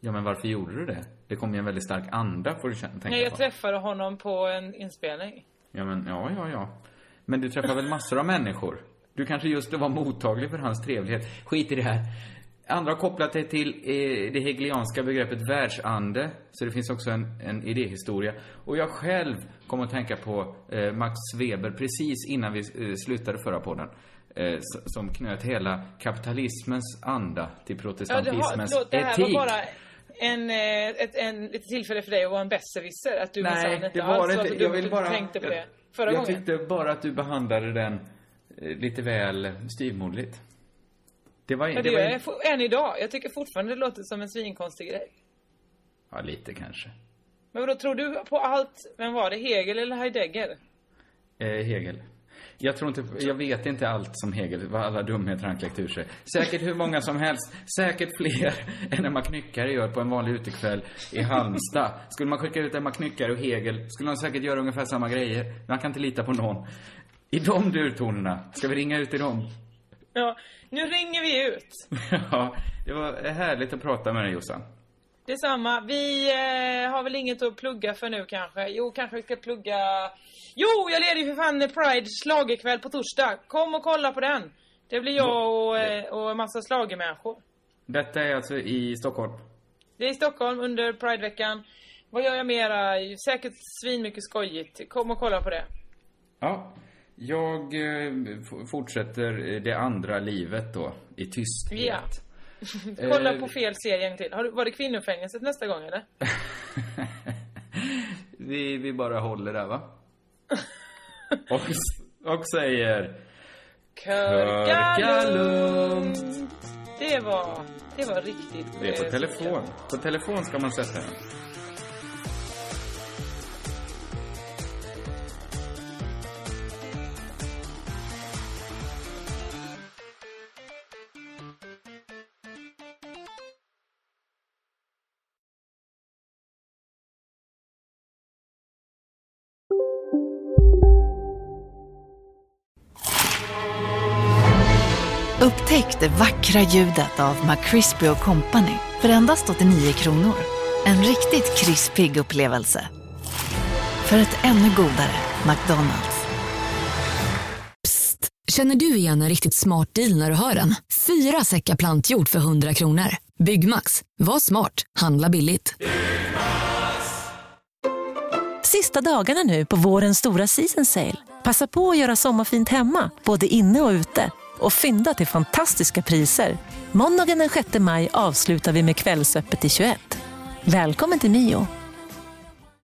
Ja, men varför gjorde du det? Det kom ju en väldigt stark anda, får du tänka. Nej, jag träffade honom på en inspelning. Ja, men ja. Men du träffar väl massor av människor. Du kanske just var mottaglig för hans trevlighet. Skit i det här. Andra har kopplat det till det hegelianska begreppet världsande. Så det finns också en idéhistoria. Och jag själv kom att tänka på Max Weber precis innan vi slutade förra podden. Som knöt hela kapitalismens anda till protestantismens etik. Var bara... Ett tillfälle för dig att vara en besserwisser. Att du jag vill bara, tänkte på det förra gången. Jag tyckte bara att du behandlade den lite väl styvmoderligt. Än idag. Jag tycker fortfarande det låter som en svinkonstig grej. Ja, lite kanske. Men då tror du på allt? Men var det Hegel eller Heidegger? Hegel. Jag vet inte allt som Hegel, vad alla dumheter han kläckt ur sig. Säkert hur många som helst, säkert fler än Emma Knyckare gör på en vanlig utekväll i Halmstad. Skulle man skicka ut Emma Knyckare och Hegel skulle de säkert göra ungefär samma grejer. Man kan inte lita på någon. I de durtonerna, ska vi ringa ut i dem? Ja, nu ringer vi ut. Ja, det var härligt att prata med dig, Jossan. Detsamma. Vi har väl inget att plugga för nu kanske. Jo, kanske vi ska plugga... Jo, jag leder ju för fan Pride slagerkväll på torsdag. Kom och kolla på den. Det blir jag och en massa slagermänniskor. Detta är alltså i Stockholm? Det är i Stockholm under Prideveckan. Vad gör jag mera? Säkert svinmycket skojigt. Kom och kolla på det. Ja, jag fortsätter det andra livet då i tysthet. Ja. Kolla på fel serien till. Var det kvinnofängelset nästa gång eller? vi bara håller där, va? och säger körka lugnt. Det var riktigt. Det är på telefon. På telefon ska man sätta den. Upptäck det vackra ljudet av McCrispy och Company för endast 89 kronor. En riktigt krispig upplevelse. För ett ännu godare McDonalds. Psst, känner du igen en riktigt smart deal när du hör den? 4 säckar plantjord för 100 kronor. Byggmax, var smart, handla billigt. Sista dagarna nu på vårens stora season sale. Passa på att göra sommarfint hemma, både inne och ute. Och fynda till fantastiska priser. Måndagen den 6 maj avslutar vi med Kvällsöppet i 21. Välkommen till Mio.